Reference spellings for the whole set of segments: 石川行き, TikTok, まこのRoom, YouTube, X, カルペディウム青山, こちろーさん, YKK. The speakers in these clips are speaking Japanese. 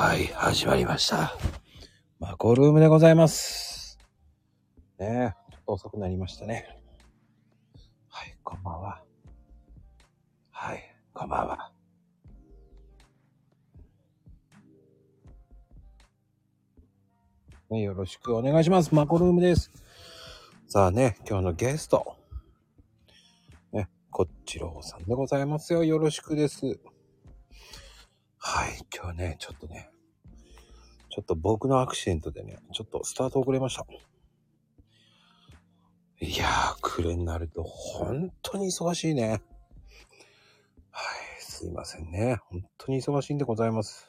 はい、始まりました。マコルームでございます。ねえ、ちょっと遅くなりましたね。はい、こんばんは。はい、こんばんは。ね、よろしくお願いします。マコルームです。さあね、今日のゲスト。ね、こっちろうさんでございますよ。よろしくです。はい、今日ね、ちょっと僕のアクシデントでね、ちょっとスタート遅れました。いやー、暮れになると本当に忙しいね。はい、すいませんね。本当に忙しいんでございます。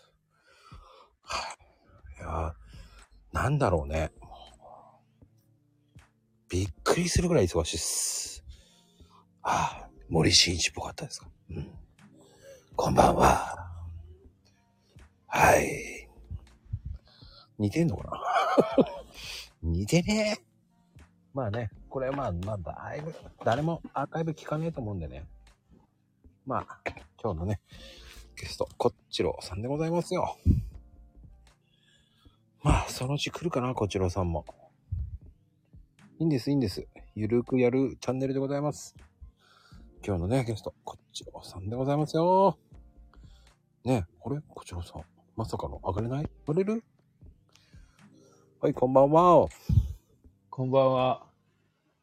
はい、いやー、なんだろうね。びっくりするぐらい忙しいっす。ああ、森進一っぽかったですか。うん。こんばんは。はい。似てんのかな似てねえ。まあね、これまあ、だいぶ、誰もアーカイブ聞かねえと思うんでね。まあ、今日のね、ゲスト、こっちろうさんでございますよ。まあ、そのうち来るかな、こっちろうさんも。いいんです、いいんです。ゆるくやるチャンネルでございます。今日のね、ゲスト、こっちろうさんでございますよ。ねえ、これこっちろうさん。まさかの上がれない？上がれる？はい、こんばんは。こんばんは。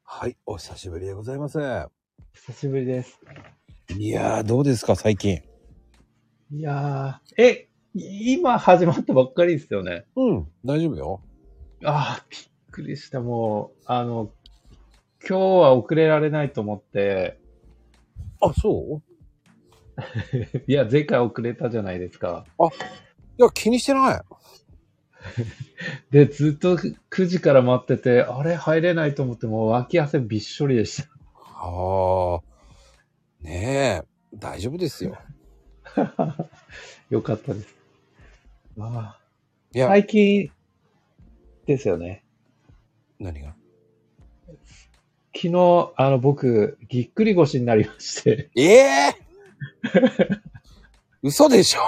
はい、お久しぶりでございます。久しぶりです。いやー、どうですか最近。いやー、今始まったばっかりですよね。うん、大丈夫よ。あー、びっくりした。もう今日は遅れられないと思って。あ、そう？いや、前回遅れたじゃないですか。あ、いや、気にしてない。で、ずっと9時から待ってて、あれ、入れないと思って、もう脇汗びっしょりでした。ああ、ねえ、大丈夫ですよ。よかったです。ああ、いや、最近ですよね。何が？昨日、僕、ぎっくり腰になりまして。嘘でしょ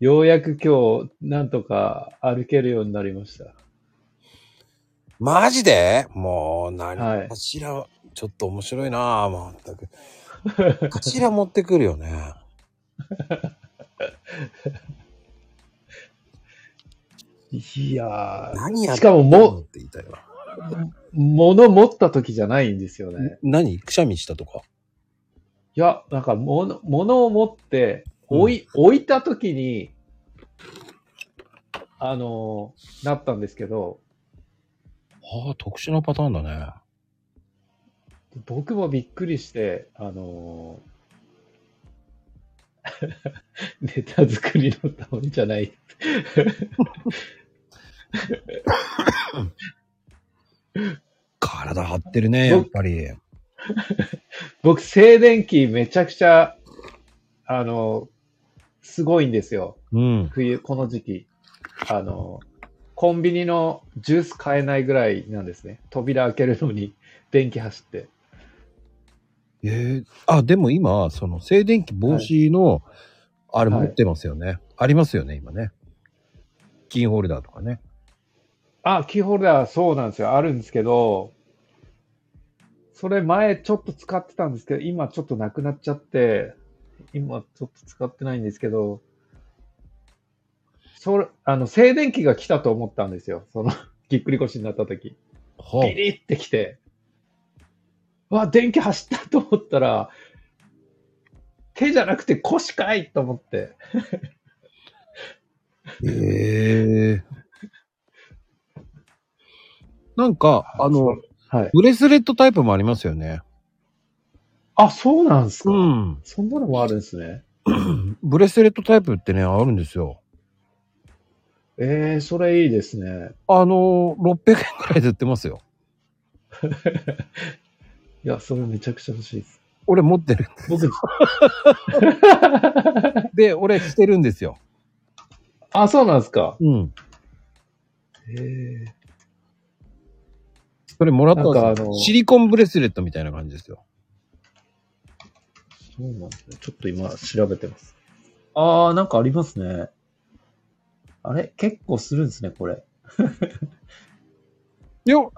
ようやく今日なんとか歩けるようになりました。マジで？もう何かしら、はい、ちょっと面白いなぁ。まったくかしら持ってくるよね。いやー、何やってんのって言いたいわ。物持った時じゃないんですよね。何？くしゃみしたとか？いや、なんか物を持って置いた時になったんですけど。はあ、特殊なパターンだね。僕もびっくりしてネタ作りのためじゃない。体張ってるね、やっぱり。僕、静電気めちゃくちゃ、すごいんですよ。うん、冬、この時期。コンビニのジュース買えないぐらいなんですね。扉開けるのに電気走って。あ、でも今、その静電気防止の、はい、あれ持ってますよね、はい。ありますよね、今ね。キーホルダーとかね。あ、キーホルダー、そうなんですよ。あるんですけど、それ前ちょっと使ってたんですけど、今ちょっとなくなっちゃって、今ちょっと使ってないんですけど、それ、静電気が来たと思ったんですよ。その、ぎっくり腰になった時。ビリって来て、わ、電気走ったと思ったら、手じゃなくて腰かいと思って。なんか、はい、ブレスレットタイプもありますよね。あ、そうなんですか。うん。そんなのもあるんですね。ブレスレットタイプってね、あるんですよ。それいいですね。600円くらいで売ってますよ。いや、それめちゃくちゃ欲しいです。俺持ってるんです。僕。で、俺してるんですよ。あ、そうなんですか。うん。それもらったんですよ。シリコンブレスレットみたいな感じですよ。そうなんですね。ちょっと今調べてます。ああ、なんかありますね。あれ結構するんですね、これ。安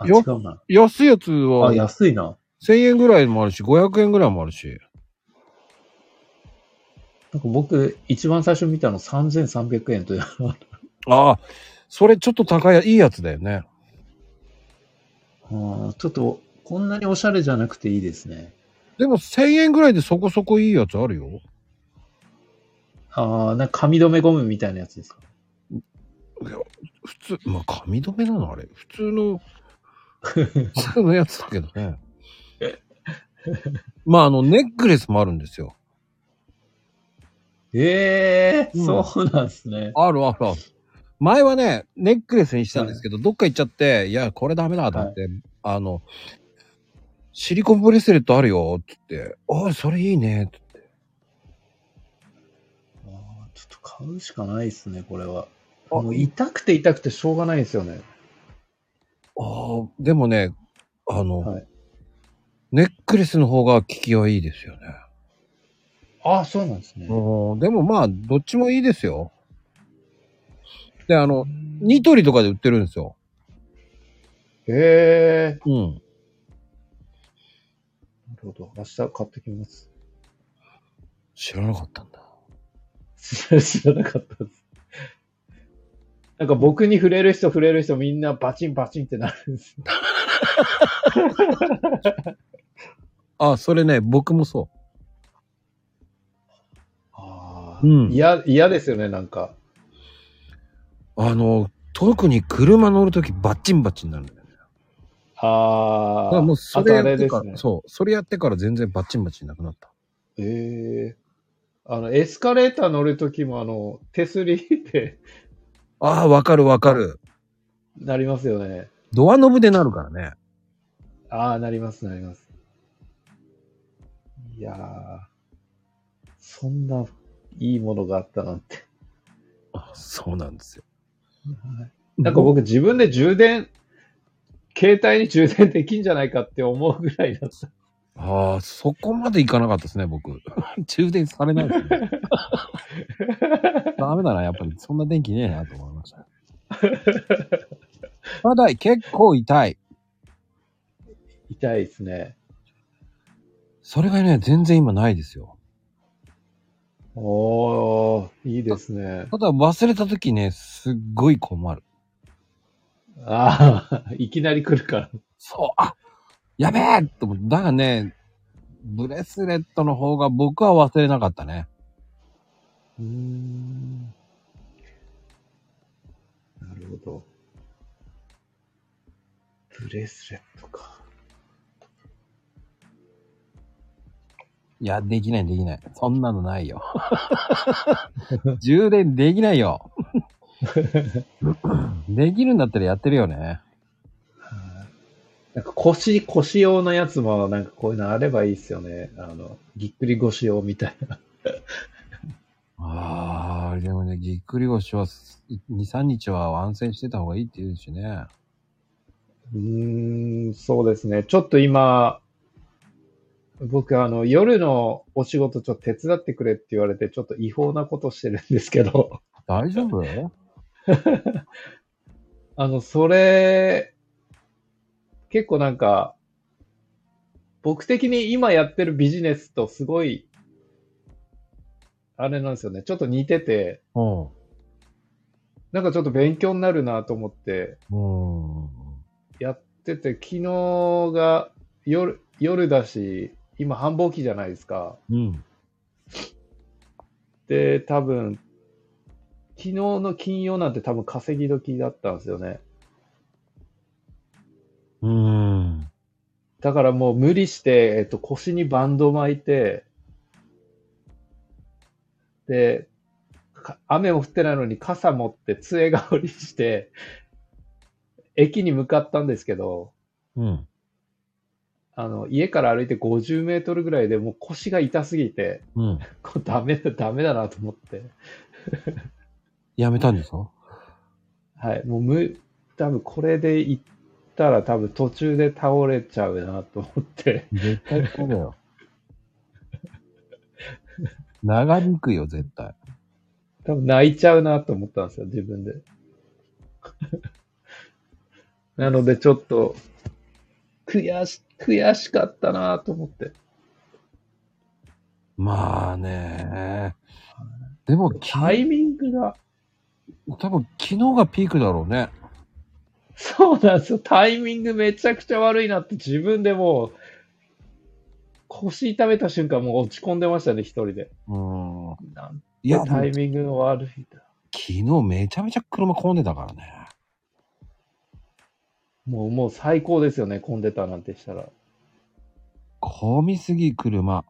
いやつは。あ、安いな。1000円ぐらいもあるし、500円ぐらいもあるし。なんか僕、一番最初見たの3300円という。ああ、それちょっと高い、いいやつだよね。ああ、ちょっと、こんなにおしゃれじゃなくていいですね。でも1000円ぐらいでそこそこいいやつあるよ。ああ、なんか髪留めゴムみたいなやつですか？いや、普通、まあ髪留めなのあれ。普通のやつだけどね。まあネックレスもあるんですよ。ええー、そうなんですね。あるあるある。前はね、ネックレスにしたんですけど、はい、どっか行っちゃって、いや、これダメだと思って、はい、シリコンブレスレットあるよって言って、ああ、それいいねって言って。ああ、ちょっと買うしかないですね、これは。もう痛くて痛くてしょうがないですよね。ああ、でもね、はい、ネックレスの方が効きはいいですよね。ああ、そうなんですね。でもまあ、どっちもいいですよ。で、ニトリとかで売ってるんですよ。へえ。うん。なるほど。明日買ってきます。知らなかったんだ。知らなかったです。なんか僕に触れる人みんなバチンバチンってなるんです。あ、それね、僕もそう。うん、嫌ですよね、なんか。特に車乗るときバッチンバッチンになるんだよね。ああ。だからもうそれやってから、ね、そう、それやってから全然バッチンバッチンなくなった。ええー。エスカレーター乗るときも手すりで。ああ、わかるわかる。なりますよね。ドアノブでなるからね。ああ、なります。いやー、そんないいものがあったなんて。あ、そうなんですよ。なんか僕自分で携帯に充電できんじゃないかって思うぐらいだった。ああ、そこまでいかなかったですね、僕。充電されないですね。ダメだな、やっぱりそんな電気ねえなと思いました。ただ結構痛い。痛いですね。それがね、全然今ないですよ。おー、いいですね。ただ忘れたときね、すっごい困る。ああ、いきなり来るから。そう、あ、やべえと思って。だからね、ブレスレットの方が僕は忘れなかったね。なるほど。ブレスレットか。いや、できない。そんなのないよ。充電できないよ。できるんだったらやってるよね。なんか腰用のやつも、なんかこういうのあればいいっすよね。ぎっくり腰用みたいな。ああ、でもね、ぎっくり腰は、2、3日は安静してた方がいいって言うしね。そうですね。ちょっと今、僕、夜のお仕事ちょっと手伝ってくれって言われて、ちょっと違法なことしてるんですけど。大丈夫？それ、結構なんか、僕的に今やってるビジネスとすごい、あれなんですよね。ちょっと似てて、うん、なんかちょっと勉強になるなと思って、やってて、昨日が夜だし、今繁忙期じゃないですか。うん。で、多分、昨日の金曜なんて多分稼ぎ時だったんですよね。だからもう無理して、腰にバンド巻いて、で、雨も降ってないのに傘持って杖代わりして、駅に向かったんですけど、うん。家から歩いて50メートルぐらいでもう腰が痛すぎて、うん、これダメだなと思って。やめたんですか？はい、もう多分これで行ったら多分途中で倒れちゃうなと思って。絶対そうだよ。長引くよ、絶対。多分泣いちゃうなと思ったんですよ、自分で。なのでちょっと悔しかったなと思って。まあね。でもタイミングが多分昨日がピークだろうね。そうなんですよ。タイミングめちゃくちゃ悪いなって自分でもう腰痛めた瞬間もう落ち込んでましたね、一人で。なんいやタイミングの悪いだ。昨日めちゃめちゃ車混んでたからね。もう最高ですよね、混んでたなんてしたら。混みすぎ車。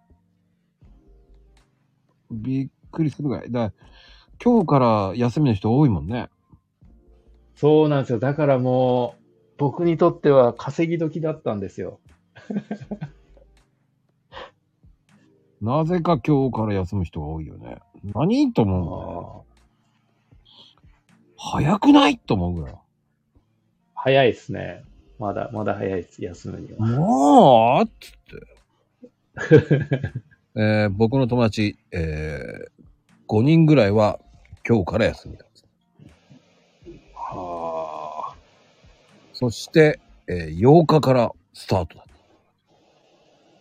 びっくりするぐらい。だ今日から休みの人多いもんね。そうなんですよ。だからもう僕にとっては稼ぎ時だったんですよ。なぜか今日から休む人が多いよね。何と思うの？早くないと思うぐらい。早いですね。まだ早いです。休むには。もうつって。僕の友達、5人ぐらいは今日から休みだ。はあ。そして、8日からスタートだった。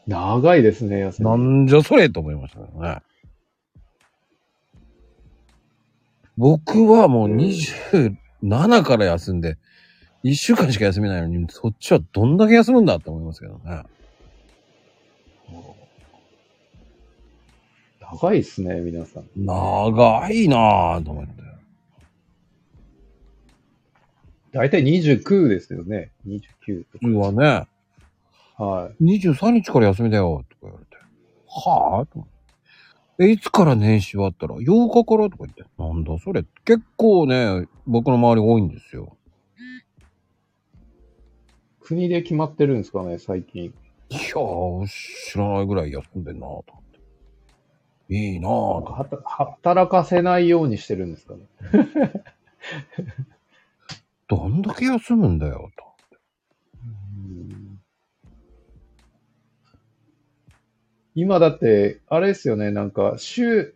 長いですね、休み。なんじゃそれと思いましたね。僕はもう27から休んで、1週間しか休めないのに、そっちはどんだけ休むんだって思いますけどね。長いっすね、皆さん。長いなぁと思って。だいたい29ですよね。29とか。うわね。はい。23日から休みだよ、とか言われて。はぁと思って。いつから年始はあったら、8日からとか言って。なんだそれ。結構ね、僕の周り多いんですよ。国で決まってるんですかね、最近。いやぁ、知らないぐらい休んでんなぁと。いいなぁ。働かせないようにしてるんですかね。どんだけ休むんだよと。今だってあれですよね。なんか週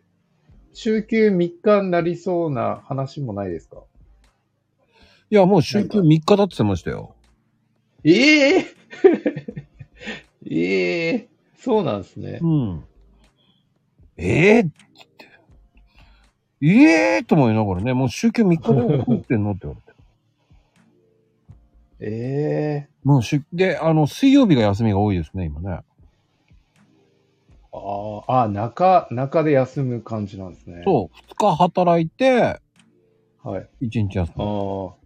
休3日になりそうな話もないですか。いやもう週休3日だって言ってましたよ。そうなんですね。うん。って。と思いながらね、もう週休3日で送ってんのって言われて。もうで、水曜日が休みが多いですね、今ね。中で休む感じなんですね。そう、2日働いて、はい。1日休む。そ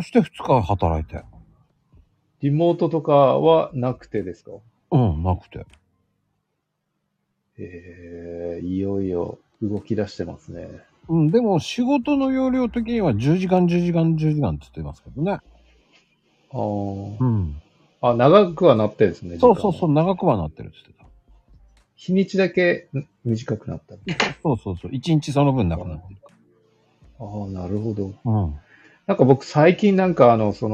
して2日働いて。リモートとかはなくてですか？うん、なくて。いよいよ動き出してますね。うん、でも仕事の容量的には10時間って言ってますけどね。うん。あ、長くはなってるんですね。そう、長くはなってるって言ってた。日にちだけ短くなった。そう、1日その分長くなってる。なるほど。うん。なんか僕最近なんかなんていう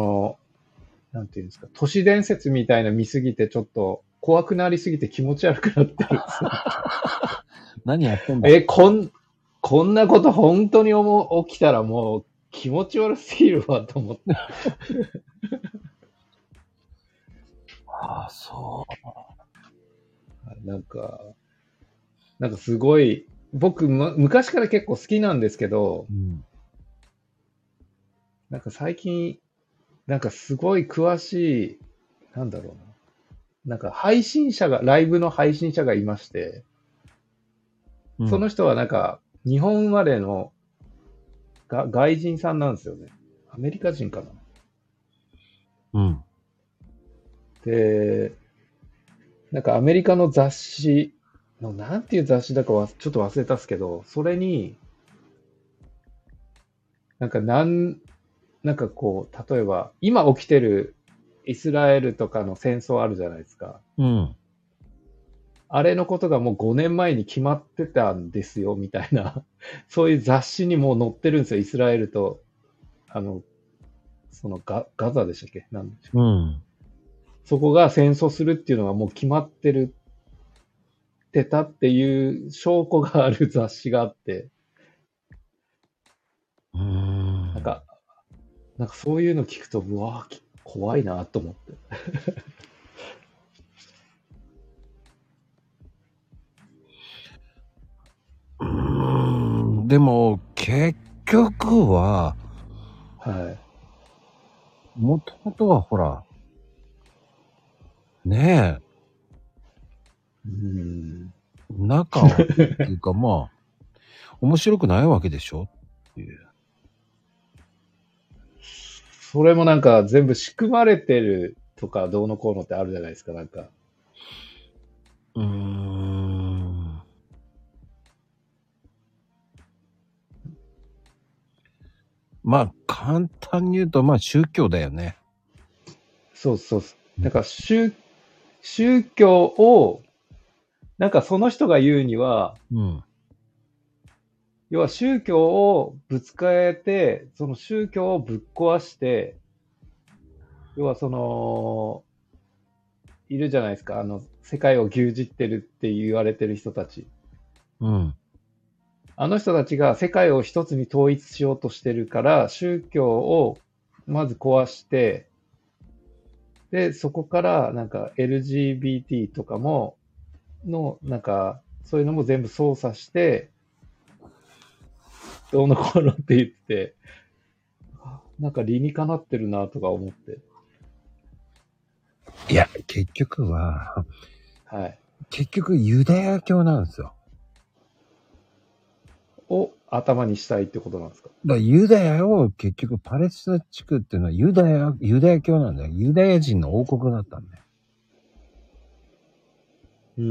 んですか、都市伝説みたいな見すぎてちょっと、怖くなりすぎて気持ち悪くなってるんですよ。何やってんだ。こんなこと本当に起きたらもう気持ち悪すぎるわと思って。ああ、そう。なんかすごい、僕、昔から結構好きなんですけど、うん、なんか最近、なんかすごい詳しい、なんだろうな。なんかライブの配信者がいまして、うん、その人はなんか、日本生まれの外人さんなんですよね。アメリカ人かな。うん。で、なんかアメリカの雑誌の、なんていう雑誌だかはちょっと忘れたっすけど、それに、なんかこう、例えば、今起きてる、イスラエルとかの戦争あるじゃないですか。うん。あれのことがもう5年前に決まってたんですよ、みたいな。そういう雑誌にもう載ってるんですよ、イスラエルと、ガザでしたっけ？なんでしょう。うん。そこが戦争するっていうのがもう決まってるっってたっていう証拠がある雑誌があって、なんかそういうの聞くと、うわぁ、怖いなと思って。でも結局は、もともとはほら、ねえ、中をっていうかまあ面白くないわけでしょっていう。それもなんか全部仕組まれてるとかどうのこうのってあるじゃないですか、なんか。まあ簡単に言うとまあ宗教だよね。そうそうそう、なんか宗教をなんかその人が言うには、要は宗教をぶつかえて、その宗教をぶっ壊して、要はそのいるじゃないですか、あの世界を牛耳ってるって言われてる人たち。あの人たちが世界を一つに統一しようとしてるから、宗教をまず壊して、で、そこからなんか LGBT とかも、の、なんか、そういうのも全部操作して、どうのこうのって言って、なんか理にかなってるなとか思って。いや、結局は、結局ユダヤ教なんですよ。を頭にしたいってことなんですか。だからユダヤを結局パレスチナ地区っていうのはユダヤ教なんだよ。ユダヤ人の王国だったんだよ。だか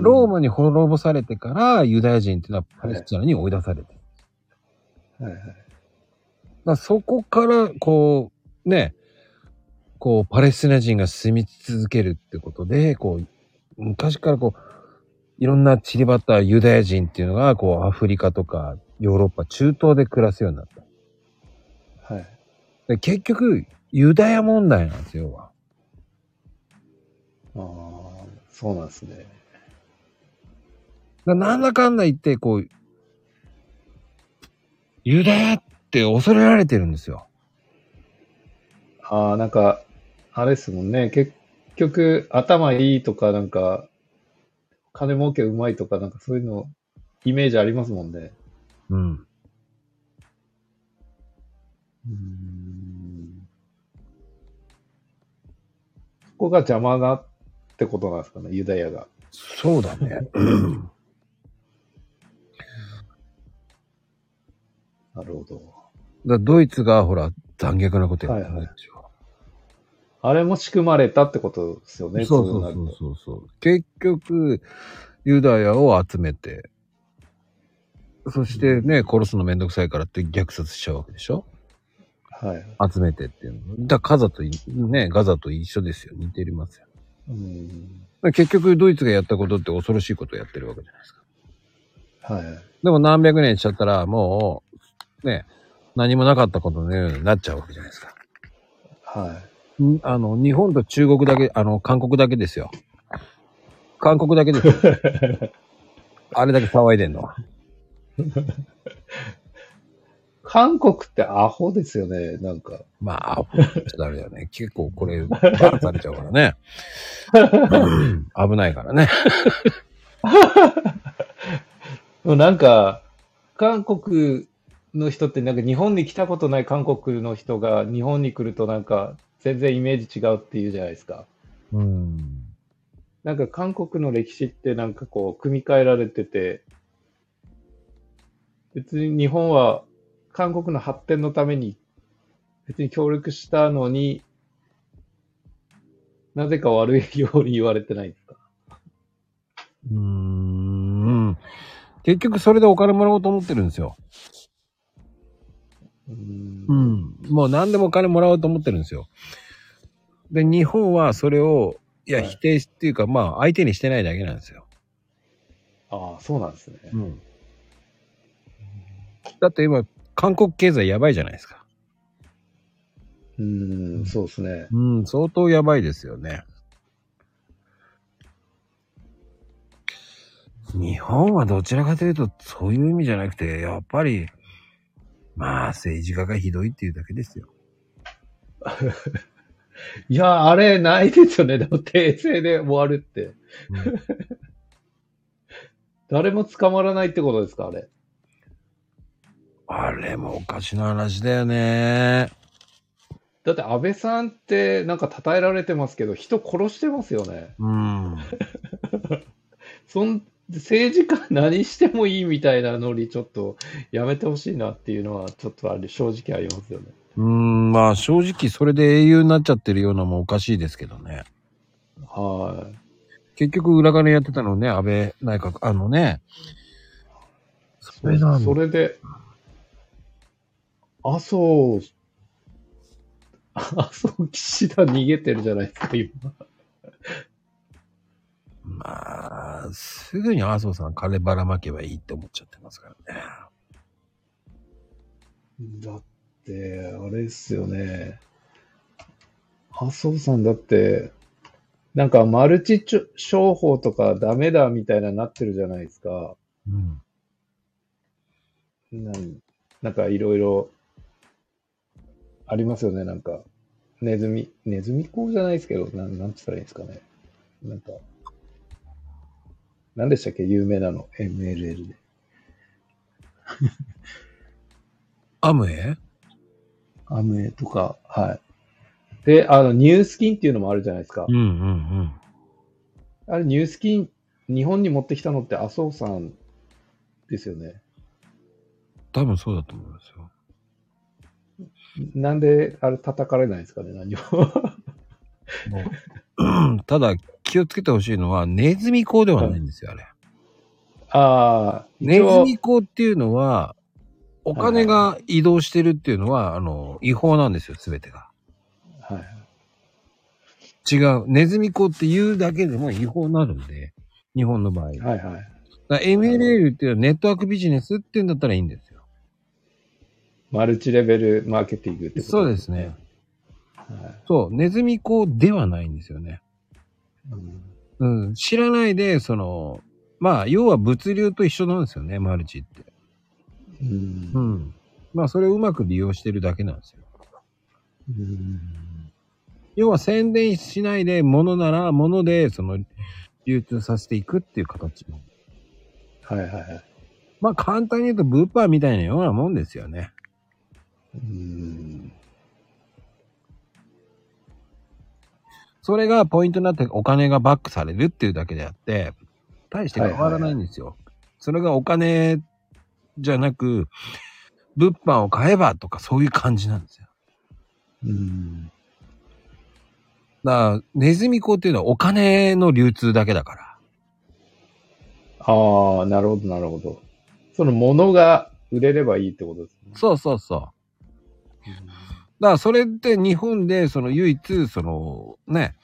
らローマに滅ぼされてからユダヤ人っていうのはパレスチナに追い出されてる。だからそこからこうね、こうパレスチナ人が住み続けるってことで、こう昔からこういろんな散りばったユダヤ人っていうのが、こう、アフリカとか、ヨーロッパ、中東で暮らすようになった。で結局、ユダヤ問題なんですよ、要は。ああ、そうなんですね。なんだかんだ言って、こう、ユダヤって恐れられてるんですよ。ああ、なんか、あれですもんね。結局、頭いいとか、なんか、金儲けうまいとか、なんかそういうのイメージありますもんね。そこが邪魔だってことなんですかね、ユダヤが。そうだね。なるほど。だドイツがほら残虐なことやったんでしょ。あれも仕組まれたってことですよね。そうそう。結局、ユダヤを集めて、そしてね、殺すのめんどくさいからって虐殺しちゃうわけでしょ。集めてっていうの。だからガザと一緒ですよ。似てますよ。結局、ドイツがやったことって恐ろしいことをやってるわけじゃないですか。でも何百年しちゃったら、もう、ね、何もなかったことのようになっちゃうわけじゃないですか。日本と中国だけ、韓国だけですよ。韓国だけですよ。あれだけ騒いでんの。韓国ってアホですよね、なんか。まあ、アホってダメだよね。結構これ、バンされちゃうからね。危ないからね。でもなんか、韓国の人ってなんか日本に来たことない韓国の人が日本に来るとなんか、全然イメージ違うっていうじゃないですか。なんか韓国の歴史ってなんかこう組み替えられてて、別に日本は韓国の発展のために別に協力したのになぜか悪いように言われてないですか。結局それでお金もらおうと思ってるんですよ。もう何でもお金もらおうと思ってるんですよ。で、日本はそれを、いや、否定っていうか、まあ、相手にしてないだけなんですよ。ああ、そうなんですね。だって今、韓国経済やばいじゃないですか。そうですね。相当やばいですよね。日本はどちらかというとそういう意味じゃなくて、やっぱりまあ政治家がひどいっていうだけですよ。いや、あれないですよね。でも訂正で終わるって、うん、誰も捕まらないってことですか、あれ。あれもおかしな話だよね。だって安倍さんってなんか称えられてますけど、人殺してますよね。うん。政治家何してもいいみたいなノリちょっとやめてほしいなっていうのはちょっとあれ正直ありますよね。まあ正直それで英雄になっちゃってるようなもおかしいですけどね。はい。結局裏金やってたのね、安倍内閣、あのね。それで麻生岸田逃げてるじゃないですか今。まあすぐに麻生さん金ばらまけばいいって思っちゃってますからね。だってあれですよね、麻生さんだってなんかマルチ商法とかダメだみたいななってるじゃないですか。うん。なんかいろいろありますよね。なんかネズミ講じゃないですけど、なんつったらいいんですかね。なんか何でしたっけ、有名なの MLL で。アムエとか、はい。で、ニュースキンっていうのもあるじゃないですか。うんうんうん。あれ、ニュースキン、日本に持ってきたのって麻生さんですよね。多分そうだと思うんですよ。なんで、あれ、叩かれないですかね、何も。ただ、気をつけてほしいのはネズミ講ではないんですよ、はい、あれ。ああ、ネズミ講っていうのはお金が移動してるっていうのは、はい、違法なんですよ、すべてが。はい。違う、ネズミ講っていうだけでも違法になるんで、日本の場合。はいはい。だ MLL っていうのはネットワークビジネスっていうんだったらいいんですよ。マルチレベルマーケティングってことですね。そうですね。はい、そう、ネズミ講ではないんですよね。うん、知らないで、まあ、要は物流と一緒なんですよね、マルチって。うん。まあ、それをうまく利用してるだけなんですよ。要は宣伝しないで、物なら物で、流通させていくっていう形。はいはいはい。まあ、簡単に言うと、ブーパーみたいなようなもんですよね。それがポイントになってお金がバックされるっていうだけであって、大して変わらないんですよ。はいはいはい、それがお金じゃなく、物販を買えばとかそういう感じなんですよ。だから、ネズミ講っていうのはお金の流通だけだから。ああ、なるほど、なるほど。その物が売れればいいってことですね。そうそうそう。だからそれって日本で唯一ね、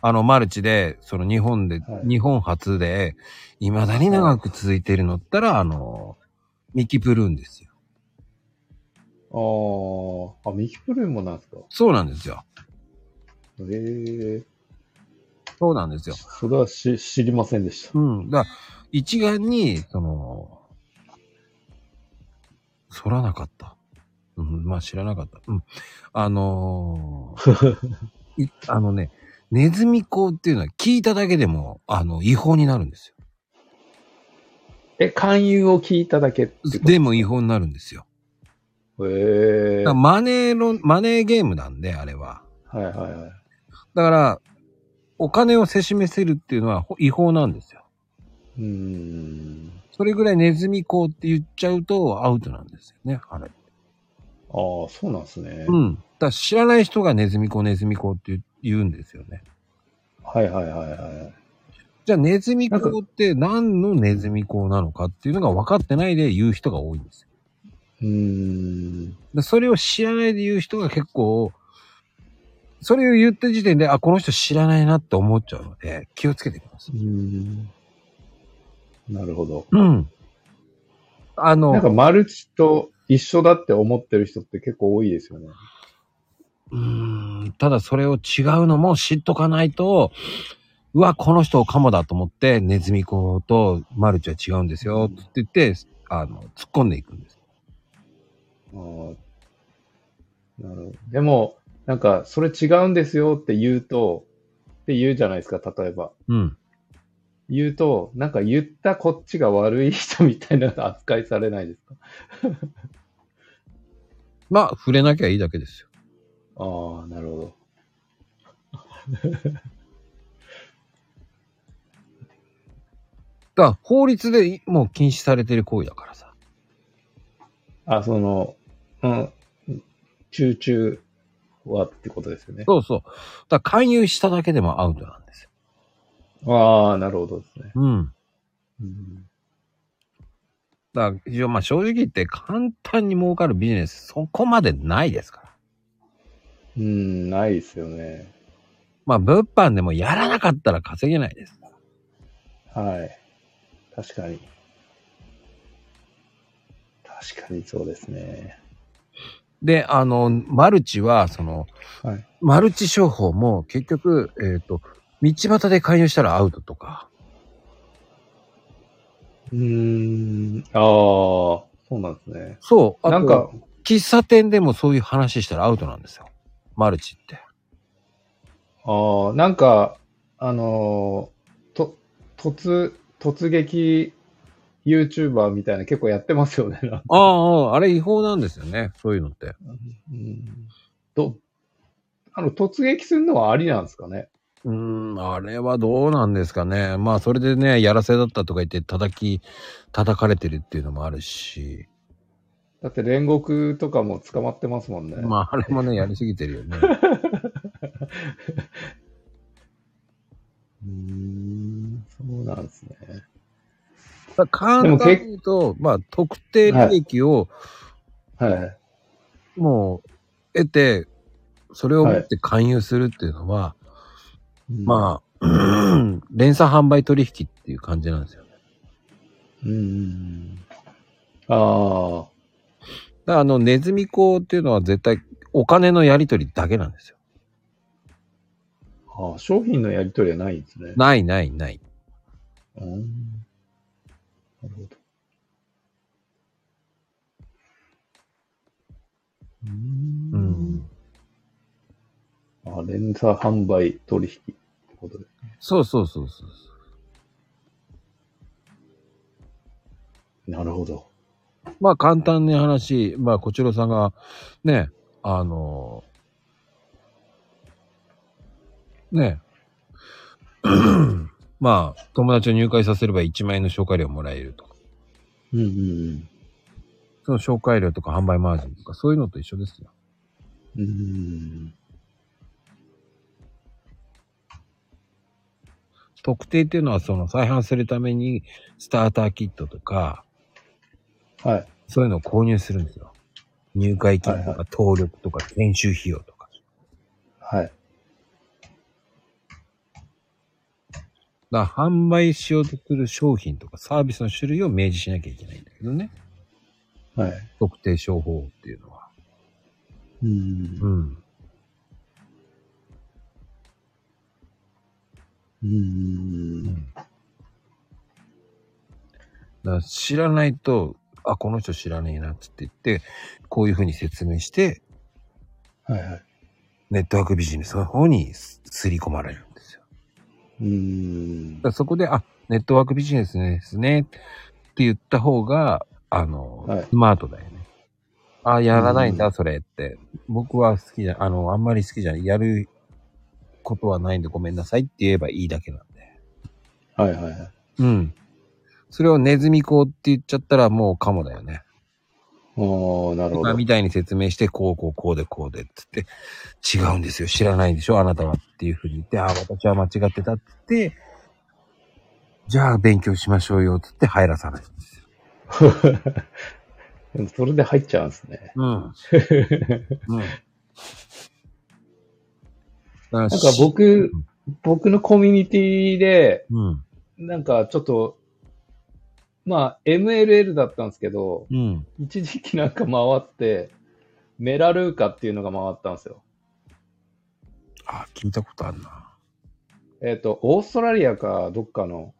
マルチで日本で、はい、日本初で未だに長く続いているのったらミキプルーンですよ。あ、ミキプルーンもなんですか。そうなんですよ。へえ。そうなんですよ。それは知りませんでした。うん。だから一概にそらなかった。うん、まあ知らなかった。うん。ね、ネズミ講っていうのは聞いただけでも、違法になるんですよ。勧誘を聞いただけでも違法になるんですよ。へぇー。マネーゲームなんで、あれは。はいはいはい。だから、お金をせしめせるっていうのは違法なんですよ。それぐらいネズミ講って言っちゃうとアウトなんですよね、あれ。ああ、そうなんですね。うん。だ知らない人がネズミ講って言うんですよね。はいはいはいはい。じゃあネズミ講って何のネズミ講なのかっていうのが分かってないで言う人が多いんですよ。だそれを知らないで言う人が結構、それを言った時点で、あ、この人知らないなって思っちゃうので、気をつけてください。なるほど。うん。なんかマルチと、一緒だって思ってる人って結構多いですよね。ただそれを違うのも知っとかないと、うわ、この人カモだと思って、ネズミ子とマルチは違うんですよって言って、突っ込んでいくんです。ああ、なるほど。でも、なんか、それ違うんですよって言うと、って言うじゃないですか、例えば。うん。言うと、なんか言ったこっちが悪い人みたいな扱いされないですか？まあ、触れなきゃいいだけですよ。ああ、なるほど。だから法律でもう禁止されてる行為だからさ。あ、その、うん、中々はってことですよね。そうそう。だから勧誘しただけでもアウトなんですよ。ああ、なるほどですね。うん。うん、だから一応まあ正直言って簡単に儲かるビジネスそこまでないですから。ないですよね。まあ物販でもやらなかったら稼げないです。はい。確かに。確かにそうですね。で、マルチは、はい、マルチ商法も結局、道端で勧誘したらアウトとか。ああ、そうなんですね。そう。なんか、喫茶店でもそういう話したらアウトなんですよ。マルチって。ああ、なんか、突撃 YouTuber みたいな結構やってますよね。あれ違法なんですよね。そういうのって。突撃するのはありなんですかね。あれはどうなんですかね。まあそれでね、やらせだったとか言って叩かれてるっていうのもあるし。だって煉獄とかも捕まってますもんね。まああれもね、やりすぎてるよね。そうなんですね。だから簡単に言うと、まあ、特定利益を、はい、もう得て、それを持って勧誘するっていうのは、はい、まあ、連鎖販売取引っていう感じなんですよね。ああ。だからネズミ講っていうのは絶対お金のやり取りだけなんですよ。あ、商品のやり取りはないんですね。ない。なるほど。あ、連鎖販売取引ってことですね。そう。なるほど。まあ簡単な話、まあこちらさんがね、まあ友達を入会させれば1万円の紹介料もらえるとか、その紹介料とか販売マージンとかそういうのと一緒ですよ。特定っていうのはその再販するためにスターターキットとか、はい、そういうのを購入するんですよ。入会金とか、はいはい、登録とか研修費用とか。はい。だから販売しようとする商品とかサービスの種類を明示しなきゃいけないんだけどね。はい。特定商法っていうのは。だから知らないと、あ、この人知らねえなって言って、こういうふうに説明して、ネットワークビジネスの方にすり込まれる。だそこで、あ、ネットワークビジネスですねって言った方が、スマートだよね。あ、やらないんだ、それって。僕は好きじゃ、あんまり好きじゃない。やることはないんでごめんなさいって言えばいいだけなんで。それをネズミ講って言っちゃったらもうカモだよね。なるほど。みたいに説明して、こうでって言って、違うんですよ。知らないでしょあなたはっていうふうに言って、あ、私は間違ってたって言って、じゃあ勉強しましょうよって言って入らさないんですよ。でもそれで入っちゃうんですね。なんか僕のコミュニティで、なんかちょっと、まあ、MLL だったんですけど、一時期なんか回って、メラルーカっていうのが回ったんですよ。あ、聞いたことあるな。オーストラリアかどっかの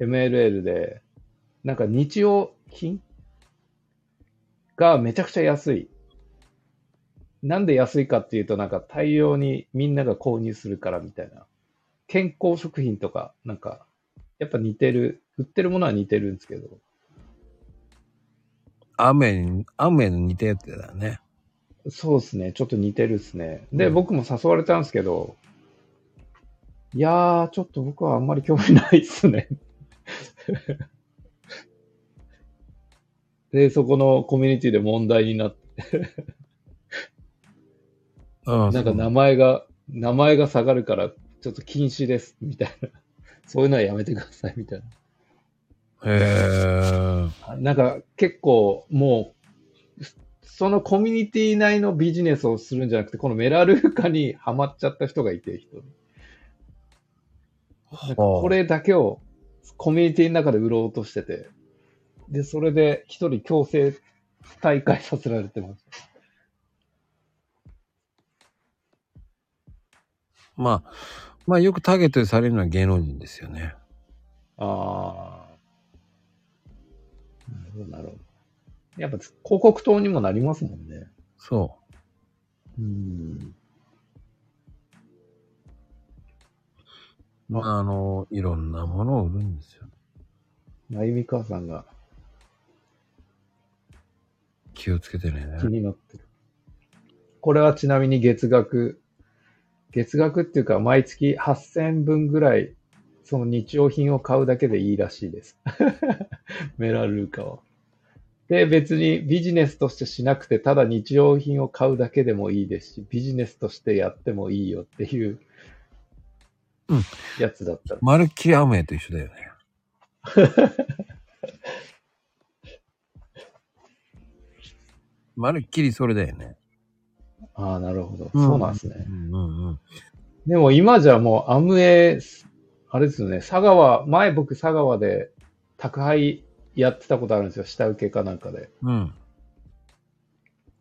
MLL で、なんか日用品がめちゃくちゃ安い。なんで安いかっていうと、なんか大量にみんなが購入するからみたいな。健康食品とか、なんか、やっぱ似てる。売ってるものは似てるんですけど。雨に似てるってだね。そうですね。ちょっと似てるですね。で、僕も誘われたんですけど、いやー、ちょっと僕はあんまり興味ないっすね。で、そこのコミュニティで問題になって。なんか名前が下がるから、ちょっと禁止です、みたいな。そういうのはやめてください、みたいな。へえ。なんか結構もう、そのコミュニティ内のビジネスをするんじゃなくて、このメラルーカにハマっちゃった人がいて、これだけをコミュニティの中で売ろうとしてて、で、それで一人強制退会させられてます。まあよくターゲットされるのは芸能人ですよね。ああ。なるほど。やっぱ広告塔にもなりますもんね。そう。いろんなものを売るんですよ。まゆみ母さんが気をつけてね。気になってる。これはちなみに月額っていうか毎月8000分ぐらいその日用品を買うだけでいいらしいですメラルーカは。で、別にビジネスとしてしなくて、ただ日用品を買うだけでもいいですし、ビジネスとしてやってもいいよっていうやつだった。まるっきりアムウェイと一緒だよね。まるっきりそれだよね。ああ、なるほど。そうなんですね。でも今じゃもうアムウェイ、あれですよね、僕佐川で宅配やってたことあるんですよ。下請けかなんかで。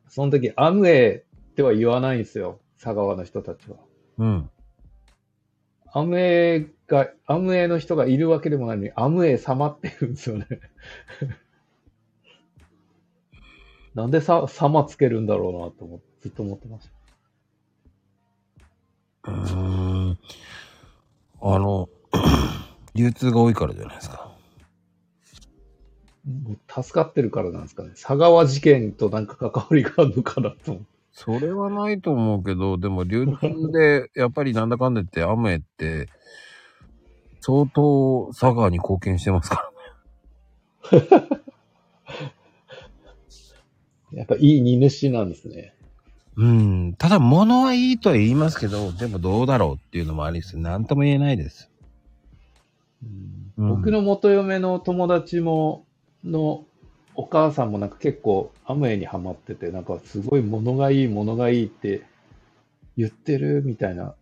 その時、アムウェイっては言わないんですよ、佐川の人たちは。アムウェイの人がいるわけでもないのに、アムウェイ様って言うんですよね。なんで様つけるんだろうなとずっと思ってました。流通が多いからじゃないですか。もう助かってるからなんですかね。佐川事件となんか関わりがあるのかなと思って。それはないと思うけど、でも流通でやっぱりなんだかんだ言ってアムウェイって相当佐川に貢献してますからねやっぱいい荷主なんですね。ただ物はいいとは言いますけど、でもどうだろうっていうのもありです。何とも言えないです。僕の元嫁の友達のお母さんもなんか結構アムウェイにハマってて、なんかすごい物がいいって言ってるみたいな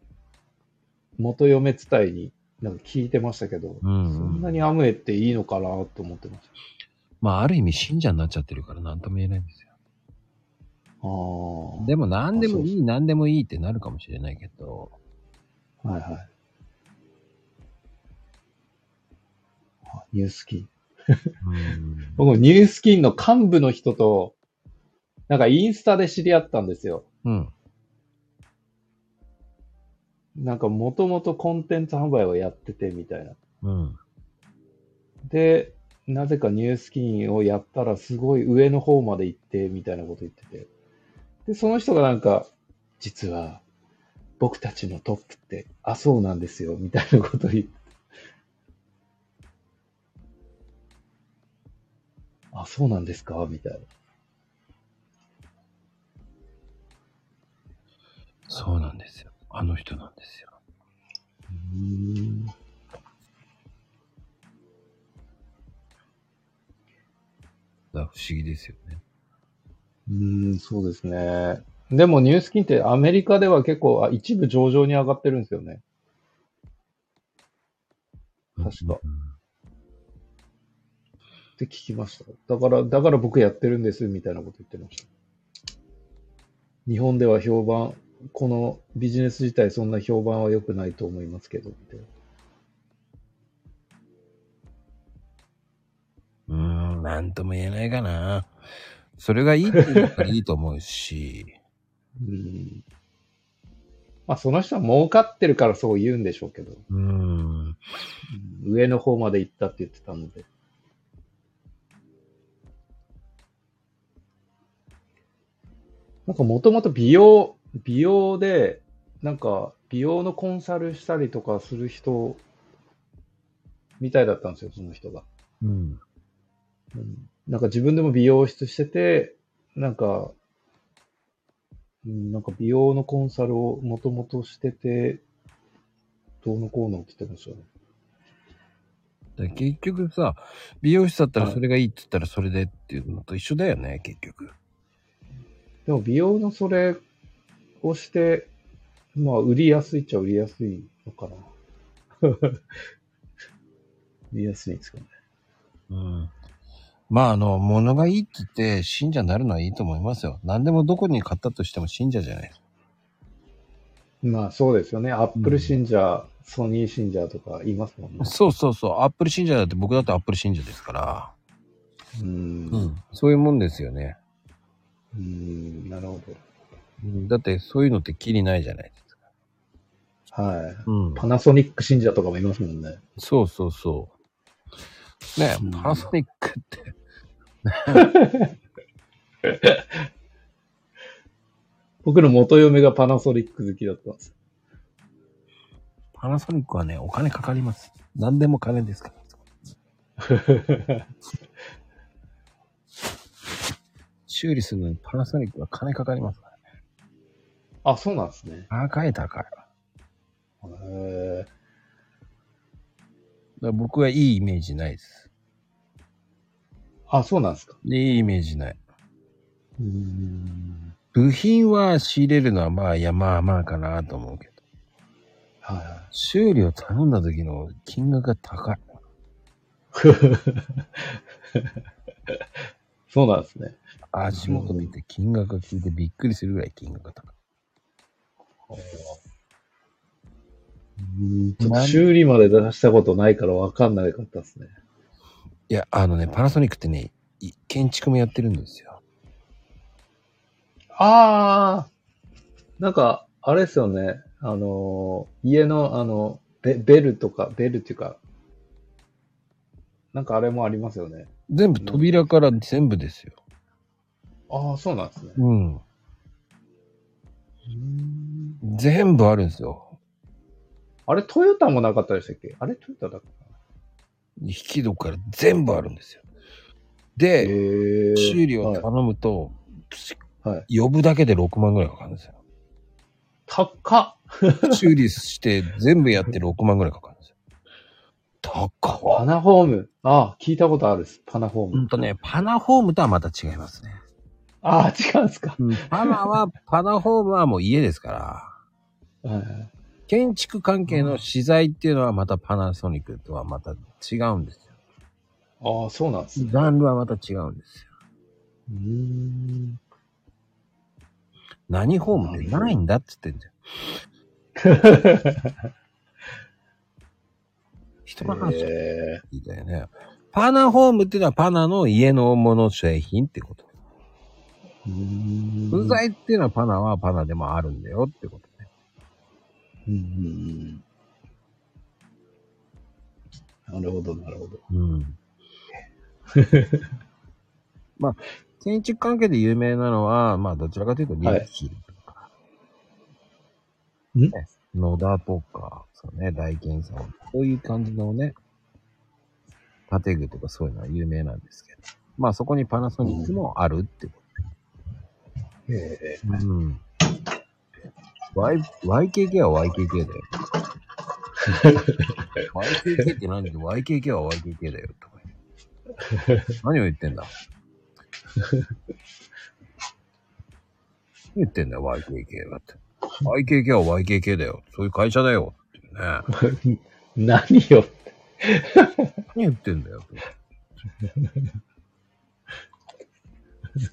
元嫁伝いになんか聞いてましたけど、そんなにアムウェイっていいのかなと思ってました。ある意味信者になっちゃってるから何とも言えないんですよ。でも何でもいいってなるかもしれないけど、はいはい。ニュースキー僕もニュースキンの幹部の人となんかインスタで知り合ったんですよ。なんかもともとコンテンツ販売をやっててみたいな。で、なぜかニュースキンをやったらすごい上の方まで行ってみたいなこと言ってて、でその人がなんか実は僕たちのトップってそうなんですよみたいなこと言って。そうなんですかみたいな。そうなんですよ。あの人なんですよ。不思議ですよね。そうですね。でもニュースキンってアメリカでは結構一部上場に上がってるんですよね。確か。って聞きました。だから僕やってるんですみたいなこと言ってました。日本では評判このビジネス自体そんな評判は良くないと思いますけどって。なんとも言えないかな。それがいいって言ったらいいと思うし。うん。まあその人は儲かってるからそう言うんでしょうけど。上の方まで行ったって言ってたので。なんかもともと美容で、なんか美容のコンサルしたりとかする人みたいだったんですよ、その人が。うん。なんか自分でも美容室してて、なんか美容のコンサルをもともとしてて、どうのこうのを着てましたね。だ結局さ、美容室だったらそれがいいって言ったらそれでっていうのと一緒だよね、結局。でも美容のそれをして、まあ売りやすいっちゃ売りやすいのかな。売りやすいんですかね。うん。まあ物がいいって言って信者になるのはいいと思いますよ。何でもどこに買ったとしても信者じゃない。まあそうですよね。アップル信者、ソニー信者とか言いますもんね。そうそうそう。アップル信者だって僕だってアップル信者ですから。そういうもんですよね。なるほど。だってそういうのってキリないじゃないですか。はい。パナソニック信者とかもいますもんね。そうそうそう。ねえ、パナソニックって。僕の元嫁がパナソニック好きだったんです。パナソニックはね、お金かかります。何でも金ですから。修理するのにパナソニックは金かかりますからね。あ、そうなんですね。高い。へえ。僕はいいイメージないです。あ、そうなんですか。いいイメージない。部品は仕入れるのはまあいやまあまあかなと思うけど。はい、はい。修理を頼んだ時の金額が高い。そうなんですね。足元見て金額が聞いてびっくりするぐらい金額が高い。修理まで出したことないから分かんなかったですね。いや、パナソニックってね、建築もやってるんですよ。ああ、なんか、あれですよね。家の、ベルとか、ベルっていうか、なんかあれもありますよね。全部、扉から全部ですよ。ああ、そうなんですね。全部あるんですよ。あれ、トヨタもなかったでしたっけ？あれ、トヨタだったかな？引き戸から全部あるんですよ。で、修理を頼むと、はい、呼ぶだけで6万ぐらいかかるんですよ。高っ。修理して全部やって6万ぐらいかかるんですよ。高っ。パナホーム。ああ、聞いたことあるです。パナホーム。パナホームとはまた違いますね。ああ、違うんですか。パナホームはもう家ですから、建築関係の資材っていうのはまたパナソニックとはまた違うんですよ。ああ、そうなんですね。ジャンルはまた違うんですよ。何ホームってないんだって言ってんじゃん。人の話みたいな、パナホームっていうのはパナの家のもの製品ってこと。部材っていうのはパナはパナでもあるんだよってことね。なるほど、なるほど。まあ、建築関係で有名なのは、まあ、どちらかというと、リッキーとか、野田とか、そうね、大建さん、こういう感じのね、建具とかそういうのは有名なんですけど、まあ、そこにパナソニックもあるってこと。YKK は YKK だよ。YKK って何で YKK は YKK だよとか。何を言ってんだ。何言ってんだよ YKK だって。YKK は YKK だよ。そういう会社だよってね。何よって。何言ってんだよって。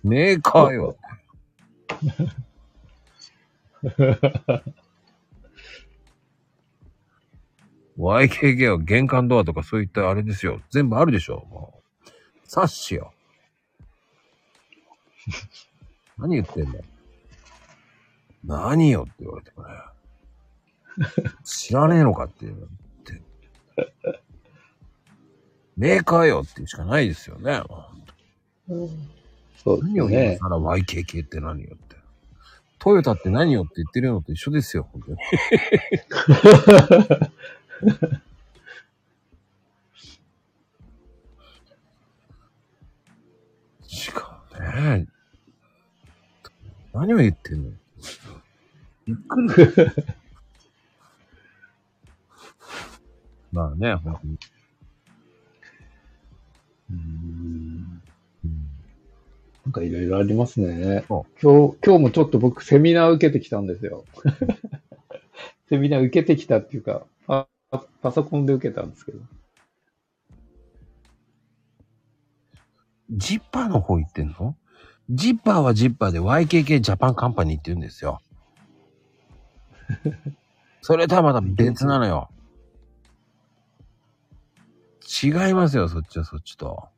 メーカーよ。YKK は玄関ドアとかそういったあれですよ。全部あるでしょ。もうサッシよ。何言ってんだよ。何よって言われてもね。知らねえのかっていう。メーカーよっていうしかないですよね。うん、そうですね。何を今更 YKK って何よって。トヨタって何よって言ってるのと一緒ですよ、本当に。しかもね。何を言ってんの？びっくり。まあね、本当に。なんかいろいろありますね。今日もちょっと僕セミナー受けてきたんですよ。セミナー受けてきたっていうか、パソコンで受けたんですけど。ジッパーの方行ってんの？ジッパーはジッパーで YKK ジャパンカンパニーって言うんですよ。それとはまた別なのよ。違いますよ、そっちはそっちと。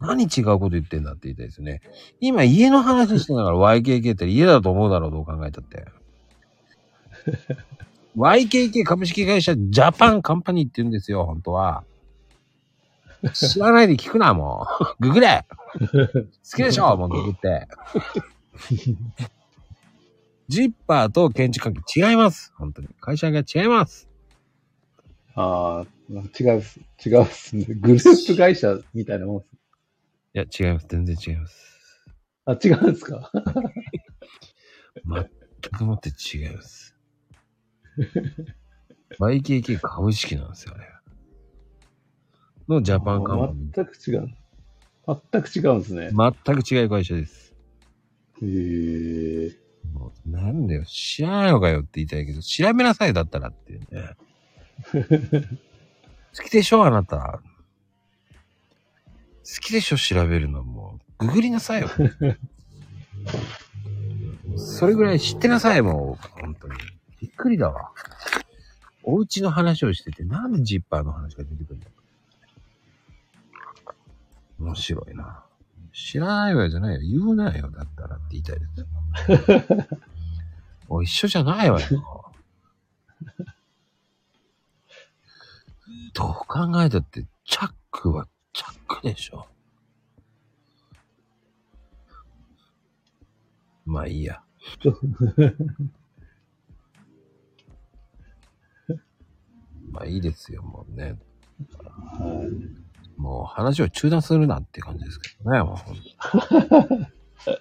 何違うこと言ってんだって言いたいですね。今家の話してながら YKK って家だと思うだろう、どう考えたって。YKK 株式会社ジャパンカンパニーって言うんですよ、本当は。知らないで聞くな、もう。ググれ好きでしょ、もうググって。ジッパーと建築関係違います。本当に。会社が違います。ああ、違うっすね。グループ会社みたいなもん。いや、違います。全然違います。あ、違うんですか？全くもって違います。YKK 株式なんですよ、あれ。のジャパンカンパニー。全く違うんですね。全く違う会社です。へぇー。なんだよ、知らないのかよって言いたいけど、調べなさいだったらっていうね。好きでしょ、あなた。好きでしょ、調べるのもう。ググりなさいよ。それぐらい知ってなさい、もう。本当に。びっくりだわ。お家の話をしてて、なんでジッパーの話が出てくるんだ。面白いな。知らないわよじゃないよ。言うなよ。だったらって言いたいですよ。おい、一緒じゃないわよ。どう考えたって、チャックはチャックでしょ。まあいいや。まあいいですよ、もうね。はい。もう話を中断するなって感じですけどね。もう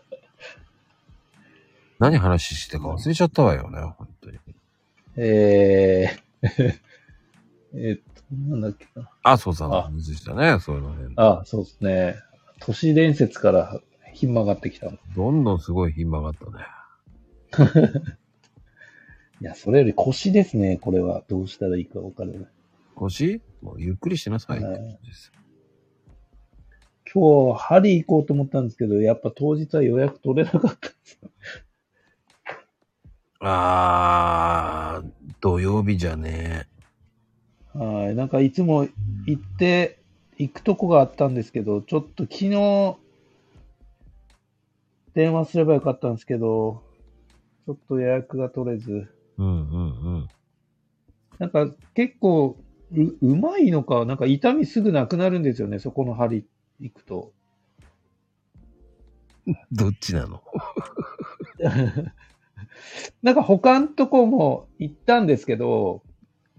何話してか忘れちゃったわよね、本当に。なんだっけな。あ、そうさんの話でしたね、そういうの辺。あ、そうですね。都市伝説からひん曲がってきた。どんどんすごいひん曲がったね。いや、それより腰ですね、これは。どうしたらいいか分からない。腰？もうゆっくりしてなさいって感じです。今日、針行こうと思ったんですけど、やっぱ当日は予約取れなかったんですよ。あー、土曜日じゃねえ。はい、なんかいつも行って、行くとこがあったんですけど、ちょっと昨日、電話すればよかったんですけど、ちょっと予約が取れず。うんうんうん。なんか結構、うまいのか、なんか痛みすぐなくなるんですよね、そこの針。行くとどっちなの？なんか他のとこも行ったんですけど、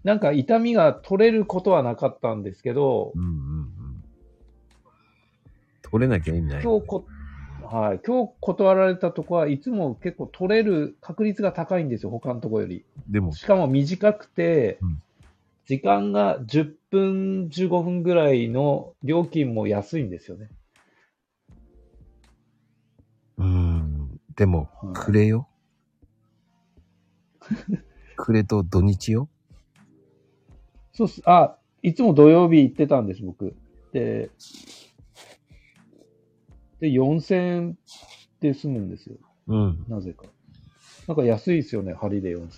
なんか痛みが取れることはなかったんですけど、うんうんうん、取れなきゃ意味ない、ね。はい、今日断られたとこはいつも結構取れる確率が高いんですよ、他のとこより。でもしかも短くて、うん、時間が10分15分ぐらいの料金も安いんですよね。でも、はい、くれよ。くれと土日よ。そうっす。あ、いつも土曜日行ってたんです僕。で4000円で済むんですよ。うん。なぜか。なんか安いですよね、針で4000円。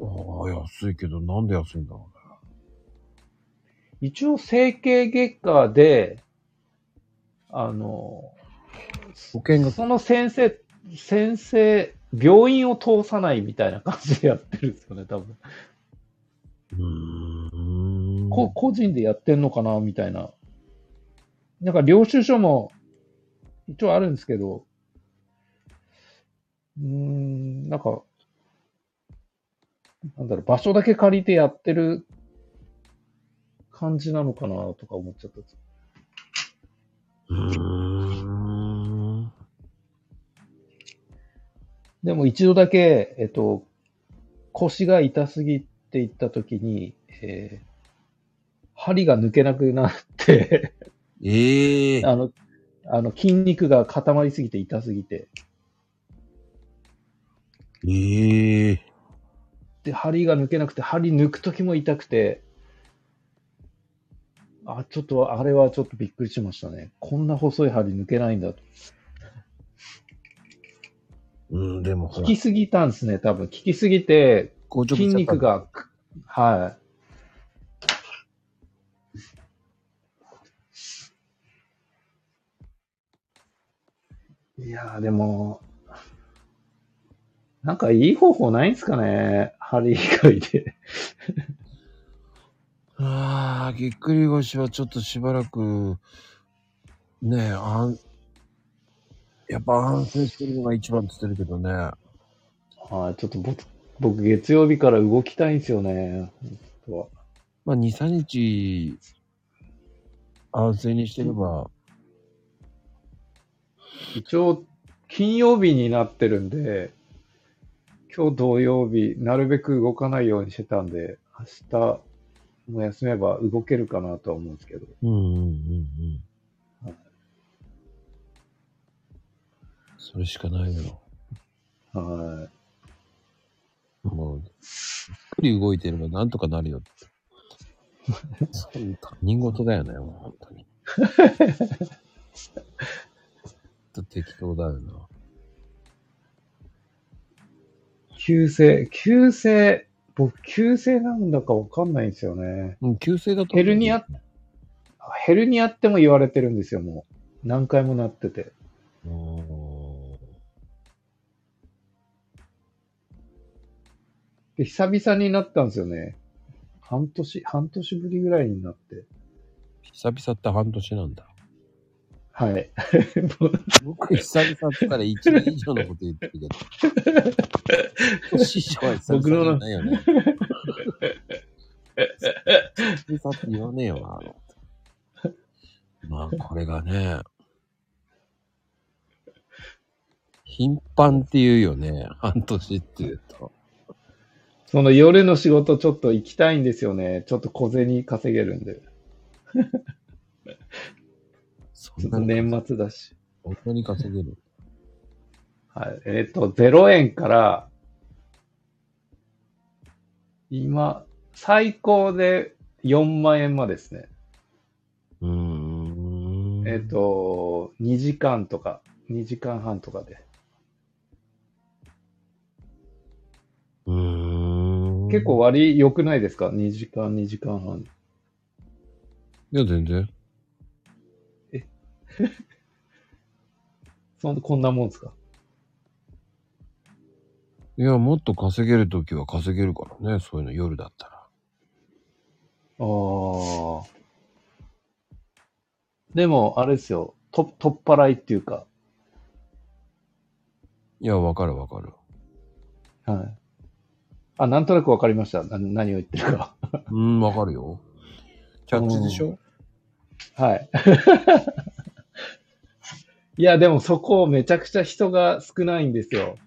ああ、安いけど、なんで安いんだろうね。一応、整形外科で、その先生、病院を通さないみたいな感じでやってるんですよね、多分。個人でやってるのかな、みたいな。なんか、領収書も、一応あるんですけど、なんか、なんだろう、場所だけ借りてやってる感じなのかなとか思っちゃったんです。でも一度だけ、腰が痛すぎって言ったときに、針が抜けなくなって、筋肉が固まりすぎて痛すぎて。で、針が抜けなくて、針抜くときも痛くて、ちょっと、あれはちょっとびっくりしましたね。こんな細い針抜けないんだと。でも、効きすぎたんですね、多分。効きすぎて、筋肉が、はい。いやー、でも、なんかいい方法ないんすかね、針以外で。ぎっくり腰はちょっとしばらく、ねえ、やっぱ安静してるのが一番つってるけどね。はい、ちょっと僕月曜日から動きたいんですよね。本当はまあ、2、3日安静にしてれば。一応、金曜日になってるんで、今日土曜日、なるべく動かないようにしてたんで、明日も休めば動けるかなとは思うんですけど。はい、それしかないよ。はい。もう、ゆっくり動いてればなんとかなるよって。そういう他人事だよね、もう本当に。と適当だよな。僕、急性なんだかわかんないんですよね。急性だとヘルニアっても言われてるんですよ、もう。何回もなってて。で、久々になったんですよね。半年ぶりぐらいになって。久々って半年なんだ。はい。僕、久々ったら1年以上のこと言ってるけど。年以上は久々じゃないよね。久々って言わねえよな。まあ、これがね、頻繁って言うよね。半年って言うと。その夜の仕事ちょっと行きたいんですよね。ちょっと小銭稼げるんで。ちょっと年末だし。本当に稼げる。はい。0円から、今、最高で4万円までですね。2時間とか、2時間半とかで。結構良くないですか ?2 時間、2時間半。いや、全然。こんなもんですか？いや、もっと稼げるときは稼げるからね、そういうの夜だったら。でも、あれですよ、取っ払いっていうか。いや、わかるわかる。はい。なんとなくわかりました。何を言ってるか。わかるよ。キャッチでしょ？はい。いや、でもそこめちゃくちゃ人が少ないんですよ。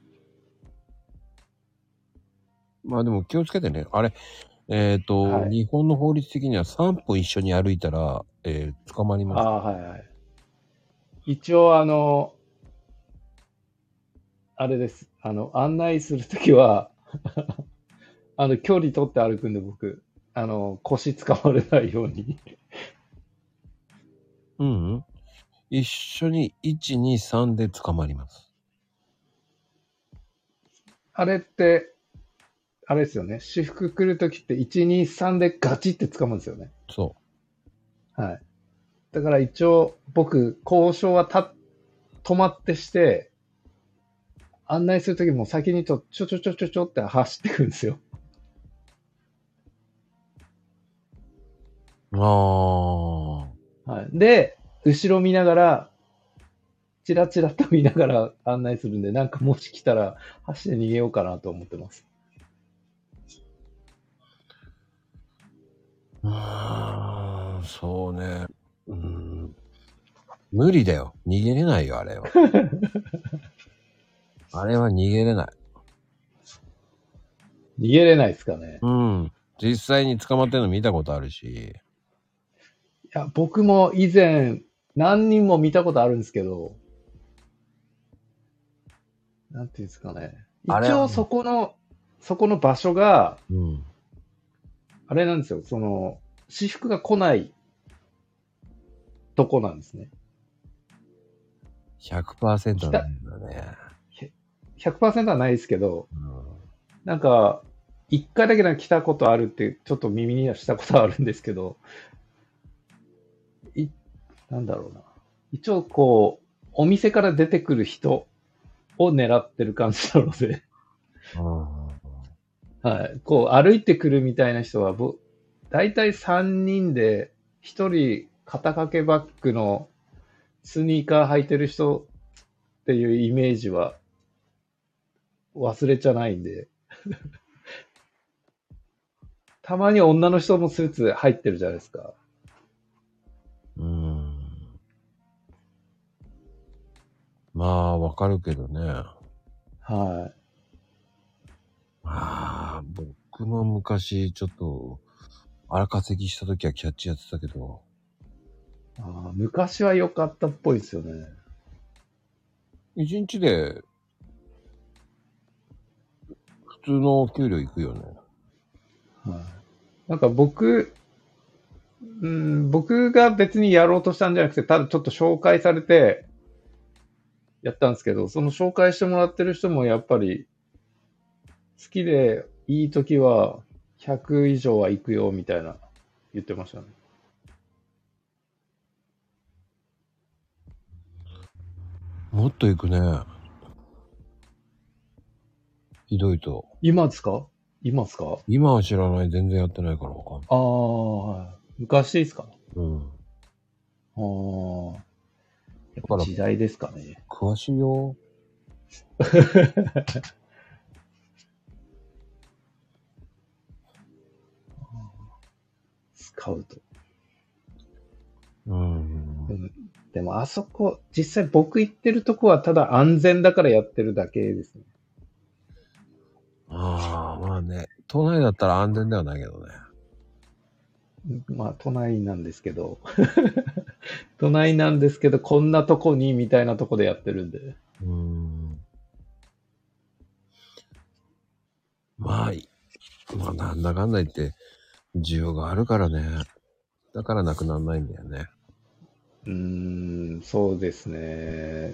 まあでも気をつけてね。あれ、はい、日本の法律的には3歩一緒に歩いたら、捕まります。はいはい。一応あれです。案内するときは、距離取って歩くんで僕、腰捕まれないように。一緒に1、2、3で捕まります。あれって、あれですよね。私服来るときって1、2、3でガチって掴むんですよね。そう。はい。だから一応僕、交渉は止まってして、案内するときも先にちょって走ってくるんですよ。ああ。はい。で、後ろ見ながら、チラチラと見ながら案内するんで、なんかもし来たら走って逃げようかなと思ってます。ああ、そうね。うん。無理だよ。逃げれないよ、あれは。あれは逃げれない。逃げれないですかね。うん。実際に捕まってるの見たことあるし。いや、僕も以前何人も見たことあるんですけど、なんていうんですかね。一応そこの場所が、うん、あれなんですよ。その、私服が来ないとこなんですね。100% なんだね。100% はないですけど、うん、なんか、一回だけ来たことあるって、ちょっと耳にはしたことあるんですけど、なんだろうな。一応こう、お店から出てくる人を狙ってる感じなので。はい。こう、歩いてくるみたいな人は、だいたい3人で、1人肩掛けバッグのスニーカー履いてる人っていうイメージは忘れちゃないんで。たまに女の人もスーツ入ってるじゃないですか。まあわかるけどね。はい。まあ僕も昔ちょっと荒稼ぎした時はキャッチやってたけど。ああ、昔は良かったっぽいですよね。一日で普通の給料行くよね。はい、なんか僕が別にやろうとしたんじゃなくて、ただちょっと紹介されてやったんですけど、その紹介してもらってる人もやっぱり好きでいい時は100以上は行くよみたいな言ってましたね。もっと行くね。ひどいと。今ですか？今は知らない。全然やってないからわかんない。ああ、はい。昔ですか？うん。ああ。やっぱ時代ですかね。詳しいよ。スカウト。うん。でもあそこ、実際僕行ってるとこはただ安全だからやってるだけですね。ああ、まあね。都内だったら安全ではないけどね。まあ、都内なんですけど。都内なんですけど、こんなとこに、みたいなとこでやってるんで。まあ、まあ、なんだかんだ言って、需要があるからね。だからなくならないんだよね。そうですね。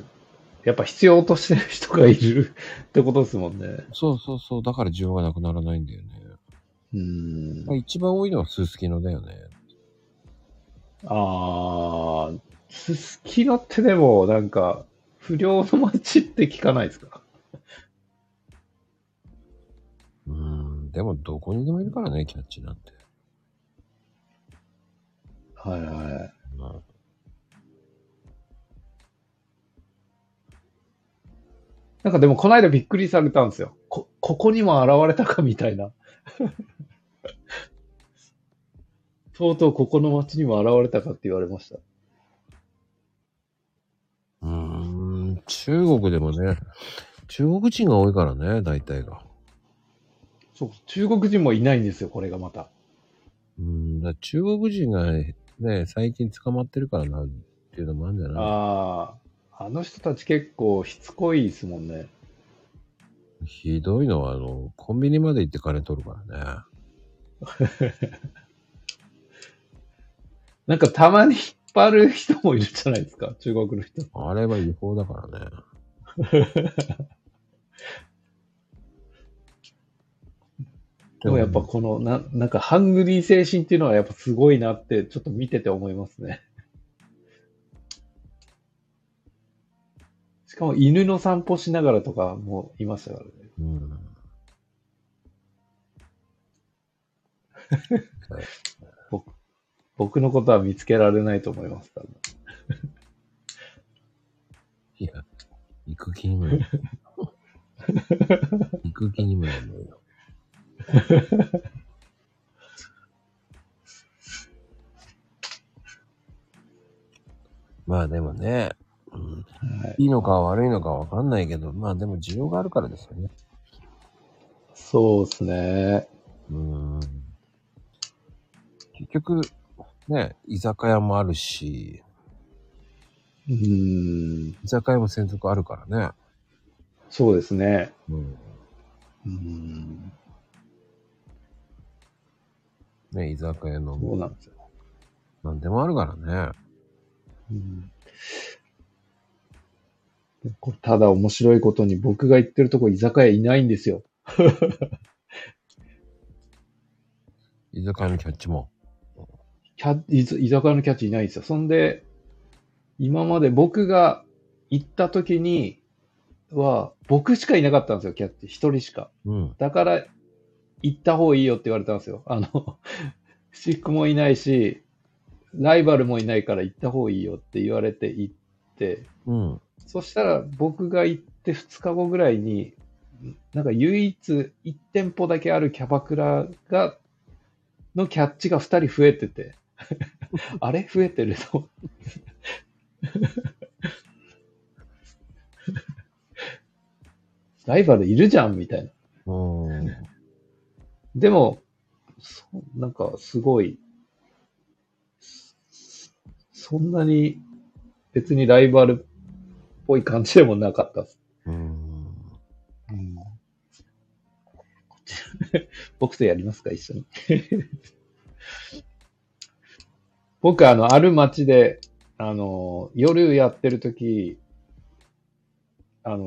やっぱ必要としてる人がいるってことですもんね。そうそうそう。だから需要がなくならないんだよね。一番多いのはススキノだよね。ああ、ススキノってでもなんか不良の街って聞かないですか？でもどこにでもいるからね、キャッチなんて。はいはい。なんかでもこの間びっくりされたんですよ。ここにも現れたかみたいな。とうとうここの町にも現れたかって言われました。中国でもね、中国人が多いからね、大体が。そう、中国人もいないんですよ、これがまた。だ中国人がね、最近捕まってるからなっていうのもあるんじゃない？ああ。あの人たち結構しつこいですもんね。ひどいのはコンビニまで行って金取るからね。なんかたまに引っ張る人もいるじゃないですか、中国の人。あれは違法だからね。でもやっぱこのなんかハングリー精神っていうのはやっぱすごいなってちょっと見てて思いますね。しかも犬の散歩しながらとかもいましたからね。僕のことは見つけられないと思いますから、ね。いや、行く気にも行く気にもやるよ。まあでもね、うん、いいのか悪いのか分かんないけど、まあでも需要があるからですよね。そうですね。結局ね、居酒屋もあるし、居酒屋も専属あるからね。そうですね。ね、居酒屋のものなんでもあるからね。ただ面白いことに僕が行ってるとこ居酒屋いないんですよ。居酒屋のキャッチも。居酒屋のキャッチいないんですよ。そんで、今まで僕が行った時には、僕しかいなかったんですよ、キャッチ。一人しか。だから、行った方がいいよって言われたんですよ。シックもいないし、ライバルもいないから行った方がいいよって言われて行って、そしたら僕が行って2日後ぐらいに、なんか唯一1店舗だけあるキャバクラが、のキャッチが2人増えてて、あれ増えてるのライバルいるじゃんみたいな。でも、なんかすごい、そんなに別にライバルっぽい感じでもなかったです。僕とやりますか、一緒に。僕、ある町で、夜やってるとき、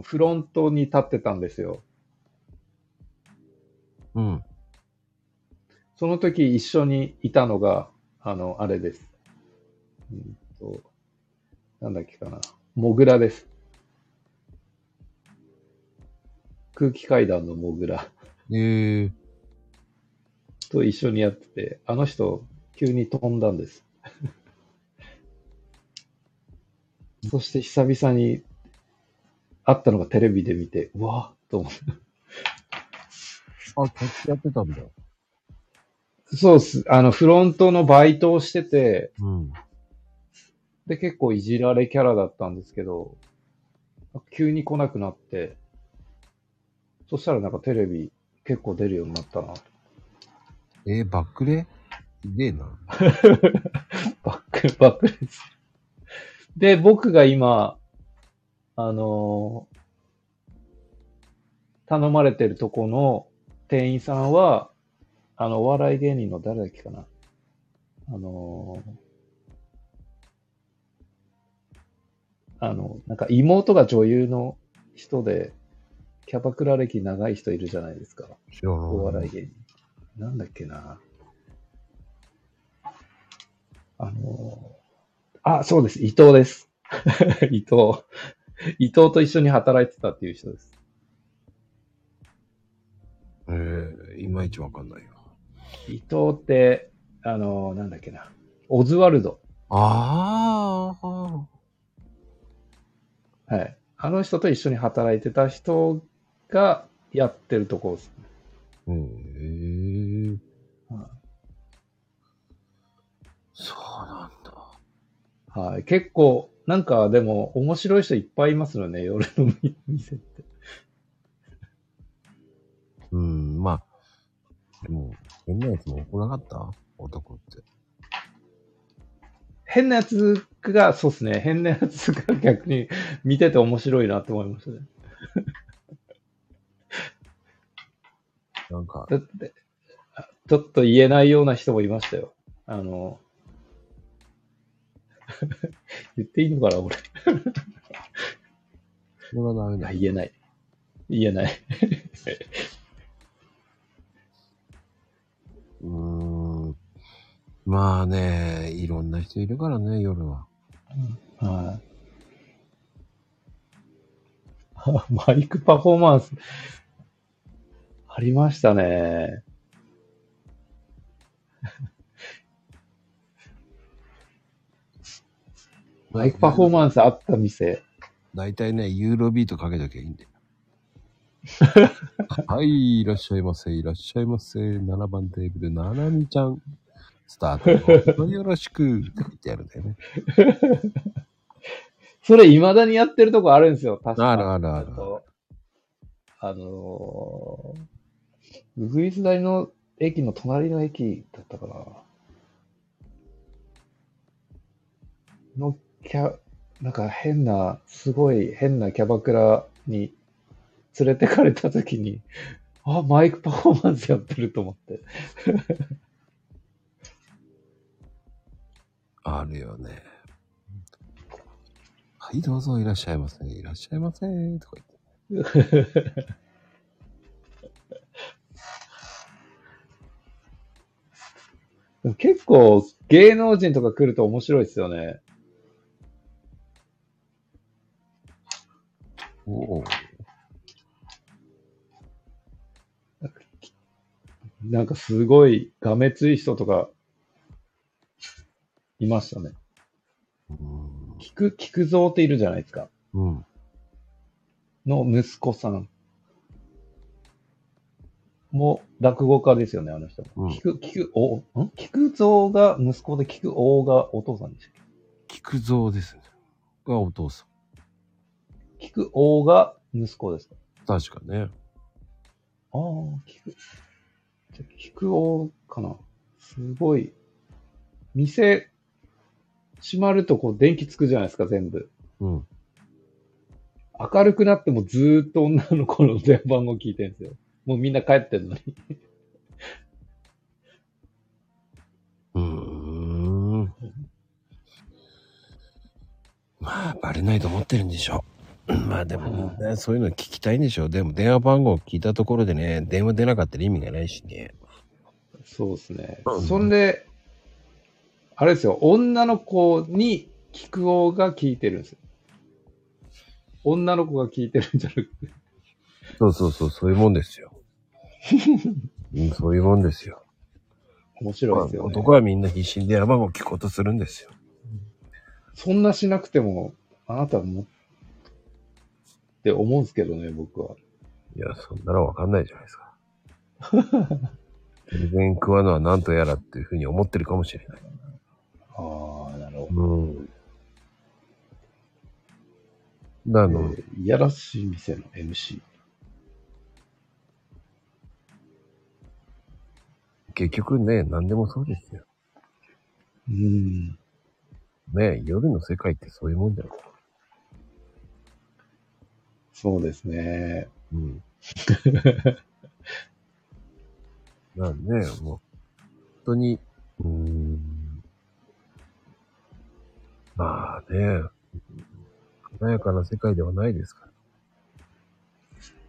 フロントに立ってたんですよ。その時一緒にいたのが、あれです。なんだっけかな。モグラです。空気階段のモグラ。と一緒にやってて、あの人、急に飛んだんです。そして久々に会ったのがテレビで見て、うわぁと思って。あ、キャッチやってたんだよ。そうっす。フロントのバイトをしてて、で、結構いじられキャラだったんですけど、急に来なくなって、そしたらなんかテレビ結構出るようになったな。バックレひでえな。バックレです。で、僕が今、頼まれてるとこの店員さんは、お笑い芸人の誰だっけかな。なんか妹が女優の人で、キャバクラ歴長い人いるじゃないですか。お笑い芸人。なんだっけな。あ、そうです。伊藤です。伊藤と一緒に働いてたっていう人です。いまいちわかんないよ。伊藤って、なんだっけな。オズワルド。はい。あの人と一緒に働いてた人がやってるとこですね。そうなんだ。はい。結構、なんかでも面白い人いっぱいいますよね、夜の店って。まあ、でも、変なやつも怒らなかった男って。変なやつが、そうですね、変なやつが逆に見てて面白いなって思いましたね。なんか。だって、ちょっと言えないような人もいましたよ。言っていいのかな、俺。それはダメだ。言えない。まあね、いろんな人いるからね、夜は。うん、はい。マイクパフォーマンス、ありましたね。マイクパフォーマンスあった店。だいたいね、ユーロビートかけときゃいいんだよ。はい、いらっしゃいませ、いらっしゃいませ。7番テーブル、ななみちゃん。スタート。よろしくって言ってやるんだよね。それ、未だにやってるとこあるんですよ。確かに。ある。ウグイス台の駅の隣の駅だったかな。のなんか変な、すごい変なキャバクラに連れてかれたときに、あ、マイクパフォーマンスやってると思って。あるよね。はい、どうぞいらっしゃいませ、いらっしゃいませとか言って。結構芸能人とか来ると面白いですよね。おお。なんかすごいがめつい人とか。いましたね。菊蔵っているじゃないですか。うん。の息子さんも落語家ですよね、あの人。うん、菊蔵が息子で、菊王がお父さんでしたっけ？菊蔵ですね。がお父さん。菊王が息子ですか？確かね。ああ、菊王かな。すごい。店、閉まるとこう電気つくじゃないですか、全部。うん。明るくなってもずーっと女の子の電話番号聞いてるんですよ。もうみんな帰ってんのに。まあ、バレないと思ってるんでしょう。まあでも、ね、そういうの聞きたいんでしょう。でも電話番号聞いたところでね、電話出なかったら意味がないしね。そうですね。そんで、あれですよ、女の子に菊王が聞いてるんですよ。女の子が聞いてるんじゃなくて。そう、そういうもんですよ。うん、そういうもんですよ。面白いですよ、ね。まあ、男はみんな必死に電話番号聞こうとするんですよ。そんなしなくても、あなたも、って思うんですけどね、僕は。いや、そんなのわかんないじゃないですか。全然食わのは何とやらっていうふうに思ってるかもしれない。ああ、なるほど。うん。なので、いやらしい店の MC。結局ね、何でもそうですよ。ねえ、夜の世界ってそういうもんだよ。そうですね。うん。なんね、もう、本当に、まあね、華やかな世界ではないですか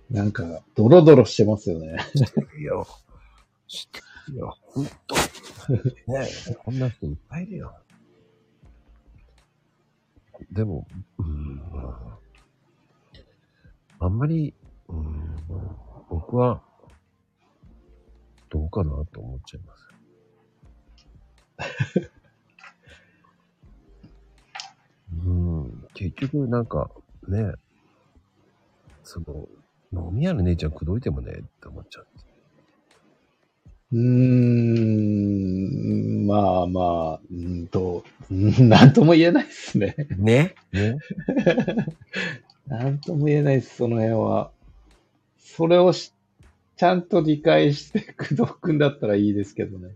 ら。なんか、ドロドロしてますよね。知ってるよ。ほんと。ねえ、こんな人いっぱいいるよ。でも、あんまり、僕は、どうかなと思っちゃいます。結局なんかね、その飲み屋の姉ちゃん口説いてもねって思っちゃう。まあまあ、なんとも言えないですね。ね。なんとも言えないです、その辺は。それをちゃんと理解して口説くんだったらいいですけどね。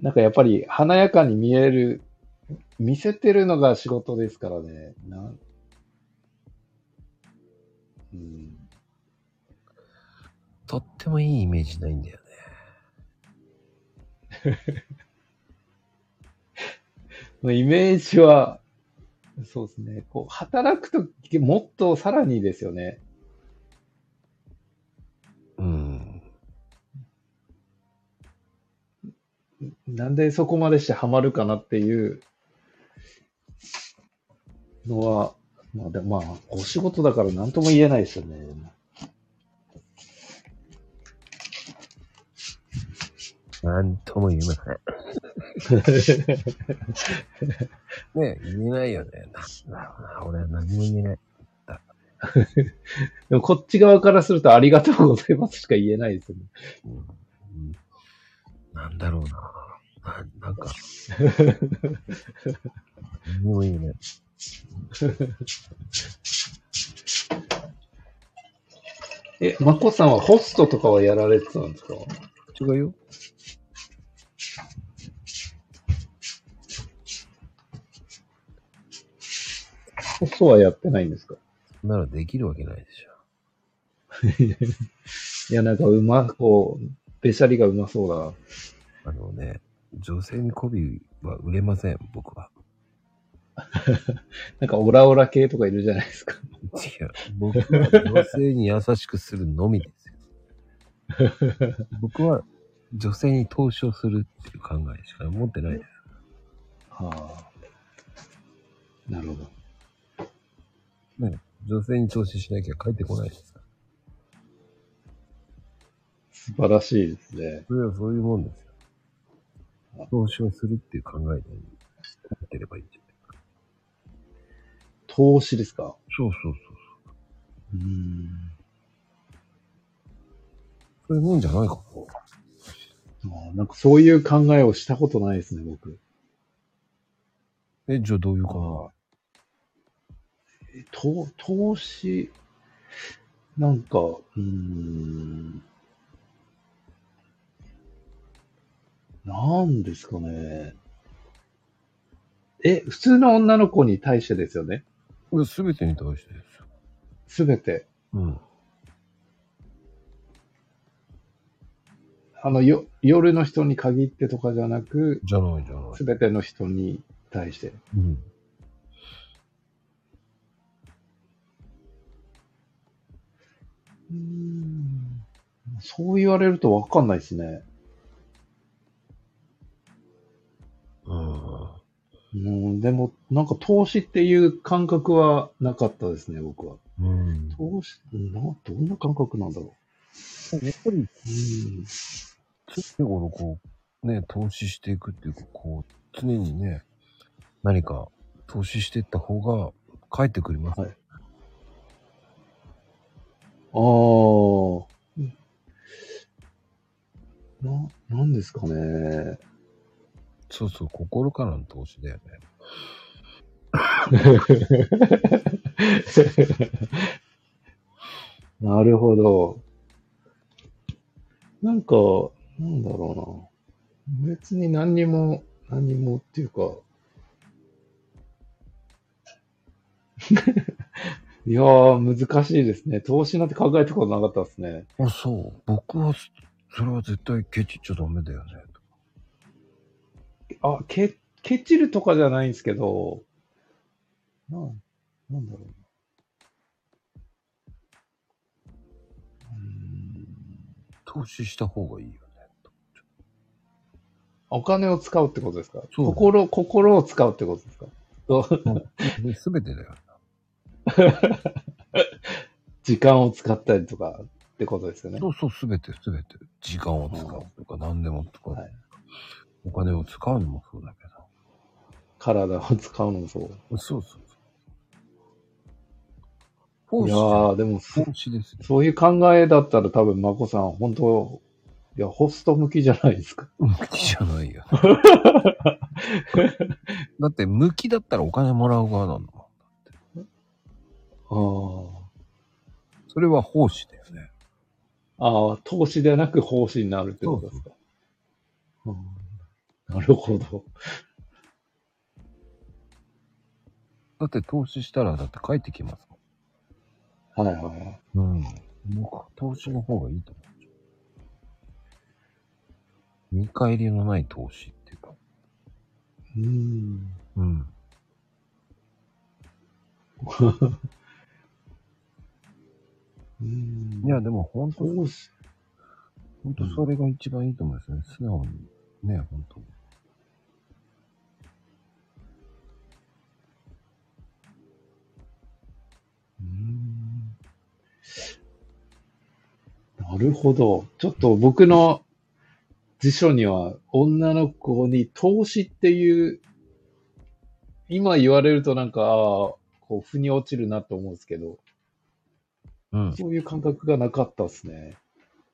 なんかやっぱり華やかに見せてるのが仕事ですからね。とってもいいイメージないんだよね。イメージは、そうですね。こう働くときもっとさらにですよね。なんでそこまでしてハマるかなっていうのは、まあ、でもまあお仕事だから何とも言えないですよね。なんとも言えません。ねえ、言えないよね。なんだろうな、俺は何も言えない。でもこっち側からするとありがとうございますしか言えないですよね。うん、なんだろうな。なんか。何も言えない。え、まこさんはホストとかはやられてたんですか？違うよ。ホストはやってないんですか？ならできるわけないでしょ。いや、なんかこう、べしゃりがうまそうだな。ね、女性に媚びは売れません、僕は。なんかオラオラ系とかいるじゃないですか。違う。僕は女性に優しくするのみですよ。僕は女性に投資をするっていう考えしか持ってないです。はあ。なるほど。ね、女性に投資しなきゃ帰ってこないですから。素晴らしいですね。それはそういうもんですよ。投資をするっていう考えで立ってればいいんじゃないか。投資ですか？そうそうそう。そういうもんじゃないかな。なんかそういう考えをしたことないですね、僕。え、じゃあどういうかな。投資、なんか、なんですかね。え、普通の女の子に対してですよね。これ全てに対してですよ。全て。うん。夜の人に限ってとかじゃなく、じゃない。全ての人に対して。うん。そう言われるとわかんないですね。でも、なんか投資っていう感覚はなかったですね、僕は。投資、どんな感覚なんだろう。やっぱり、常日頃こう、ね、投資していくっていうか、こう、常にね、何か投資していった方が返ってくります。はい、なんですかね。そうそう、心からの投資だよね。なるほど。なんか、なんだろうな。別に何にもっていうか。いやー、難しいですね。投資なんて考えたことなかったですね。あ、そう。僕は、それは絶対ケチっちゃダメだよね。あ、ケチるとかじゃないんですけど、なんだろうな。投資した方がいいよね。お金を使うってことですか？そう。心を使うってことですか？すべてだよ。時間を使ったりとかってことですよね。そうそう、すべて。時間を使うとか、何でも使う。はい、お金を使うのもそうだけど。体を使うのもそう。そう。いやー、でも、ですね、そういう考えだったら多分、まこさん、本当、いや、ホスト向きじゃないですか。向きじゃないよ。だって、向きだったらお金もらう側なんだもん。ああ、それは奉仕だよね。ああ、投資ではなく奉仕になるってことですか。なるほど。だって投資したらだって帰ってきますもん。はい。僕は投資の方がいいと思う。見返りのない投資っていうか。いや、でも本当それが一番いいと思うんですよね。素直にね、本当なるほど。ちょっと僕の辞書には女の子に投資っていう、今言われるとなんか、こう、腑に落ちるなと思うんですけど、うん、そういう感覚がなかったですね。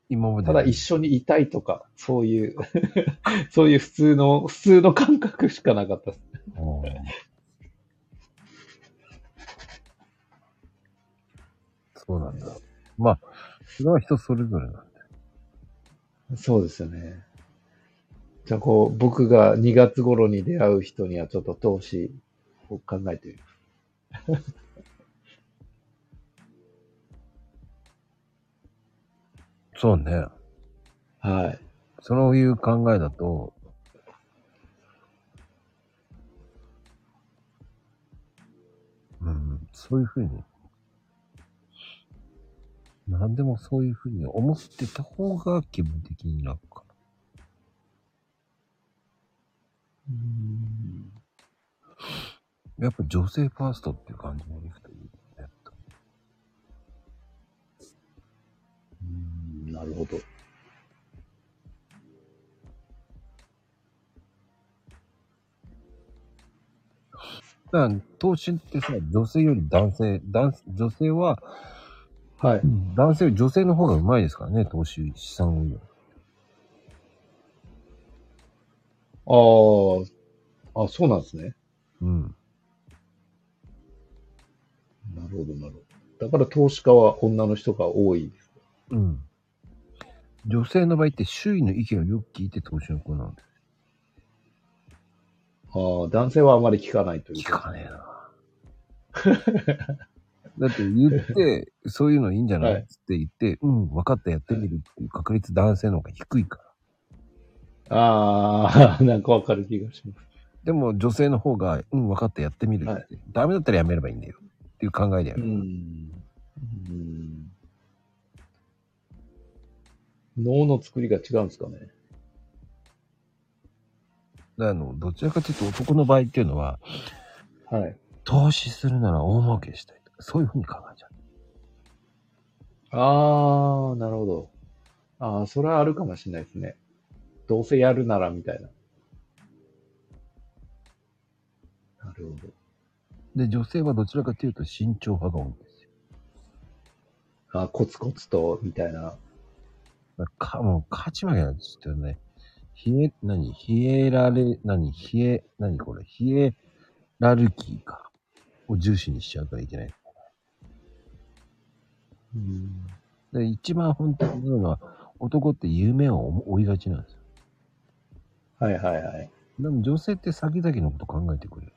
今まで。ただ一緒にいたいとか、そういう、そういう普通の感覚しかなかったですね。そうなんだ。まあ、それは人それぞれなんで。そうですよね。じゃあこう、僕が2月頃に出会う人にはちょっと投資を考えてみます。そうね。はい。そういう考えだと、うん、そういうふうに、何でもそういうふうに思ってた方が気分的に楽かな。やっぱ女性ファーストっていう感じにいくといい。なるほど。だから投資ってさ、女性より女性は、はい、男性より女性の方がうまいですからね、投資資産運用。ああ、そうなんですね。うん。なるほどなるほど。だから投資家は女の人が多いです。うん。女性の場合って周囲の意見をよく聞いて投資の子なんです。ああ、男性はあまり聞かないというか。聞かねえな。だって言って、そういうのいいんじゃない、はい、って言って、うん、分かったやってみるっていう確率男性の方が低いから。ああ、なんかわかる気がします。でも女性の方が、うん、分かったやってみるって、はい、ダメだったらやめればいいんだよっていう考えでやる。うん。脳の作りが違うんですかね。どちらかというと男の場合っていうのは、はい、投資するなら大儲けしたいとか、そういうふうに考えちゃう。ああ、なるほど。ああ、それはあるかもしれないですね。どうせやるならみたいな。なるほど。で、女性はどちらかというと慎重派が多いんですよ。ああ、コツコツとみたいな。もう勝ち負けなんですよね。ヒエラルキーか。を重視にしちゃうからいけない。で一番本当に思うのは、男って夢を追いがちなんですよ。はいはいはい。でも女性って先々のこと考えてくれる。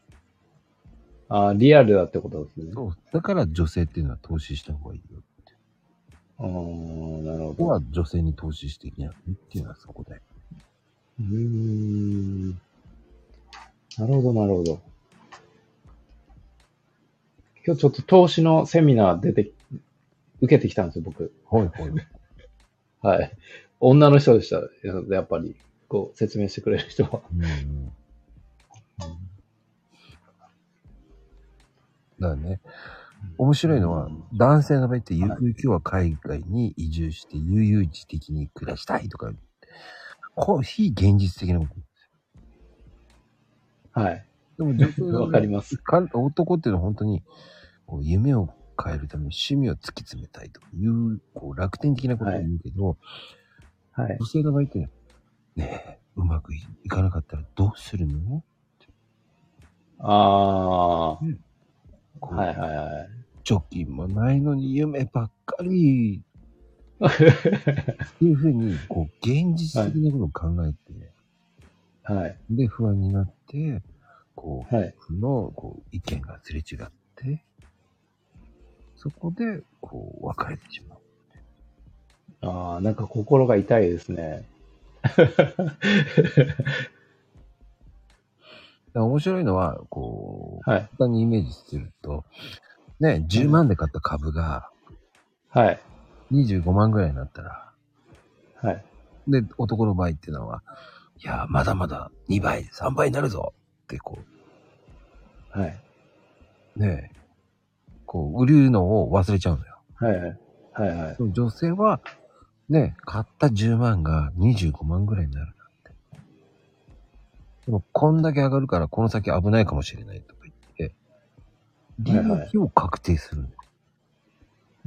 ああ、リアルだってことですね。そう。だから女性っていうのは投資した方がいいよ。なるほど。ここは女性に投資していきなっていうのはそこで。なるほど、なるほど。今日ちょっと投資のセミナー受けてきたんですよ、僕。はい、はい。はい。女の人でした。やっぱり、こう、説明してくれる人は。だね。面白いのは、男性の場合って、ゆくゆくは海外に移住して、悠々自適に暮らしたいとか、こう、非現実的なことです。はい。でも女性の、わかります。男っていうのは本当に、こう夢を変えるために趣味を突き詰めたいという、こう、楽天的なことを言うけど、はいはい、女性の場合って、ねえ、うまくいかなかったらどうするの？ああ。うんはいはいはい。貯金もないのに夢ばっかり。っていうふうに、こう、現実的なことを考えて、はい。で、不安になって、こう、はい、の、こう、意見がすれ違って、そこで、こう、別れてしまう。ああ、なんか心が痛いですね。面白いのは、こう、はい、簡単にイメージすると、ね、10万で買った株が、はい。25万ぐらいになったら、はい。で、男の場合っていうのは、いや、まだまだ2倍、3倍になるぞって、こう、はい。ねえ、こう、売るのを忘れちゃうのよ。はいはい。はいはい、その女性はね、買った10万が25万ぐらいになるなんて。でもこんだけ上がるからこの先危ないかもしれないとか言って、利益を確定するんです。はい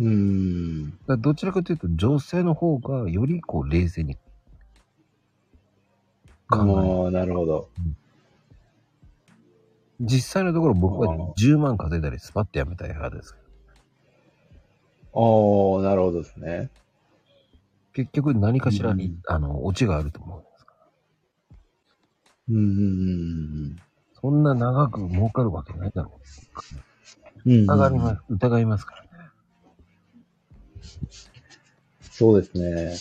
はい、だからどちらかというと女性の方がよりこう冷静に考える。なるほど。うん実際のところ僕は10万稼いだりスパッとやめたい派です。おー、なるほどですね。結局何かしらに、うん、オチがあると思うんですから。そんな長く儲かるわけないだろう。疑いますからね。そうですね。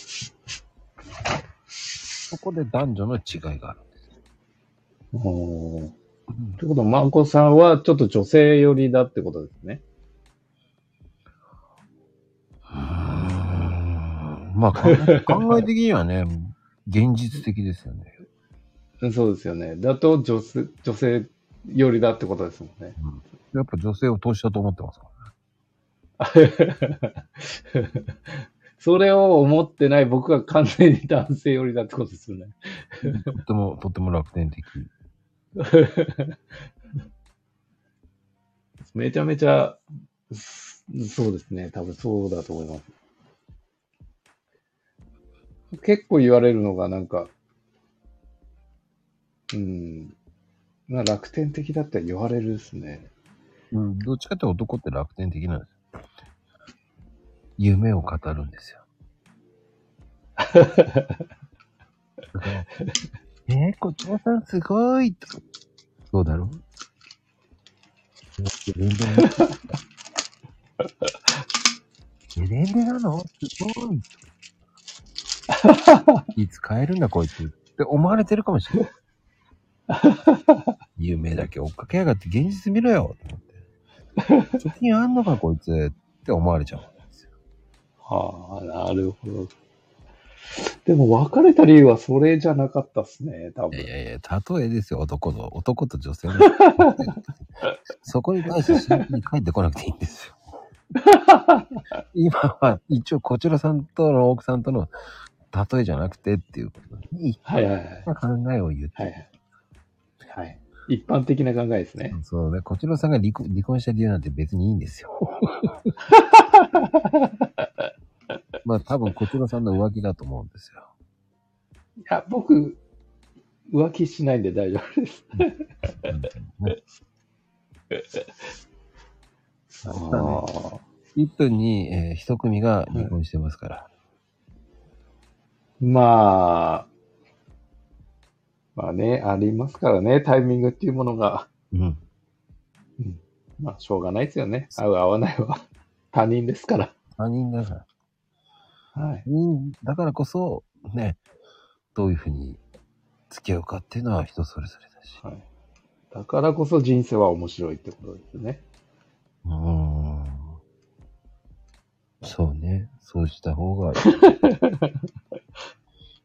そこで男女の違いがあるんです。おー。ということは、まんこさんはちょっと女性寄りだってことですね。まあ考え的にはね、現実的ですよね。そうですよね。だと女性寄りだってことですもんね。うん、やっぱ女性を投資だと思ってますからね。それを思ってない僕は完全に男性寄りだってことですよね。とっても楽天的。めちゃめちゃそうですね、多分そうだと思います。結構言われるのがなんかまあ楽天的だって言われるですね。どっちかって男って楽天的なんです。夢を語るんですよ。ねえ、こちらさんすごいとか。そうだろう。ゲレンデなのすごい。いつ帰るんだこいつって思われてるかもしれない。夢だけ追っかけやがって現実見ろよと思って。貯金あんのかこいつって思われちゃうんですよ。はあ、なるほど。でも別れた理由はそれじゃなかったっすね、多分。いやいや、例えですよ、男と女性の。そこに関して真剣に帰ってこなくていいんですよ。今は一応こちらさんとの奥さんとの例えじゃなくてっていうことに、はいはいはい、考えを言って、はいはいはい、一般的な考えですね。そうね、こちらさんが離婚した理由なんて別にいいんですよ。まあ多分小倉さんの浮気だと思うんですよ。いや僕浮気しないんで大丈夫です。1分に、1組が離婚してますから。はい、まあねありますからね、タイミングっていうものが。まあしょうがないですよね。合う合わないは他人ですから。他人だから。はい、だからこそね、どういうふうに付き合うかっていうのは人それぞれだし、はい、だからこそ人生は面白いってことですね。そうね、そうした方がいい。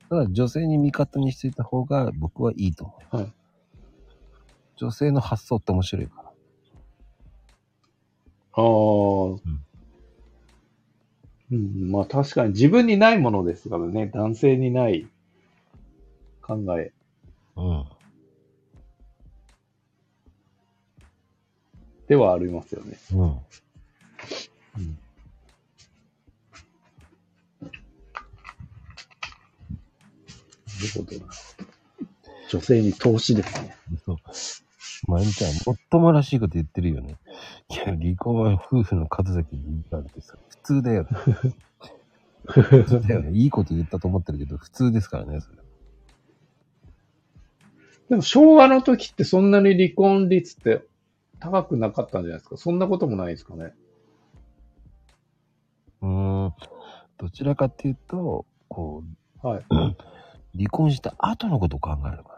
ただ女性に味方にしていた方が僕はいいと思います、はい、女性の発想って面白いから。まあ確かに自分にないものですからね、男性にない考え。ではありますよね。なるほど。女性に投資ですね。そう。まゆみちゃん、もっともらしいこと言ってるよね。いや、離婚は夫婦の数だけ言ったんですよ。普通だよ。いいこと言ったと思ってるけど、普通ですからね、それ。でも昭和の時ってそんなに離婚率って高くなかったんじゃないですか。そんなこともないですかね。どちらかっていうと、こう、はい、離婚した後のことを考えるか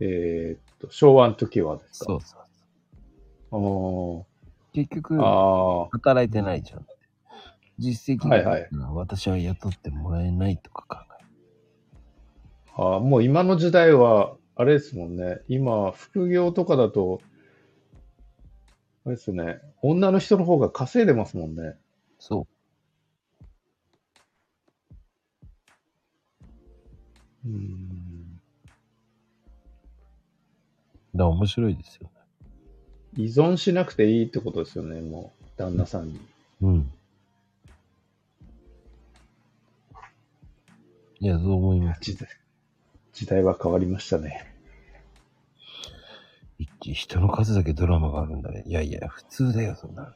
らね。昭和の時はですか。そうそう。結局働いてないじゃん。実績が私は雇ってもらえないとか考える、はいはい、もう今の時代はあれですもんね。今副業とかだとあれですね、女の人の方が稼いでますもんね。そう。だから面白いですよね。依存しなくていいってことですよね、もう旦那さんに。うん。いや、そう思います。時代は変わりましたね。人の数だけドラマがあるんだね。いやいや、普通だよ、そんな。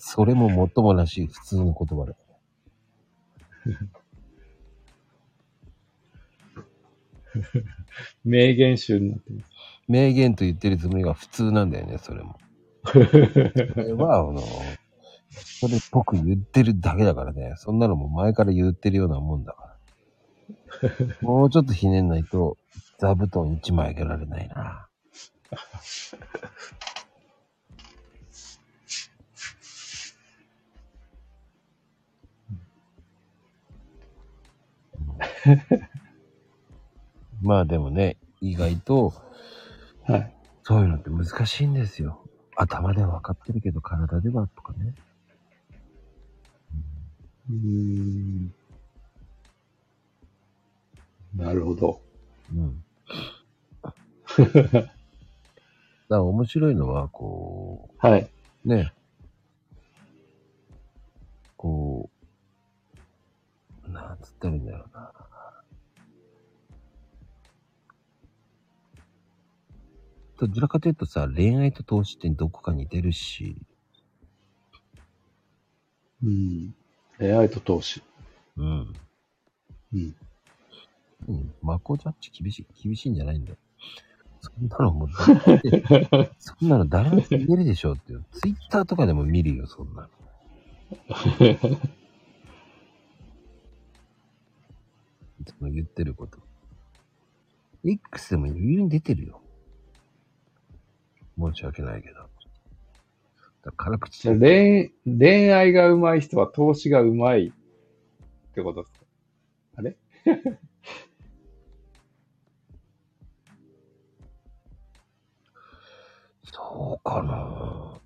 それももっともらしい普通の言葉だね。名言集になってます。名言と言ってるつもりが普通なんだよね、それも。それは、それっぽく言ってるだけだからね。そんなのも前から言ってるようなもんだから。もうちょっとひねんないと、座布団一枚あげられないな。まあでもね、意外と、はい、そういうのって難しいんですよ。頭では分かってるけど体ではとかね。なるほど。うん。だから面白いのはこう、はい、ね、こうなんつったらいいんだろうな。どちらかというとさ、恋愛と投資ってどこか似てるし、うん、恋愛と投資、うん、うん。うん、マコジャッジ厳しいんじゃないんだよ。そんなのもうそんなの誰も見れるでしょっていう。ツイッターとかでも見るよ、そんなの。いつも言ってること。X でも余裕に出てるよ。申し訳ないけど。だから辛口で。恋愛が上手い人は投資が上手いってことですか？あれ？そうかな。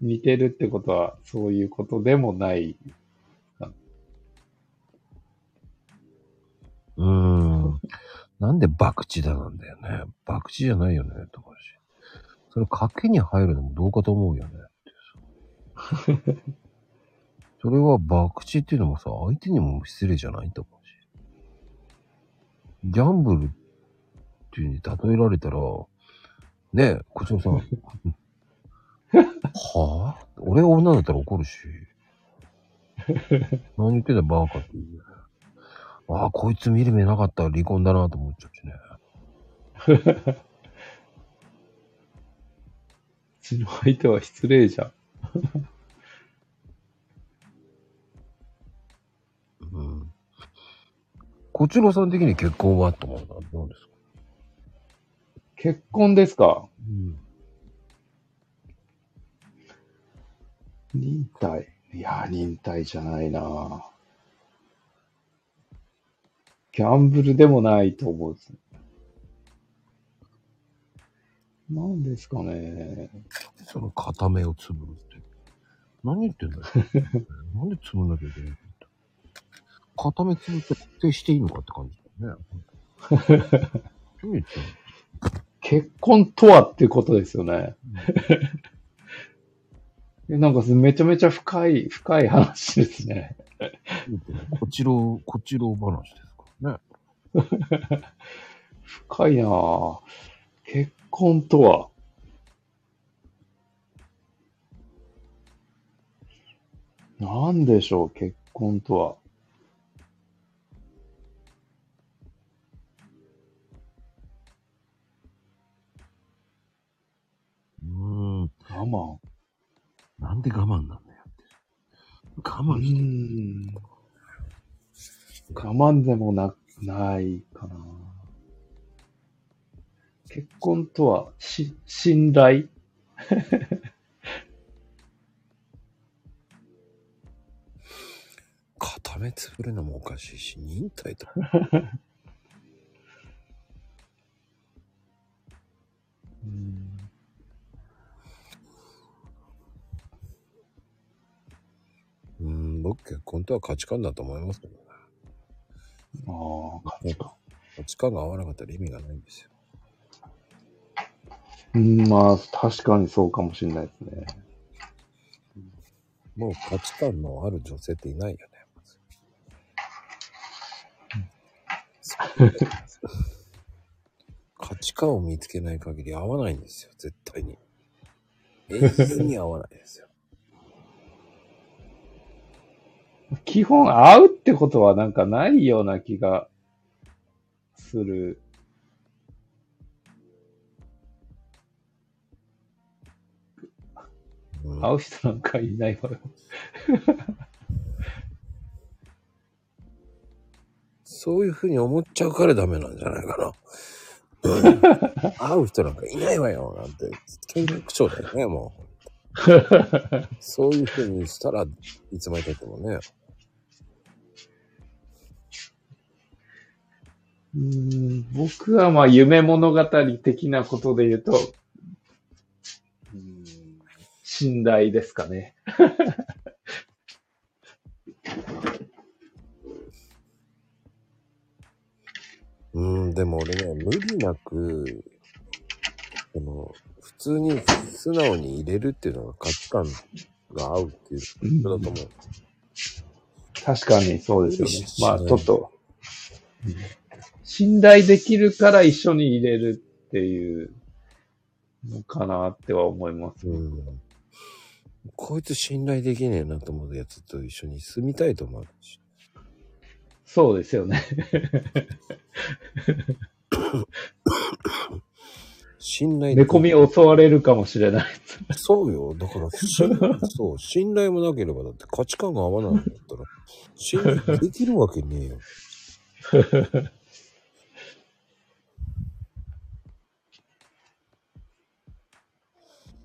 似てるってことはそういうことでもない。なんで博打だなんだよね。博打じゃないよねとかし。それ賭けに入るのもどうかと思うよねってさ。それは博打っていうのもさ、相手にも失礼じゃないとかし。ギャンブルっていうに例えられたら。ねえ、こちらさん。はぁ、あ、俺女だったら怒るし。何言ってんだバカって言うね。ああ、こいつ見る目なかったら離婚だなと思っちゃうしね。うちの相手は失礼じゃん。うん。こちらさん的に結婚はと思うのはどうですか？結婚ですか、うん、忍耐、いや忍耐じゃないな、ギャンブルでもないと思うですね。何ですかね、その片目をつぶるって何言ってんだよ。なんでつぶんなきゃいけないんだ。片目つぶって固定していいのかって感じだよね。何言ってんの、結婚とはっていうことですよね。なんかめちゃめちゃ深い話ですね。こちろ話ですかね。深いなぁ。結婚とは。なんでしょう、結婚とは。我慢。なんで我慢なんだよって。我慢してる。我慢でもないかな。結婚とは、信頼。固めつぶるのもおかしいし、忍耐と。僕結婚とは価値観だと思いますけどね。ああ、価値観。価値観が合わなかったら意味がないんですよ。まあ、確かにそうかもしれないですね。もう価値観のある女性っていないよね。価値観を見つけない限り合わないんですよ、絶対に。永遠に合わないですよ。基本合うってことはなんかないような気がする。うん、合う人なんかいないわよ。そういうふうに思っちゃうからダメなんじゃないかな。会う人なんかいないわよなんて権力者だよね、もう。そういうふうにしたらいつまで経ってもね。僕はまあ夢物語的なことで言うと、信頼ですかね。でも俺ね、無理なく、普通に素直に入れるっていうのが価値観が合うっていうことだと思う。確かにそうですよね。まあちょっと、信頼できるから一緒に入れるっていうのかなっては思います。こいつ信頼できねえなと思うやつと一緒に住みたいと思うし。そうですよね。信頼。猫み襲われるかもしれない。そうよ。だから、そう、信頼もなければ、だって価値観が合わないんだったら、信頼できるわけねえよ。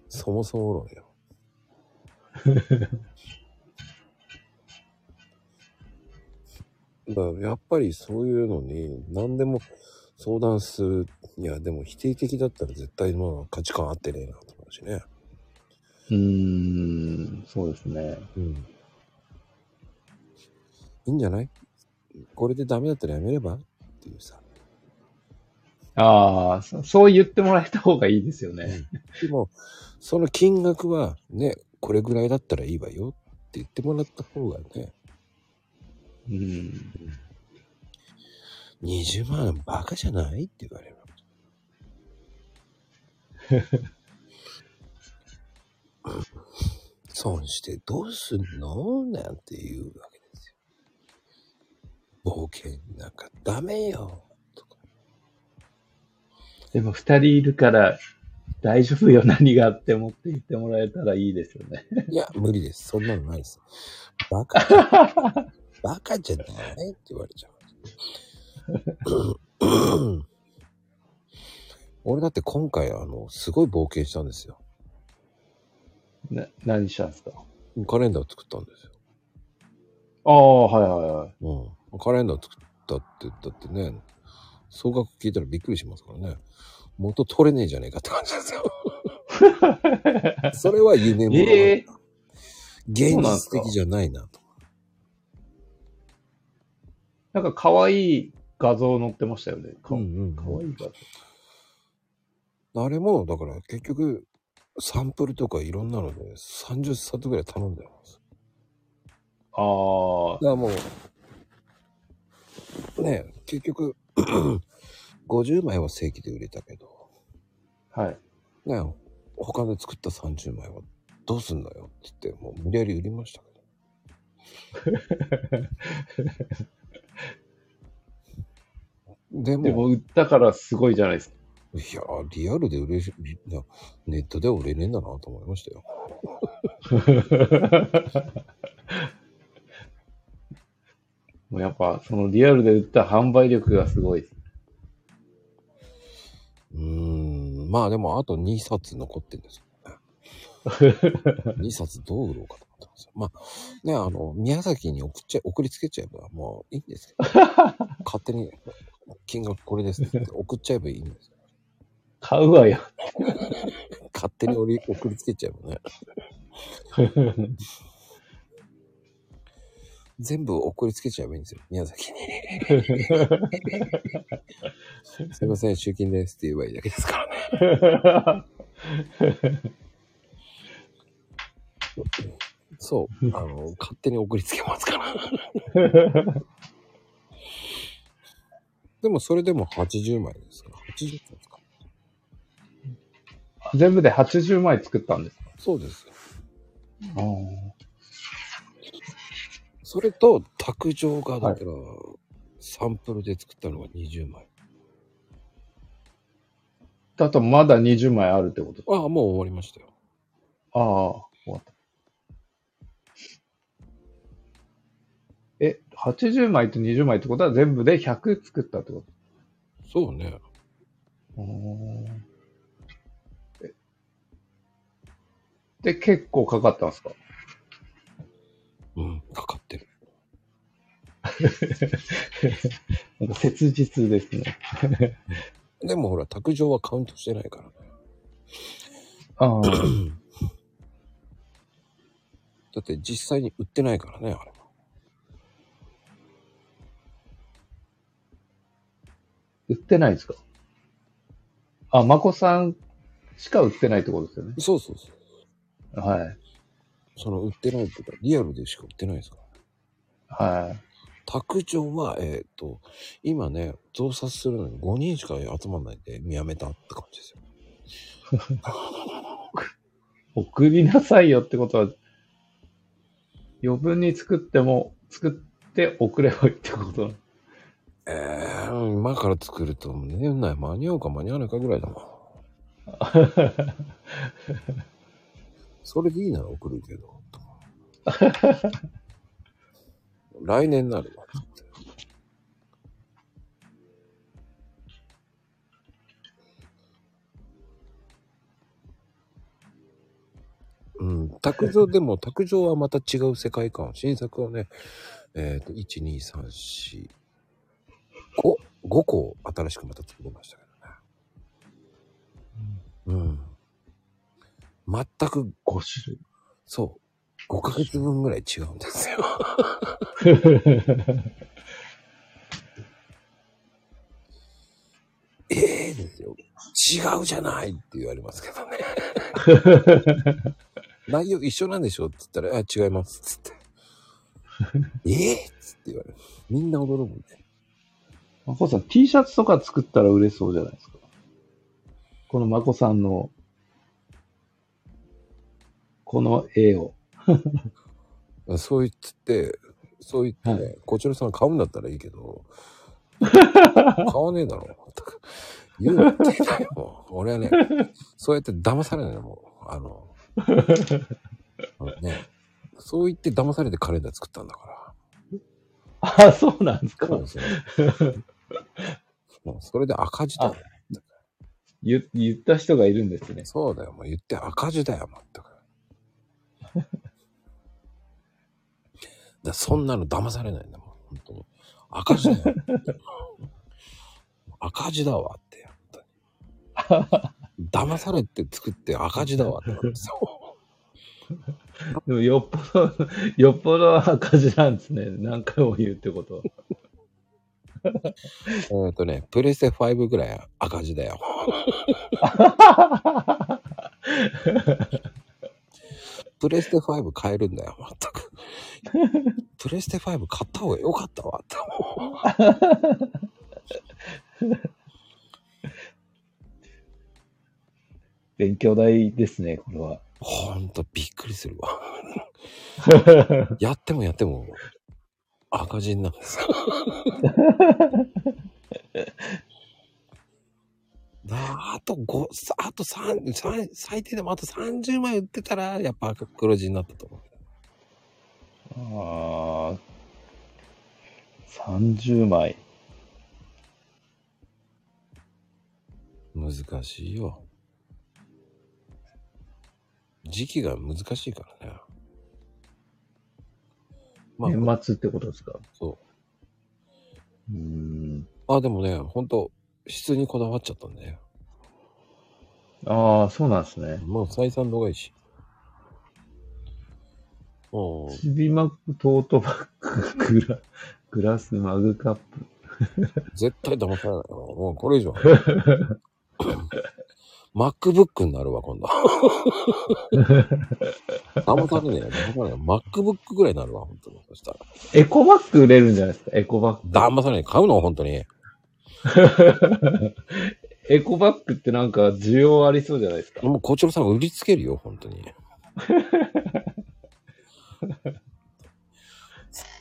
そもそも論よ。だからやっぱりそういうのに何でも相談する。いやでも否定的だったら絶対まあ価値観合ってねえなと思うしね。そうですね。いいんじゃない？これでダメだったらやめればっていうさ。ああ、そう言ってもらえた方がいいですよね。でもその金額はね、これぐらいだったらいいわよって言ってもらった方がね。20万バカじゃないって言われる。損してどうすんのなんて言うわけですよ。冒険なんかダメよとか。でも二人いるから大丈夫よ、何があってもって言ってもらえたらいいですよね。いや無理です、そんなのないです。バカバカじゃないって言われちゃう。俺だって今回すごい冒険したんですよ。何したんですか？カレンダー作ったんですよ。ああ、はいはいはい。カレンダー作ったって言ったってね、総額聞いたらびっくりしますからね。元取れねえじゃねえかって感じですよ。それは夢物語。現実的じゃないなと。なんか可愛い画像載ってましたよね。可愛い画像。あれも、だから結局、サンプルとかいろんなので、30冊ぐらい頼んでます。ああ。だからもう、ねえ、結局、50枚は正規で売れたけど、はい。ねえ、他で作った30枚はどうすんだよって言って、もう無理やり売りましたけど。でも売ったからすごいじゃないですか。いやー、リアルで嬉しい。ネットでは売れねえんだなと思いましたよ。もうやっぱそのリアルで売った販売力がすごい。まあでもあと2冊残ってるんですよね。2冊どう売ろうかと思ってます。まあね、宮崎に送りつけちゃえばもういいんですけど、勝手に金額これですって送っちゃえばいいんですよ。買うわよ。勝手に送りつけちゃうもんね。全部送りつけちゃえばいいんですよ、宮崎に。すいません、集金ですって言えばいいだけですからね。そう、勝手に送りつけますから。でもそれでも80枚ですから。80枚ですか。全部で80枚作ったんですか。そうです。ああ。それと卓上がだから、はい、サンプルで作ったのが20枚だとまだ20枚あるってことですか。ああ、もう終わりましたよ。ああ、終わった。80枚と20枚ってことは全部で100作ったってこと。そうね。で、結構かかったんですか。うん、かかってる。なんか切実ですね。でもほら、卓上はカウントしてないからね。ああ。だって実際に売ってないからね、あれは。売ってないですか。あ、まこさんしか売ってないってことですよね。そうそうそう。はい。その売ってないっていうか、リアルでしか売ってないですからね。はい。卓上は、今ね、増刷するのに5人しか集まんないんで、やめたって感じですよ。送りなさいよってことは、余分に作って送ればいいってことな。今から作ると、年内間に合うか間に合わないかぐらいだもん。それでいいなら送るけど。来年になるわ。うん、卓上でも、卓上はまた違う世界観。新作はね、1、2、3、4、5、5個新しくまた作りましたけどね。うん。うん全く5種類。そう。5ヶ月分ぐらい違うんですよ。ええですよ。違うじゃないって言われますけどね。内容一緒なんでしょって言ったら、あ、違いますっつって。つって言われる。みんな驚くんで。まこさん、T シャツとか作ったら売れそうじゃないですか。このまこさんのこの絵をそう言って、ね、はい、こちらさん買うんだったらいいけど買わねえだろとか言うてたよ。もう俺はね、そうやって騙されないのもうね、そう言って騙されてカレンダー作ったんだから。ああ、そうなんですか。もうそれで赤字だよ。言った人がいるんですね。そうだよ、もう言って赤字だよ、全く。だ、そんなの騙されないんだもん、本当に。赤字だよ。赤字だわって、本当に。騙されて作って赤字だわって。そう。でもよっぽど赤字なんですね。何回も言うってことは。プレステ5ぐらい赤字だよ。プレステ5買えるんだよ、まったく。プレステ5買った方が良かったわって思う。勉強代ですね、これは。ほんとびっくりするわ。やってもやっても赤字なんですよ。あと3、最低でもあと30枚売ってたら、やっぱ黒字になったと思う。ああ、30枚。難しいよ。時期が難しいからね。まあ、年末ってことですか。そう。あ、でもね、本当質にこだわっちゃったんだよ。ああ、そうなんですね。もう採算度外視。ちびまく、トートバッグ、グラス、マグカップ。絶対騙されないな。もうこれ以上。MacBook になるわ、今度。騙されねえよ。騙されない。MacBook ぐらいになるわ、本当に。そしたら。エコバッグ売れるんじゃないですか、エコバッグ。騙されない。買うの、本当に。エコバッグってなんか需要ありそうじゃないですか。もうこちらさん売りつけるよ、本当に。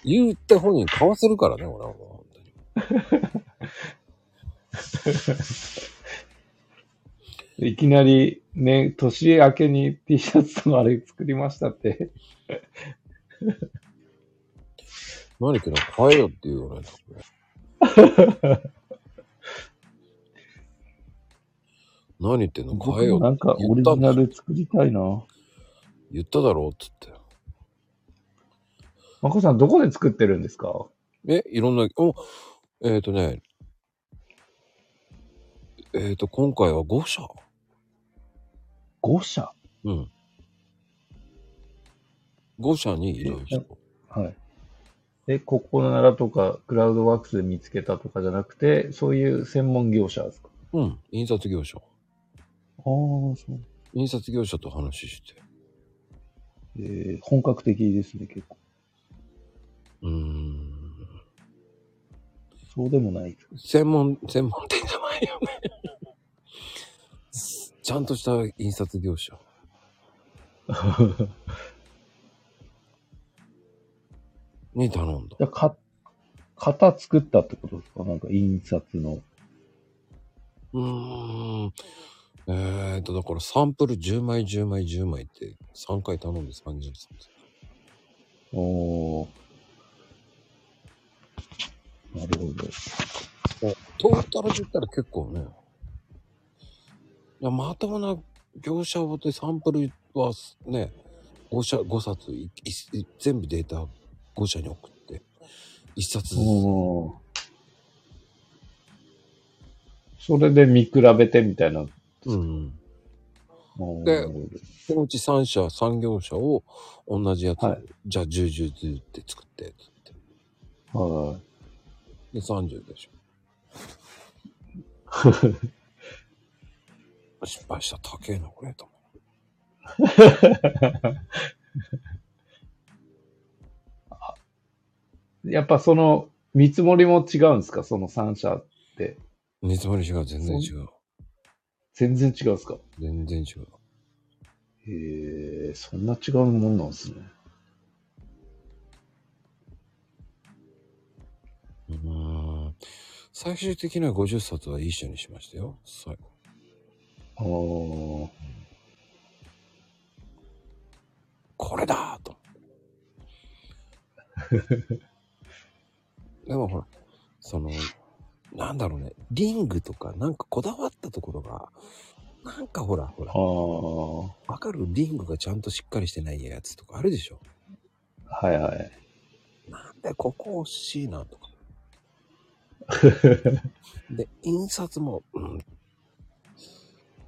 言って本人買わせるからね、俺は本当に。いきなりね、年明けに T シャツのあれ作りましたって。何か買えよって言うよね。何言ってんの、買えよって。なんかオリジナル作りたいな。言っただろうって言って。まこさん、どこで作ってるんですか？いろんな、今回は5社。5社？うん。5社にいるんですよ。はい。ここならとか、クラウドワークスで見つけたとかじゃなくて、そういう専門業者ですか？うん、印刷業者。ああ、そう。印刷業者と話して。本格的ですね、結構。そうでもない。専門店じゃないよね。ちゃんとした印刷業者。に頼んだ。型作ったってことですか？なんか印刷の。だからサンプル10枚10枚10枚って3回頼んで30です。おー。なるほど。トータルで言ったら結構ね。いや、まともな業者をでサンプルはね、5冊全部データ5社に送って、1冊ずつ。それで見比べてみたいな。うん。で、そのうち3業者を同じやつ、はい、じゃあ10ずって作って、って。はい。で、30でしょ。失敗した。高えな、これ、と思う。やっぱその、見積もりも違うんですか？その3社って。見積もり違う、全然違う。全然違うんですか？全然違う。へえ、そんな違うもんなんですね。最終的には50冊は一緒にしましたよ、最後。これだーと。でもほら、その、なんだろうね、リングとかなんかこだわったところが、なんかほら、わかる？リングがちゃんとしっかりしてないやつとかあるでしょ。はいはい。なんでここ惜しいなとか。で印刷も、うん、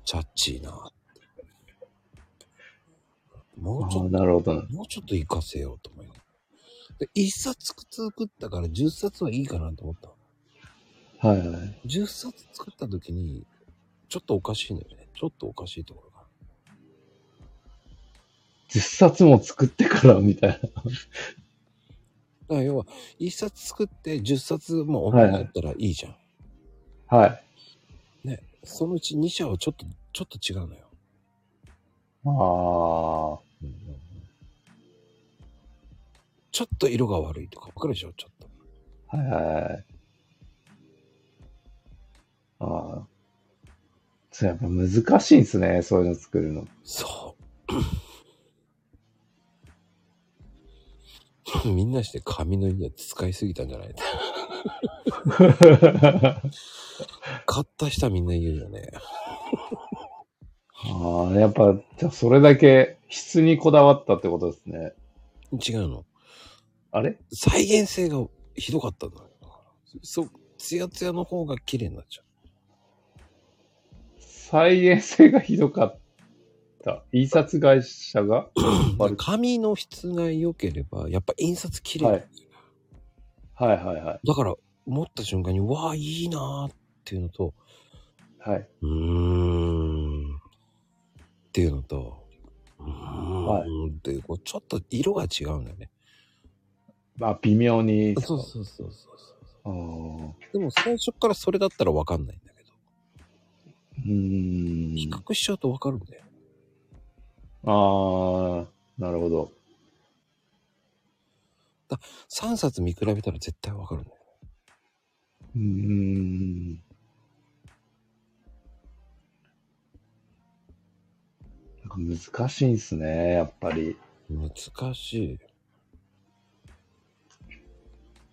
チャッチーな。もうちょっと活かせようと思います。で1冊作ったから10冊はいいかなと思った。はいはい。10冊作った時にちょっとおかしいんだよね。ちょっとおかしいところが。10冊も作ってからみたいな。だから要は1冊作って10冊も同じだったらいいじゃん。はい、はい。ね、そのうち2社はちょっと違うのよ。ああ、うん。ちょっと色が悪いとかわかるでしょ、ちょっと。はいはい。ああ。そう、やっぱ難しいんですね、そういうの作るの。そう。みんなして紙の家使いすぎたんじゃない？買った人はみんな言うよね。ああ、やっぱ、じゃあそれだけ質にこだわったってことですね。違うの。あれ？再現性がひどかったんだよ。ツヤツヤの方が綺麗になっちゃう。再現性がひどかった。印刷会社が紙の質が良ければやっぱ印刷綺麗、はい、はいはいはい。だから持った瞬間にわあいいなーっていうのと、はい。っていうのと、はい。っていうこうちょっと色が違うんだよね。まあ微妙に。そうそうそうそう。でも最初からそれだったらわかんないんだけど。比較しちゃうとわかるんだよ。ああ、なるほど。だ3冊見比べたら絶対わかるんだよ。なんか難しいんすね、やっぱり。難しい。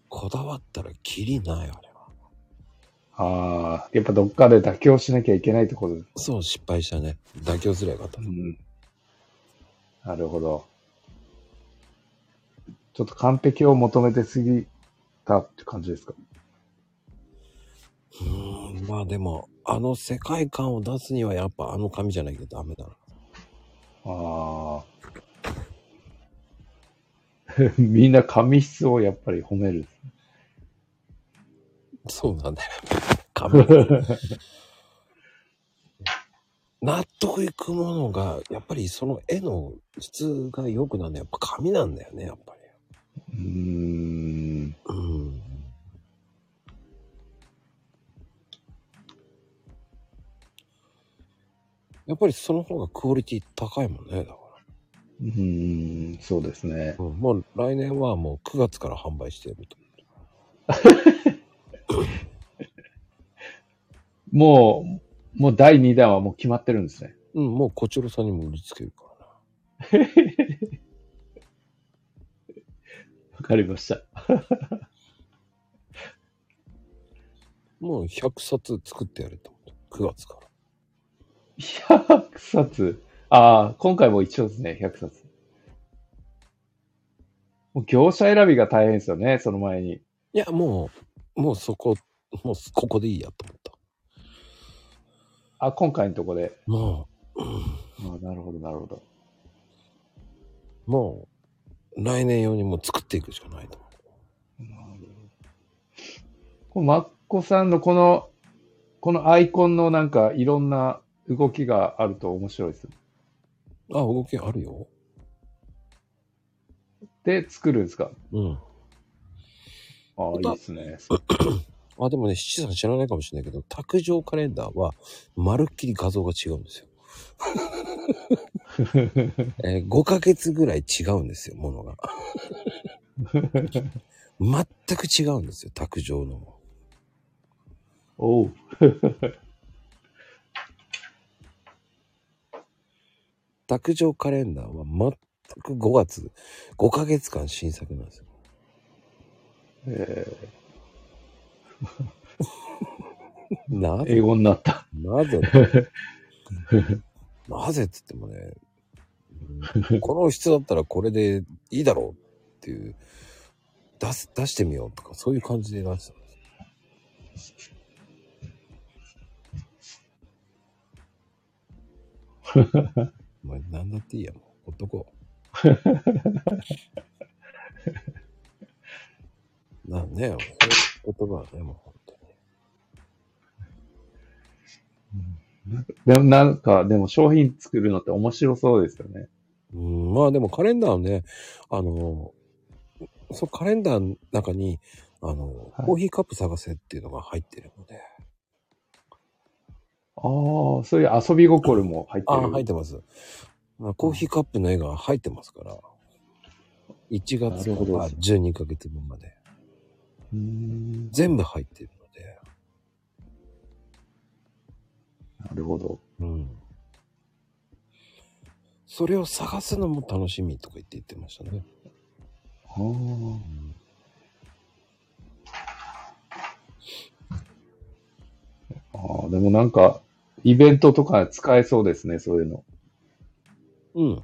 こだわったらキリないあれは。ああ、やっぱどっかで妥協しなきゃいけないってことですか。そう、失敗したね。妥協すればよかった。うん。なるほど。ちょっと完璧を求めてすぎたって感じですか。まあでもあの世界観を出すにはやっぱあの紙じゃないとダメだな。あみんな紙質をやっぱり褒める。そうなんだよ。紙納得いくものがやっぱりその絵の質が良くなるのはやっぱ紙なんだよねやっぱり。うん。やっぱりその方がクオリティ高いもんねだから。そうですね。もう来年はもう9月から販売してると思う。もう第2弾はもう決まってるんですね。うん、もうこちらさんにも売りつけるからな。わかりました。もう100冊作ってやれと思って。9月から。100冊。ああ、今回も一緒ですね、100冊。もう業者選びが大変ですよね、その前に。いや、もうそこ、もうここでいいやと思った。あ、今回のとこで。もう。ああ、なるほど、なるほど。もう、来年用にもう作っていくしかないと思う。なるほど。これ、マッコさんのこのアイコンのなんかいろんな動きがあると面白いです。あ、動きあるよ。で、作るんですか？うん。ああ、いいですね。あ、でもね、七さん知らないかもしれないけど、卓上カレンダーは、まるっきり画像が違うんですよ。5ヶ月ぐらい違うんですよ、ものが。全く違うんですよ、卓上の。おう。卓上カレンダーは全く5ヶ月間新作なんですよ。英語になった。なぜって言ってもね、この質だったらこれでいいだろうっていう、出してみようとか、そういう感じで出したんです。まあ、何だっていいやもうほっとこう。なんね、言葉はねもう本当に。でもなんかでも商品作るのって面白そうですよね。まあでもカレンダーね、そうカレンダーの中にはい、コーヒーカップ探せっていうのが入ってるので。ああ、そういう遊び心も入ってる。あ、入ってます。コーヒーカップの絵が入ってますから。1月から12ヶ月分まで。全部入ってるので。なるほど。うん。それを探すのも楽しみとか言ってましたね。ああ。ああ、でもなんか、イベントとか使えそうですね、そういうの。うん。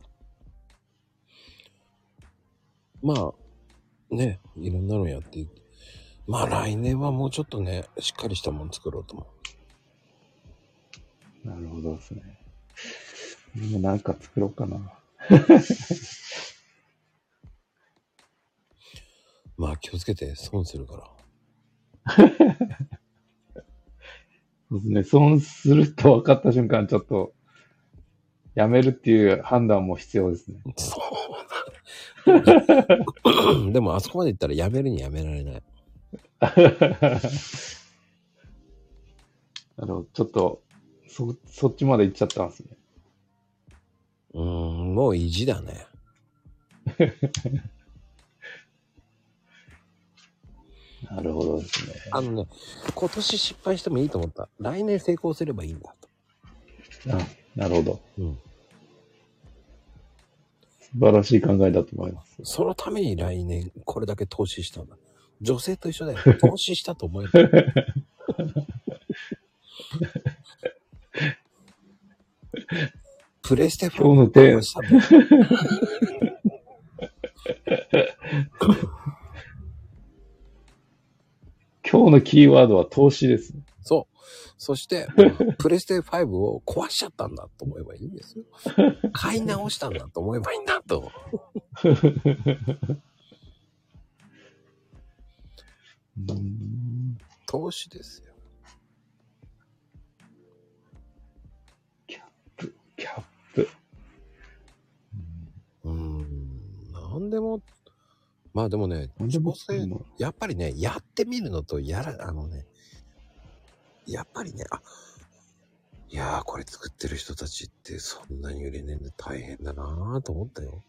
まあ、ね、いろんなのやって、まあ来年はもうちょっとね、しっかりしたもの作ろうと思う。なるほどですね。もうなんか作ろうかな。まあ気をつけて、損するから。そうですね、損すると分かった瞬間、ちょっとやめるっていう判断も必要ですね。そうだ。でもあそこまで行ったらやめるにやめられない。ちょっとそっちまで行っちゃったんですね。もう意地だね。なるほどですね。ね、今年失敗してもいいと思った。来年成功すればいいんだと。なるほど。うん。素晴らしい考えだと思います。そのために来年これだけ投資したんだ。女性と一緒だよ。投資したと思える。プレステ4のテーマした今日のキーワードは投資です。そう。そしてプレステ5を壊しちゃったんだと思えばいいんですよ。買い直したんだと思えばいいんだと。投資ですよ。キャップ。なんでも。まあでもね、やっぱりね、やってみるのとやっぱりね、いやー、これ作ってる人たちってそんなに売れねえんで大変だなーと思ったよ。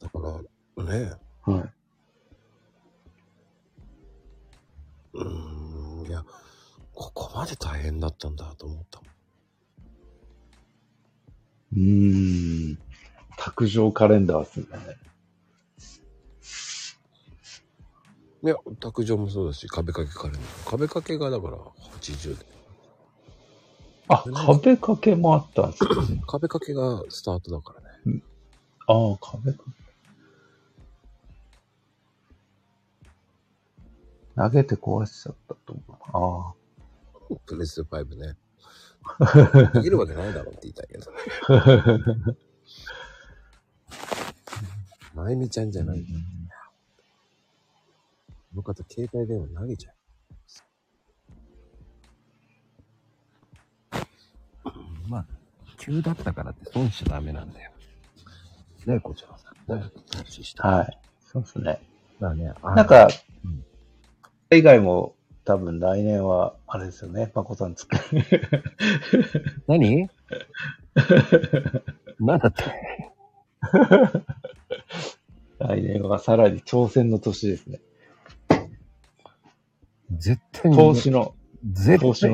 だからね、はい。いや、ここまで大変だったんだと思ったもん。卓上カレンダーですね。いや、卓上もそうだし、壁掛けカレンダー。壁掛けがだから80で。あ、壁掛けもあったんですかね。壁掛けがスタートだからね。ああ、壁掛け。投げて壊しちゃったと思う。ああ。プレス5ね。できるわけないだろうって言いたいけどね。まゆみちゃんじゃない。この方、携帯電話投げちゃう。まあ、急だったからって損しちゃダメなんだよ。ね、こちらさん。はい。そうですね。だからね、なんか、以外も多分来年はあれですよね、まこさん作る。何？なんだって。来年はさらに挑戦の年ですね。絶対に投資の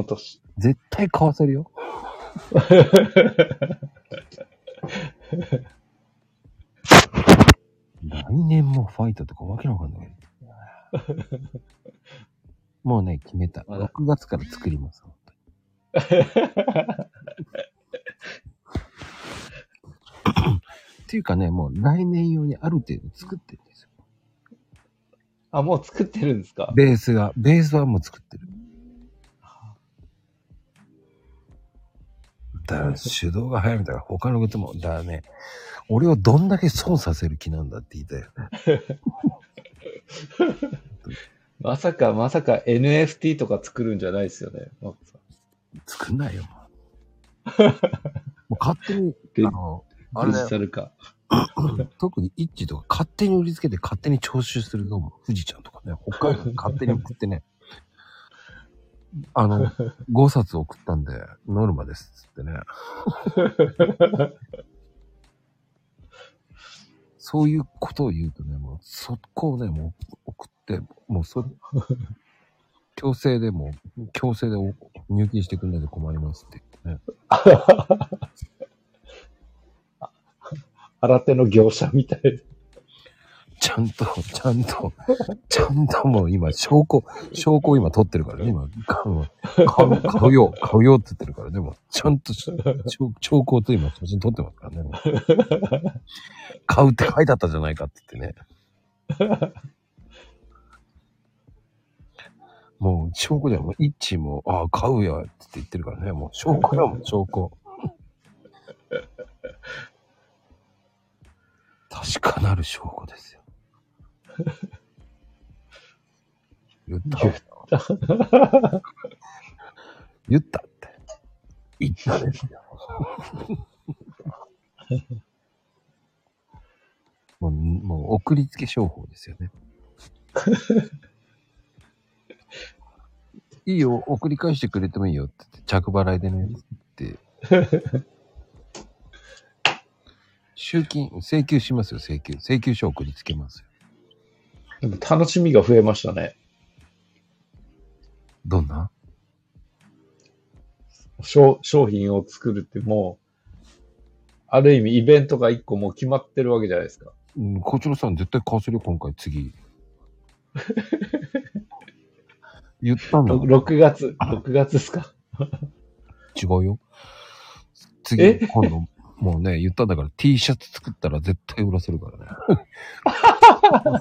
年。絶対買わせるよ。来年もファイトとかわけわかんない。もうね、決めた。6月から作ります。っていうかね、もう来年用にある程度作ってるんですよ。あ、もう作ってるんですか？ベースはもう作ってる。だから手動が早めたから他のことも、だからね、俺をどんだけ損させる気なんだって言いたいよね。まさか NFT とか作るんじゃないですよね。作んないよ。もう勝手にデジタル化。特にイッチとか勝手に売りつけて勝手に徴収するのも富士ちゃんとかね、北海道に勝手に送ってね。5冊送ったんでノルマですっつってね。そういうことを言うとね、もう速攻ね、もう送って、もう強制で入金してくれないと困りますって言ってね。新手の業者みたいな。ちゃんともう今、証拠を今取ってるからね、今、買うよって言ってるから、でも、ちゃんと証拠と今、写真撮ってますからね。買うって書いてあったじゃないかって言ってね。もう証拠じゃん。もうイッチも、ああ、買うやって言ってるからね。もう証拠だもん、証拠。確かなる証拠ですよ。言った。言ったって。言ったですよ。もう送りつけ商法ですよね。いいよ、送り返してくれてもいいよって言って、着払いでねって。集金、請求しますよ、請求。請求書送りつけますよ。でも楽しみが増えましたね。どんな？商品を作るってもう、ある意味イベントが一個もう決まってるわけじゃないですか。うん、こちらさん絶対買わせるよ、今回、次。言ったんだ。6月ですか？違うよ。次、今度、もうね、言ったんだから、T シャツ作ったら絶対売らせるからね。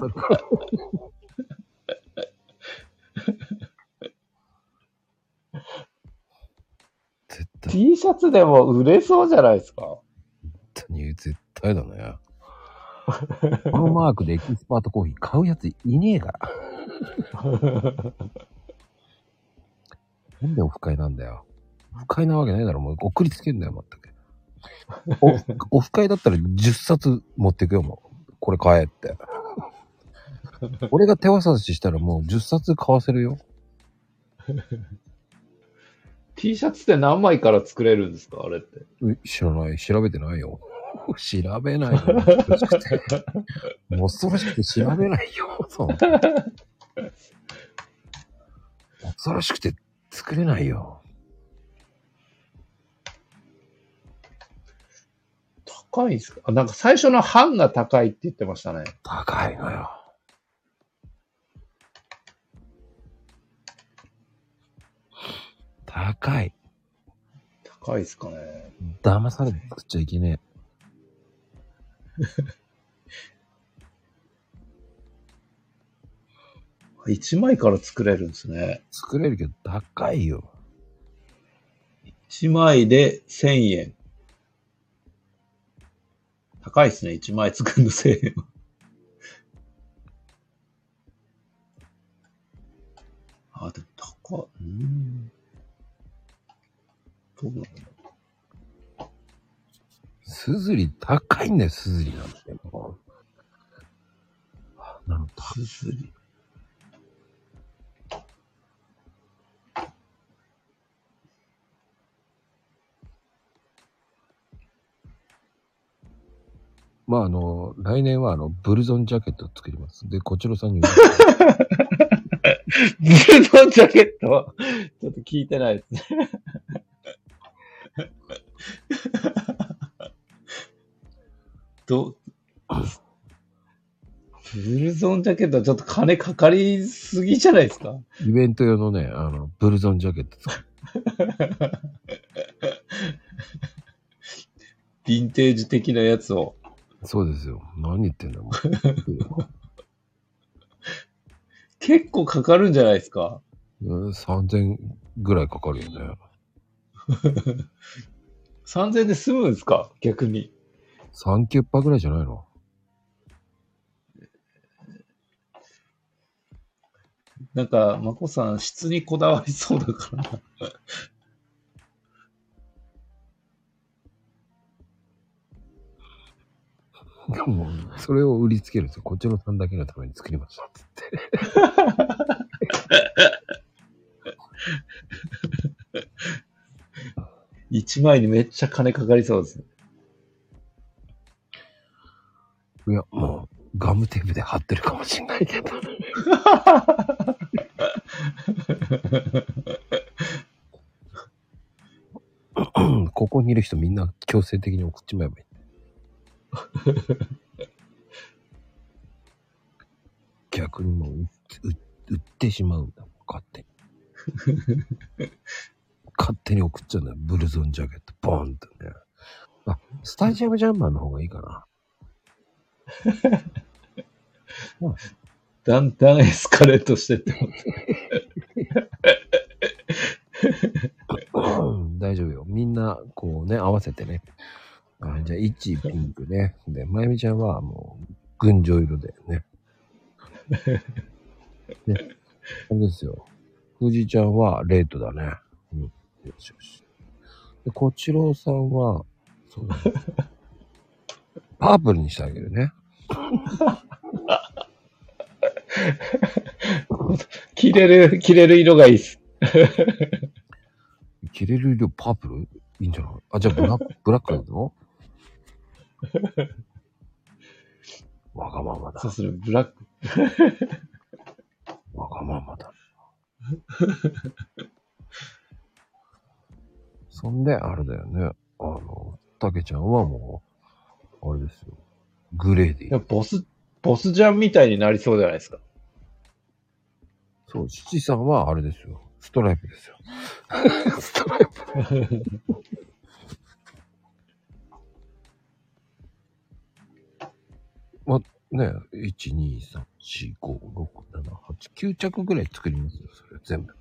絶対。T シャツでも売れそうじゃないですか。本当に、絶対だね。このマークでエキスパートコーヒー買うやついねえから。なんでオフ会なんだよ。オフ会なわけないだろ。もう送りつけんだよ、まったく。オフ会だったら10冊持っていくよ、もう。これ買えって。俺が手渡ししたらもう10冊買わせるよ。T シャツって何枚から作れるんですか、あれって。知らない。調べてないよ。調べないよ。もう恐ろしくて調べないよ。そう恐ろしくて作れないよ。高いですか？なんか最初の版が高いって言ってましたね。高いのよ。高い。高いですかね。騙されて食っちゃいけねえ。1枚から作れるんですね。作れるけど高いよ。1枚で1000円。高いですね。1枚作るの1000円。あ、でも高い。どうなんだろう。すずり高いんだよ、すずりなんて。なんかすずり。まあ来年はブルゾンジャケットを作ります。で、こちらさんに。ブルゾンジャケットちょっと聞いてないですね。ブルゾンジャケットはちょっと金かかりすぎじゃないですか。イベント用のね、ブルゾンジャケット作る。ヴィンテージ的なやつを。そうですよ。何言ってんだもん。結構かかるんじゃないですか。3000ぐらいかかるよね。3000で済むんですか？逆に。3キュッパぐらいじゃないの？なんかマコさん質にこだわりそうだからな。でもそれを売りつけるんですよ。こっちのさんだけのために作りましたって言って。1枚にめっちゃ金かかりそうですね。いや、もう、ガムテープで貼ってるかもしんないけど。ここにいる人みんな強制的に送っちまえばいい。逆にもう、売ってしまうんだもん、勝手に。勝手に送っちゃうんだよ、ブルゾンジャケット、ボーンとね。あ、スタジアムジャンバーの方がいいかな。だんだんエスカレートしてって思って、うん、大丈夫よ。みんなこうね合わせてね。あ、じゃあ1ピンクね。でまゆみちゃんはもう群青色だよね。ね、あれですよ。富士ちゃんはレートだね。うん、よしよし。でこちろうさんはそうだ、ね、パープルにしてあげるね。着れる色がいいっす。着れる色パープルいいんじゃない？あ、じゃあブラックやるの？わがままだ。そうするブラック。わがままだ。そんであれだよね。たけちゃんはもうあれですよ。グレーでいい。ボスジャンみたいになりそうじゃないですか。そう、父さんはあれですよ。ストライプですよ。ストライプ。ま、ね、1、2、3、4、5、6、7、8、9着ぐらい作りますよ、それ全部。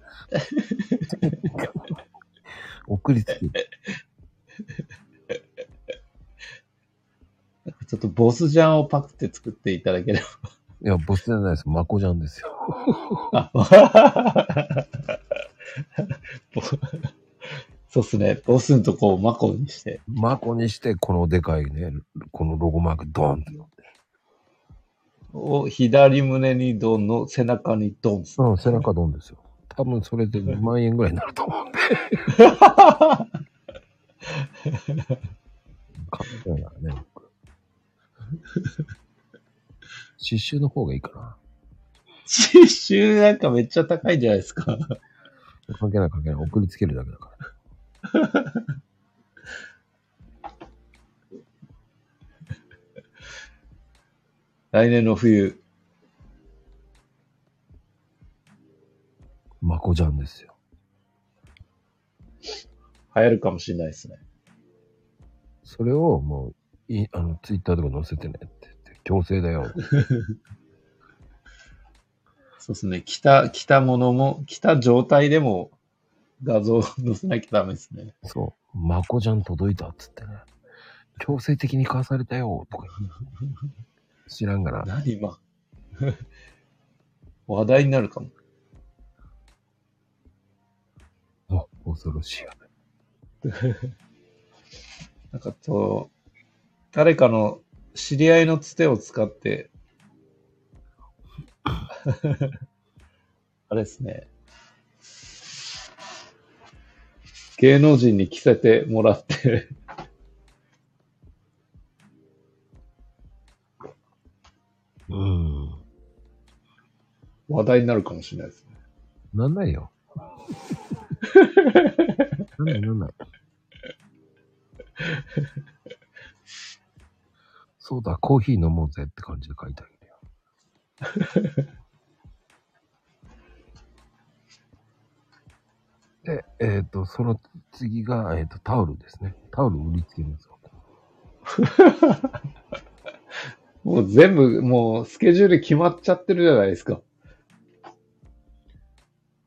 送りつける。ちょっとボスジャンをパクって作っていただければ。いや、ボスじゃないです。マコジャンですよ。そうっすね。ボスのとこをマコにして。マコにして、このでかいね、このロゴマーク、ドーンって。を、左胸にドンの背中にドン。うん、背中ドンですよ。多分それで2万円ぐらいになると思うんで。かっこいいなね。刺繍の方がいいかな。刺繍なんかめっちゃ高いんじゃないですか。関係ない。送りつけるだけだから。来年の冬。まこちゃんですよ。流行るかもしれないですね。それをもうツイッターとか載せてねって。強制だよ。そうですね。着たものも着た状態でも画像を載せなきゃダメですね。そう。まこちゃん届いたっつってね。強制的に買わされたよとか。知らんがな。何今。話題になるかも。あ、恐ろしいよね。なんか誰かの知り合いのつてを使ってあれですね、芸能人に着せてもらって話題になるかもしれないですね。なんないよ。なんないそうだ、コーヒー飲もうぜって感じで書いてあげるよ。で、その次が、タオルですね。タオル売りつけますよ。もう全部、もうスケジュール決まっちゃってるじゃないですか。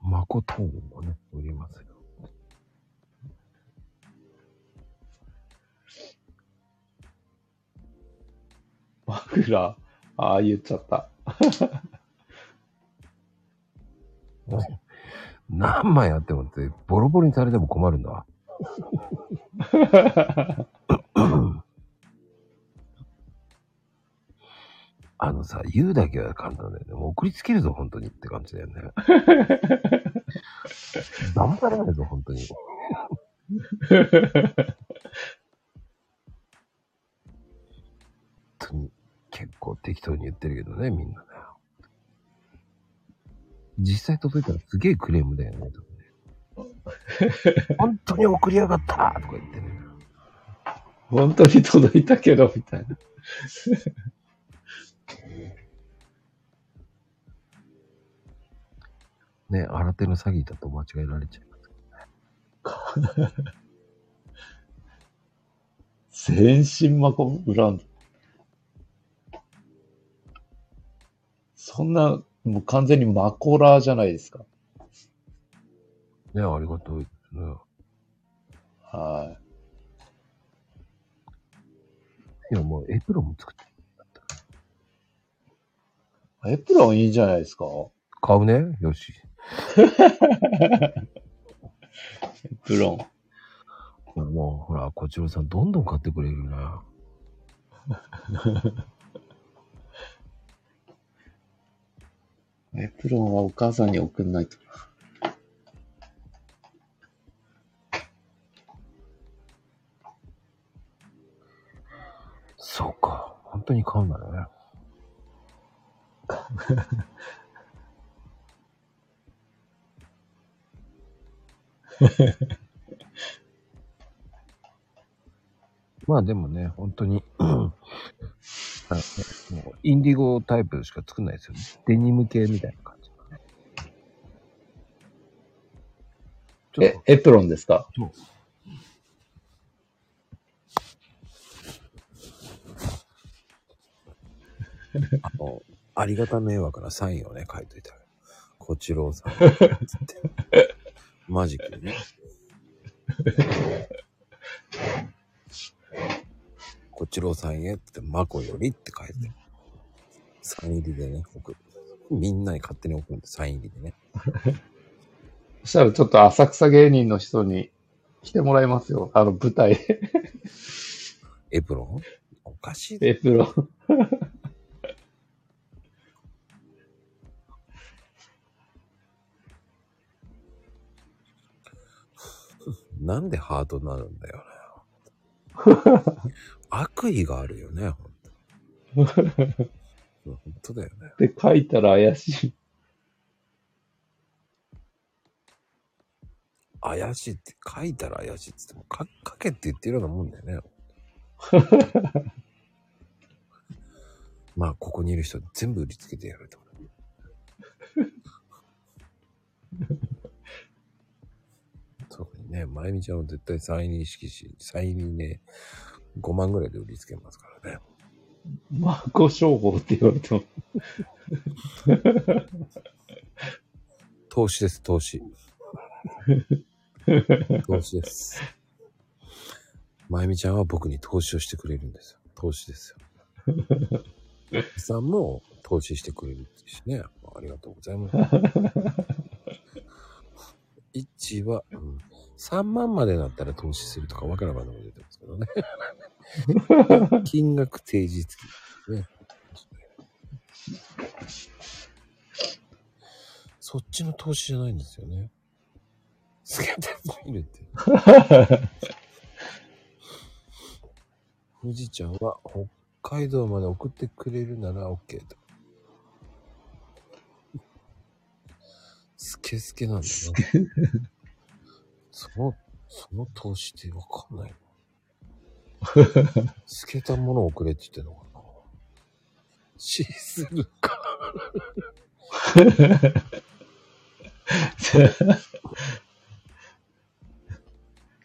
マコタオルもね、売りますよ。枕、あ、言っちゃった。何枚あってもってボロボロにされても困るんだ。さ、言うだけは簡単だよね。もう送りつけるぞ本当にって感じだよね。騙されないぞ本当に。本当に結構適当に言ってるけどね、みんなね。実際届いたらすげえクレームだよね、多分ね。本当に送りやがったとか言ってね。本当に届いたけど、みたいな。ね、新手の詐欺だと間違えられちゃいますけどね。全身マコブランド。そんなもう完全にマコラじゃないですか。ね、ありがたいですね。はい。いや、もうエプロンも作ってるんだったら。エプロンいいじゃないですか。買うね、よし。エプロン。もうほら、こちろさんどんどん買ってくれるな。エプロンはお母さんに送んないと。そうか、本当に買うんだね。まあでもね、本当にインディゴタイプしか作んないですよね。デニム系みたいな感じ、ね、エプロンですか？そう。ありがた迷惑なサインをね書いといたら、こちろうさんマジックね。こちろうさんへってマコよりって書いてサイン入りでね送る。みんなに勝手に送るんで、サイン入りでね。そしたらちょっと浅草芸人の人に来てもらいますよ、あの舞台で。エプロンおかしいエプロン。なんでハートになるんだよね。悪意があるよね、本当に。本当だよね。で、書いたら怪しい。怪しいって、書いたら怪しいって言っても、書けって言ってるようなもんだよね。まあ、ここにいる人全部売りつけてやると思う。特にね、まゆみちゃんは絶対サイン入り色紙、サイン入りね、5万ぐらいで売りつけますからね。まあ、ご商法って言われても。投資です、投資。投資です。まゆみちゃんは僕に投資をしてくれるんですよ。投資ですよ。さんも投資してくれるしね。ありがとうございます。1は、うん、3万までだったら投資するとかわからないのも出てますけどね。金額提示付き、ね、そっちの投資じゃないんですよね。つけてみるって。富士ちゃんは北海道まで送ってくれるなら OK と。スケスケなんだな。その投資ってわかんないな。スケたものを送れって言ってんのかな。シーズルか。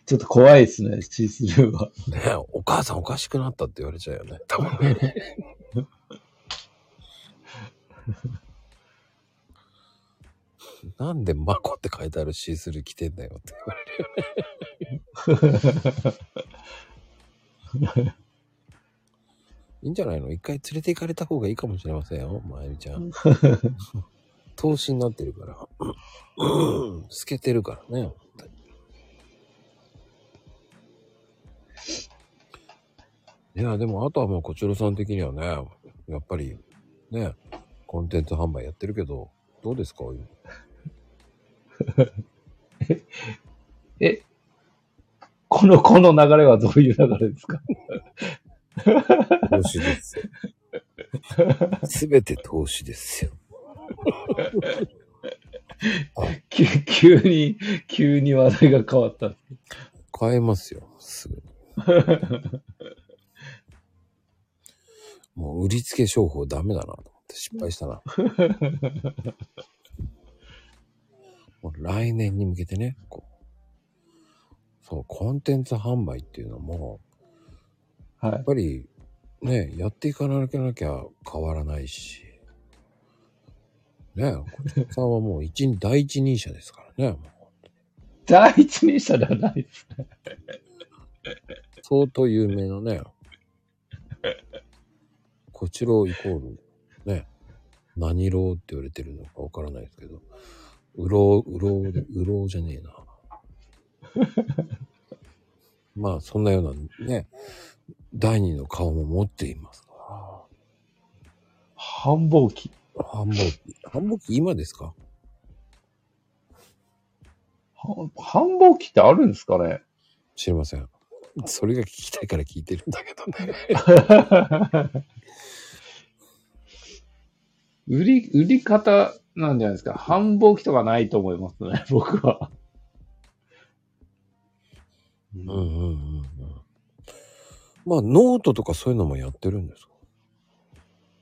ちょっと怖いですね、シーズルは。ねえ、お母さんおかしくなったって言われちゃうよね。多分ね。なんでマコって書いてあるシースルー着てんだよって言われるよね。いいんじゃないの、一回連れて行かれた方がいいかもしれませんよ、まゆみちゃん。投資になってるから透けてるからね。いや、でもあとはもうこちろさん的にはね、やっぱりねコンテンツ販売やってるけどどうですか？え、この流れはどういう流れですか？投資です。すべて投資ですよ。急に話題が変わった。変えますよ、すぐに。もう売りつけ商法ダメだな。失敗したな。もう来年に向けてね、こう、そう、コンテンツ販売っていうのも、はい、やっぱりね、やっていかなきゃ変わらないし、ねえ、小さんはもう第一人者ですからね。第一人者ではないですね。相当有名なね。こちらイコール、ね、何郎って言われてるのかわからないですけど、うろうじゃねえな。まあ、そんなようなね、第二の顔も持っていますから。繁忙期、今ですか？繁忙期ってあるんですかね？知りません。それが聞きたいから聞いてるんだけどね。売り方なんじゃないですか。繁忙期とかないと思いますね、僕は。うんうんうんうん。まあ、ノートとかそういうのもやってるんですか？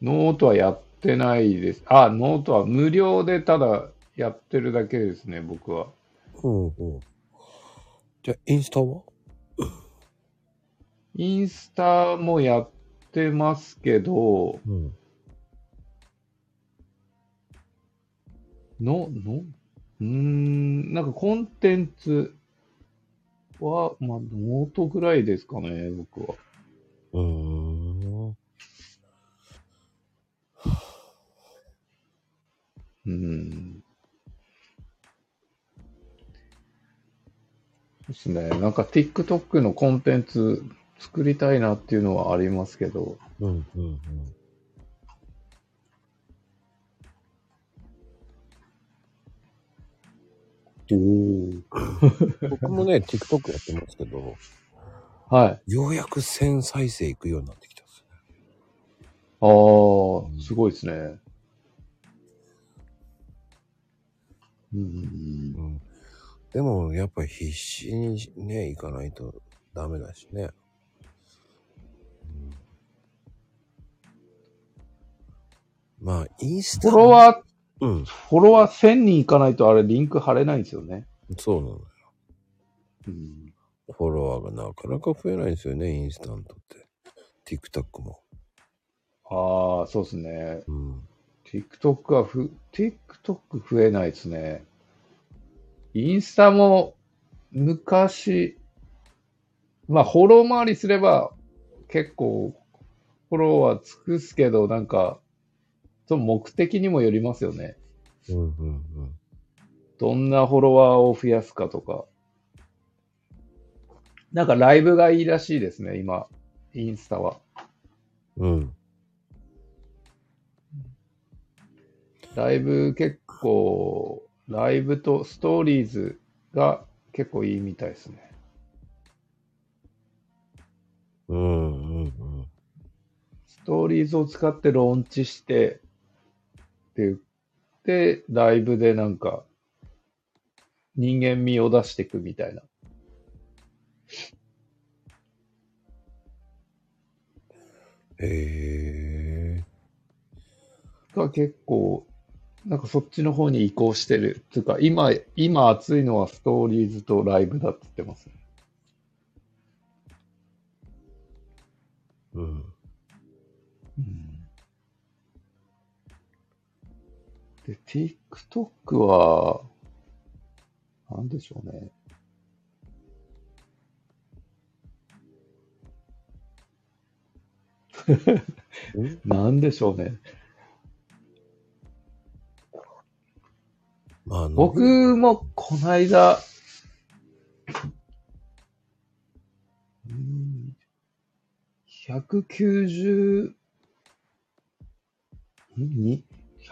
ノートはやってないです。あ、ノートは無料でただやってるだけですね、僕は。うんうん。じゃあ、インスタは？インスタもやってますけど、うん、なんかコンテンツは、まあ、ノートぐらいですかね、僕は。ですね。なんか TikTok のコンテンツ作りたいなっていうのはありますけど、僕もね TikTok やってますけど、はい、ようやく1000再生いくようになってきたんですね。ああ、すごいですね。でもやっぱり必死にねいかないとダメだしね。まあ、インスタフォロワー1000人いかないとあれリンク貼れないんですよね。そうなのよ。フォロワーがなかなか増えないんですよね、インスタントって。TikTok も。ああ、そうですね。TikTok は増えないですね。インスタも昔、まあ、フォロー回りすれば結構フォローは尽くすけど、なんか、その目的にもよりますよね。どんなフォロワーを増やすかとか。なんかライブがいいらしいですね、今、インスタは。ライブ結構、ライブとストーリーズが結構いいみたいですね。ストーリーズを使ってローンチして、って言って、ライブでなんか、人間味を出していくみたいな。が結構、なんかそっちの方に移行してる。つうか、今熱いのはストーリーズとライブだって言ってますね。で、TikTok は、なんでしょうね。なんでしょうね。まあ、僕もこの間、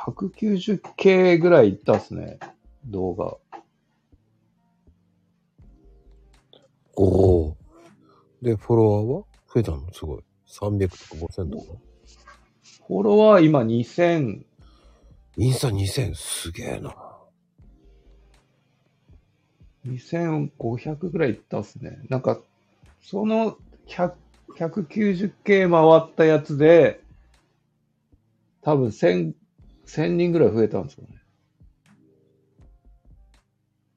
190K ぐらいいったっすね、動画。おお。で、フォロワーは増えたの？すごい。300とか5000とか。フォロワー今2000。インスタ2000、すげえな。2500ぐらいいったっすね。なんか、その190K 回ったやつで、多分1000人ぐらい増えたんですよね。っ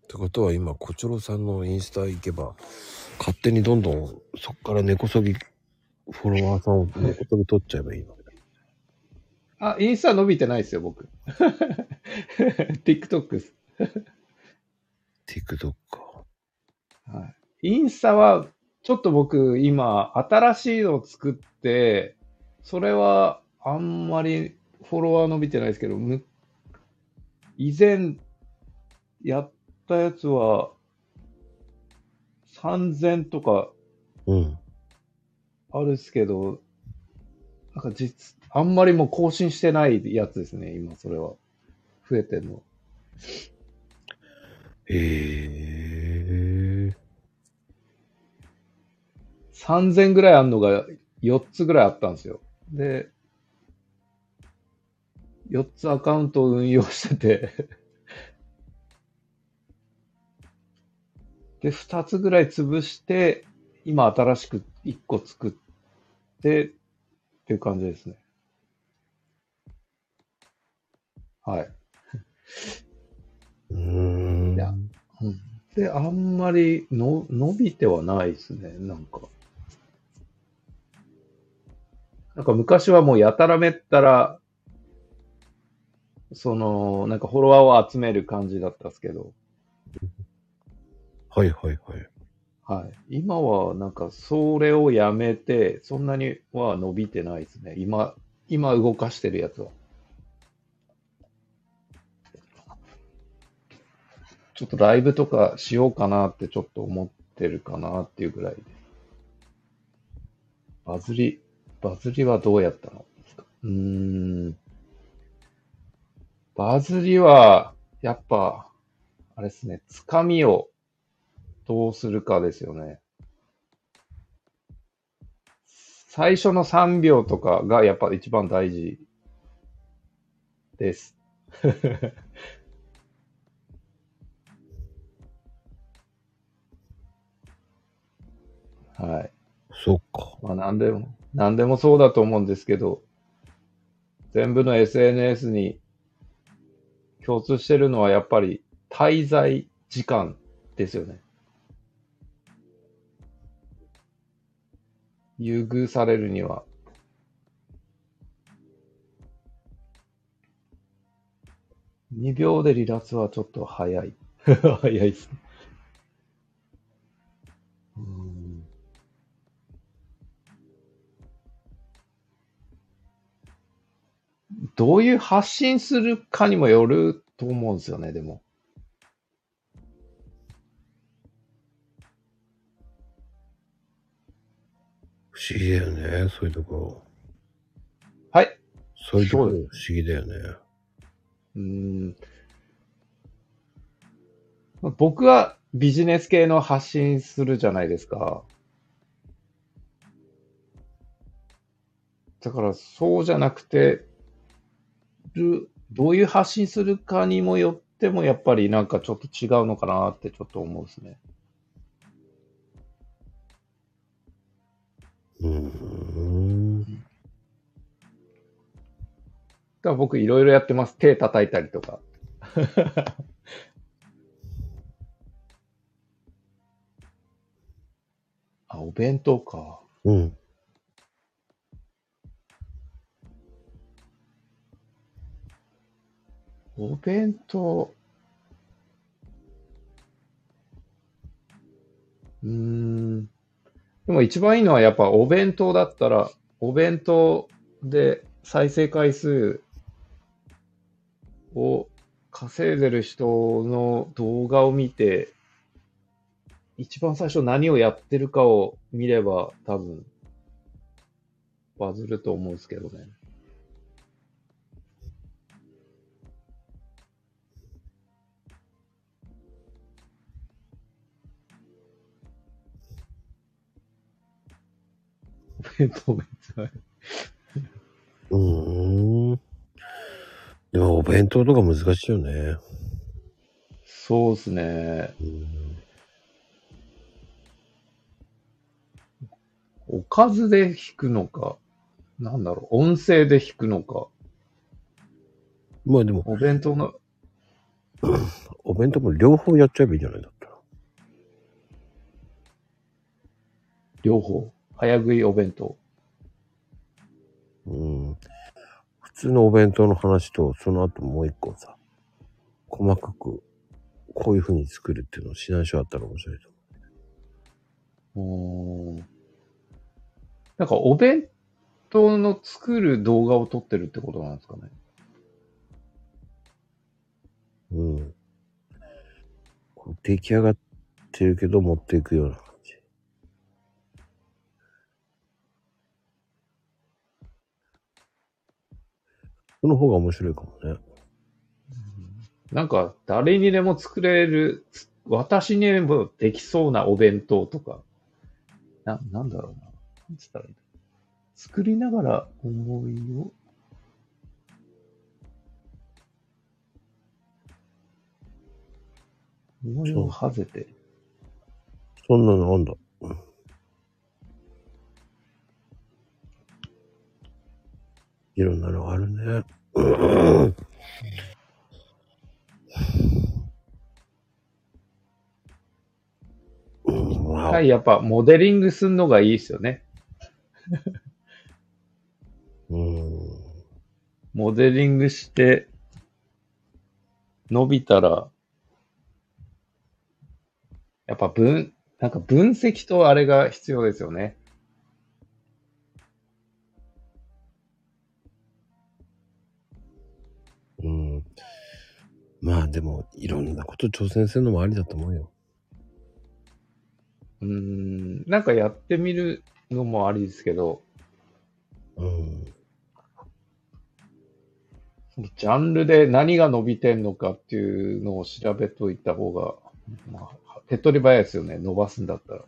てことは今、こちろさんのインスタ行けば、勝手にどんどんそこから根こそぎ、フォロワーさんを根こそぎ取っちゃえばいいので。あ、インスタ伸びてないですよ、僕。TikTok です。TikTok か。はい。インスタは、ちょっと僕、今、新しいのを作って、それは、あんまりフォロワー伸びてないですけど、以前、やったやつは、3000とか、あるっすけど、なんかあんまりもう更新してないやつですね、今、それは。増えてんの。3000ぐらいあんのが4つぐらいあったんですよ。で、4つアカウントを運用してて。で、2つぐらい潰して、今新しく1個作って、っていう感じですね。はい。いや、で、あんまり伸びてはないですね、なんか。なんか昔はもうやたらめったら、なんかフォロワーを集める感じだったんですけど。はいはいはい。はい。今はなんかそれをやめて、そんなには伸びてないですね。今動かしてるやつは。ちょっとライブとかしようかなってちょっと思ってるかなっていうぐらいで。バズりはどうやったの？バズりは、やっぱ、あれですね、つかみをどうするかですよね。最初の3秒とかがやっぱ一番大事です。はい。そっか。まあ何でもそうだと思うんですけど、全部の SNS に共通してるのはやっぱり滞在時間ですよね。優遇されるには。2秒で離脱はちょっと早い。早いですね。どういう発信するかにもよると思うんですよね、でも。不思議だよね、そういうところ。はい。そういうところ不思議だよね。僕はビジネス系の発信するじゃないですか。だからそうじゃなくて、どういう発信するかにもよってもやっぱりなんかちょっと違うのかなってちょっと思うですね。だから僕いろいろやってます。手叩いたりとか。あ、お弁当か。うん。お弁当。でも一番いいのはやっぱお弁当だったら、お弁当で再生回数を稼いでる人の動画を見て、一番最初何をやってるかを見れば多分バズると思うんですけどね。でもお弁当とか難しいよね。そうですね。おかずで弾くのか、なんだろう、音声で弾くのか。まあでもお弁当も両方やっちゃえばいいんじゃないんだったら。両方。早食いお弁当。普通普通のお弁当の話と、その後もう一個さ、細かく、こういう風に作るっていうのを指南書あったら面白いと思う。なんかお弁当の作る動画を撮ってるってことなんですかね。うん。こう出来上がってるけど持っていくような感じ。その方が面白いかもね。なんか誰にでも作れる、私にでもできそうなお弁当とか、なんだろうな。なんつったらいいの？作りながら思いを。思いをはぜて。そんなのあんだ。いろんなのあるね。はい、やっぱモデリングすんのがいいですよね。モデリングして伸びたら、やっぱなんか分析とあれが必要ですよね。まあでもいろんなこと挑戦するのもありだと思うよ。なんかやってみるのもありですけど、ジャンルで何が伸びてんのかっていうのを調べといた方が、まあ、手っ取り早いですよね、伸ばすんだったら。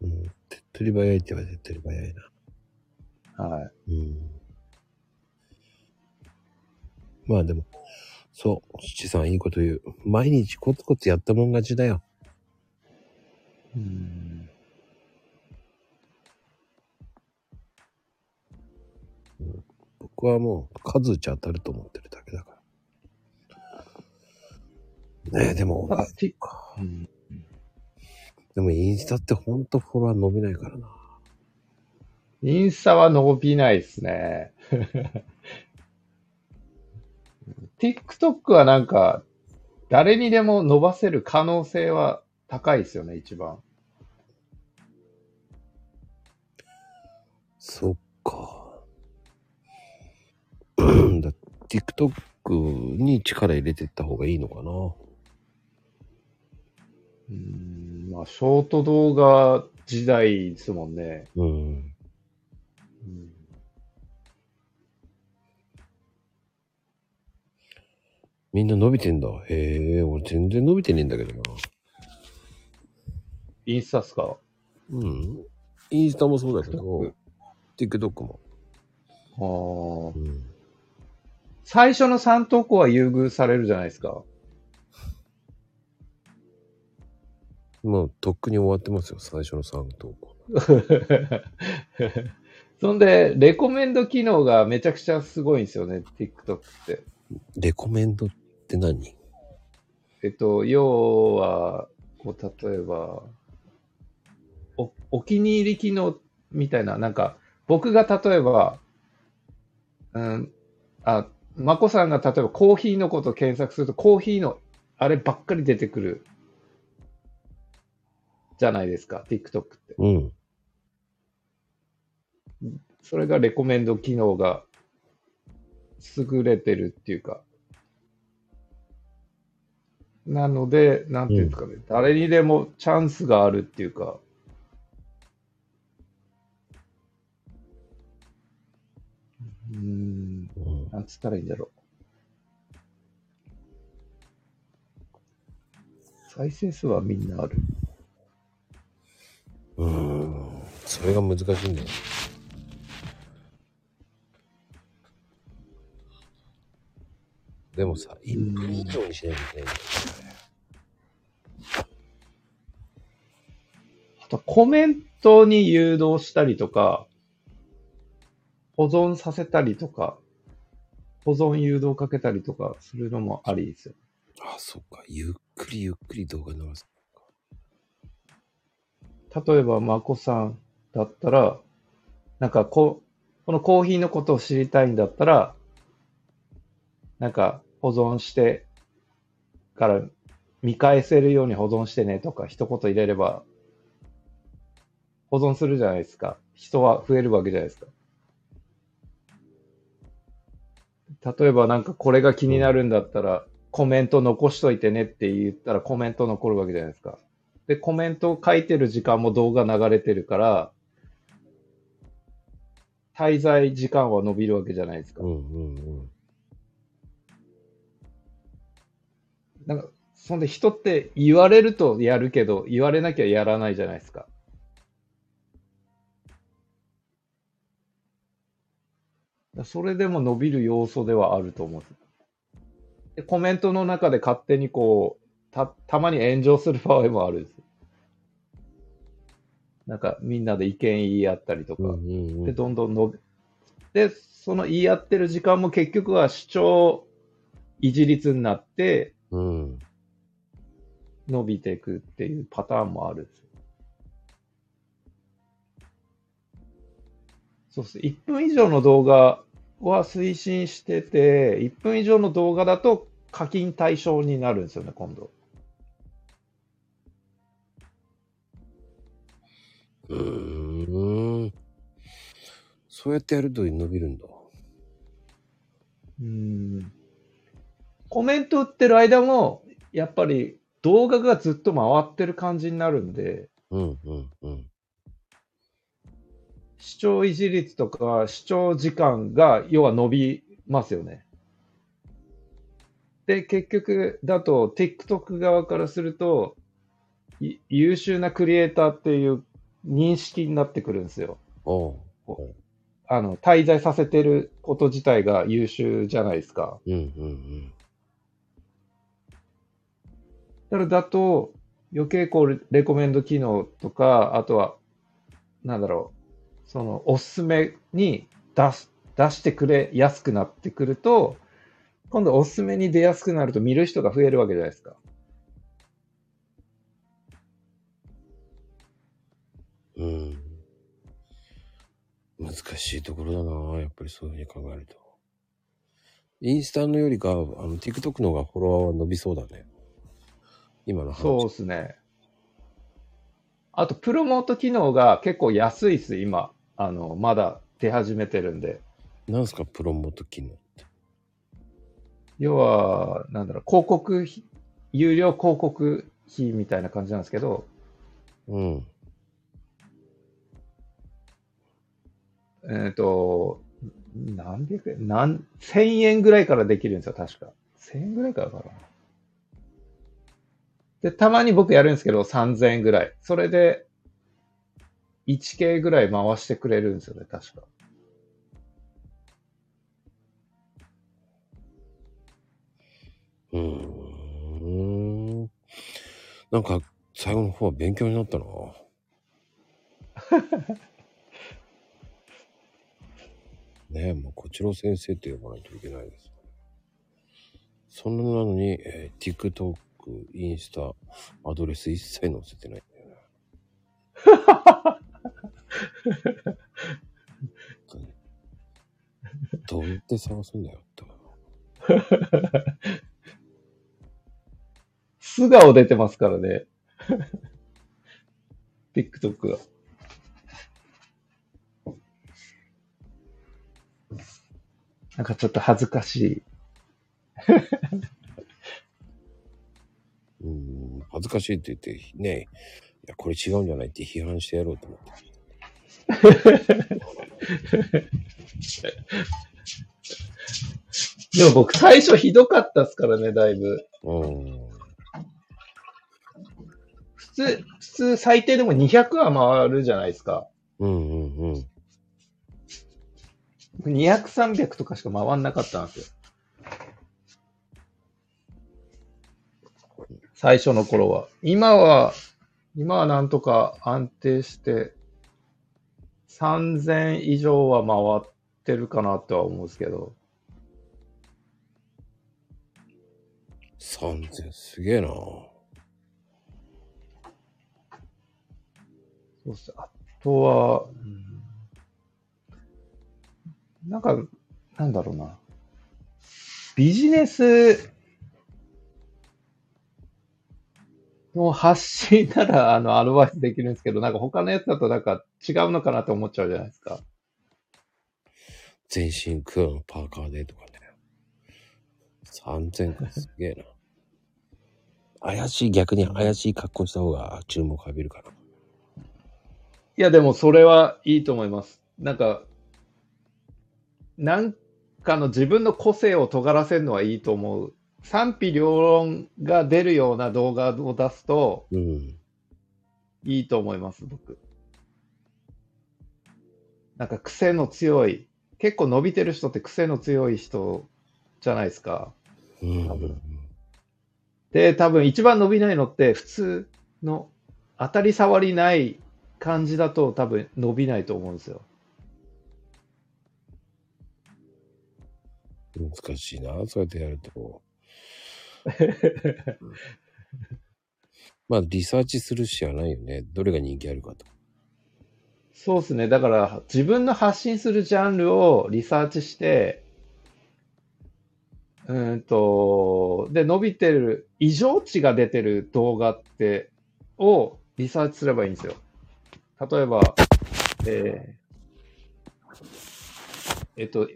手っ取り早いって言えば手っ取り早いな。はい。まあでも、そう、七さんいいこと言う。毎日コツコツやったもん勝ちだよ。僕はもう数打ち当たると思ってるだけだから。ねえ、でも、でもインスタってほんとフォロワー伸びないからな。インスタは伸びないですね。TikTok はなんか、誰にでも伸ばせる可能性は高いですよね、一番。そっか。TikTok に力入れていった方がいいのかな。まあ、ショート動画時代ですもんね。みんな伸びてんだ。へえ、俺全然伸びてねえんだけどな。インスタっすか？インスタもそうだけど、TikTok も。最初の3投稿は優遇されるじゃないですか。もうとっくに終わってますよ、最初の3投稿。そんで、レコメンド機能がめちゃくちゃすごいんですよね、TikTok って。レコメンドって何？要は、こう、例えば、お気に入り機能みたいな、なんか、僕が例えば、まこさんが例えばコーヒーのことを検索すると、コーヒーのあればっかり出てくる、じゃないですか、TikTok って。それがレコメンド機能が、優れてるっていうか。なので、なんていうんですかね、誰にでもチャンスがあるっていうか。なんつったらいいんだろう。再生数はみんなある。それが難しいんだよ。でもさ、1分以上にしないといけないんだよね。あと、コメントに誘導したりとか、保存させたりとか、保存誘導かけたりとかするのもありですよ。あ、そっか。ゆっくりゆっくり動画流すのか。例えばまこさんだったら、なんかこのコーヒーのことを知りたいんだったら、なんか保存してから見返せるように保存してねとか一言入れれば保存するじゃないですか。人は増えるわけじゃないですか。例えばなんかこれが気になるんだったらコメント残しといてねって言ったらコメント残るわけじゃないですか。で、コメントを書いてる時間も動画流れてるから滞在時間は伸びるわけじゃないですか。うんうんうん。なんかそんで人って言われるとやるけど言われなきゃやらないじゃないですか。それでも伸びる要素ではあると思う。で、コメントの中で勝手にこう、たまに炎上する場合もあるんです。なんかみんなで意見言い合ったりとか、でどんどん伸び、でその言い合ってる時間も結局は主張一律になって伸びていくっていうパターンもあるんです。そうです。1分以上の動画は推進してて、1分以上の動画だと課金対象になるんですよね、今度。そうやってやると伸びるんだ。コメント打ってる間も、やっぱり動画がずっと回ってる感じになるんで。視聴維持率とか視聴時間が要は伸びますよね。で、結局だと TikTok 側からすると優秀なクリエイターっていう認識になってくるんですよ。滞在させてること自体が優秀じゃないですか。だからだと余計こうレコメンド機能とか、あとはなんだろう、そのおすすめに出してくれやすくなってくると、今度おすすめに出やすくなると見る人が増えるわけじゃないですか。難しいところだな、やっぱりそういうふうに考えると。インスタのよりか、TikTok の方がフォロワーは伸びそうだね。今の話。そうですね。あと、プロモート機能が結構安いです、今。まだ出始めてるんで。なんすかプロモート機能って。要は、なんだろう、広告費、有料広告費みたいな感じなんですけど。何百円、1000円ぐらいからできるんですよ、確か。1000円ぐらいからかな。で、たまに僕やるんですけど、3000円ぐらい。それで、1K ぐらい回してくれるんですよね、確か。なんか、最後の方は勉強になったな。ねえ、もう、こちら先生って呼ばないといけないです。そんなのに、TikTok、インスタ、アドレス一切載せてないんだよな。どうやって探すんだよって。素顔出てますからね。TikTok が。なんかちょっと恥ずかしい。恥ずかしいって言ってね、いやこれ違うんじゃないって批判してやろうと思ってでも僕最初ひどかったですからね、だいぶ。普通最低でも200は回るじゃないですか。200、300とかしか回んなかったんですよ、最初の頃は。今はなんとか安定して、3000以上は回ってるかなとは思うんですけど。3000すげえな。そうです。あとは、なんか、なんだろうな。ビジネスの発信なら、アドバイスできるんですけど、なんか他のやつだとなんか違うのかなって思っちゃうじゃないですか。全身黒のパーカーでとかね。3000個すげえな。怪しい、逆に怪しい格好した方が注目浴びるかな。いや、でもそれはいいと思います。なんか、なんかの自分の個性を尖らせるのはいいと思う。賛否両論が出るような動画を出すと、いいと思います、僕。なんか癖の強い、結構伸びてる人って癖の強い人じゃないですか。多分。で、多分一番伸びないのって普通の当たり障りない感じだと多分伸びないと思うんですよ。難しいな、そうやってやると。まあリサーチするしかないよね。どれが人気あるかと。そうですね。だから自分の発信するジャンルをリサーチして、で伸びてる異常値が出てる動画ってをリサーチすればいいんですよ。例えば、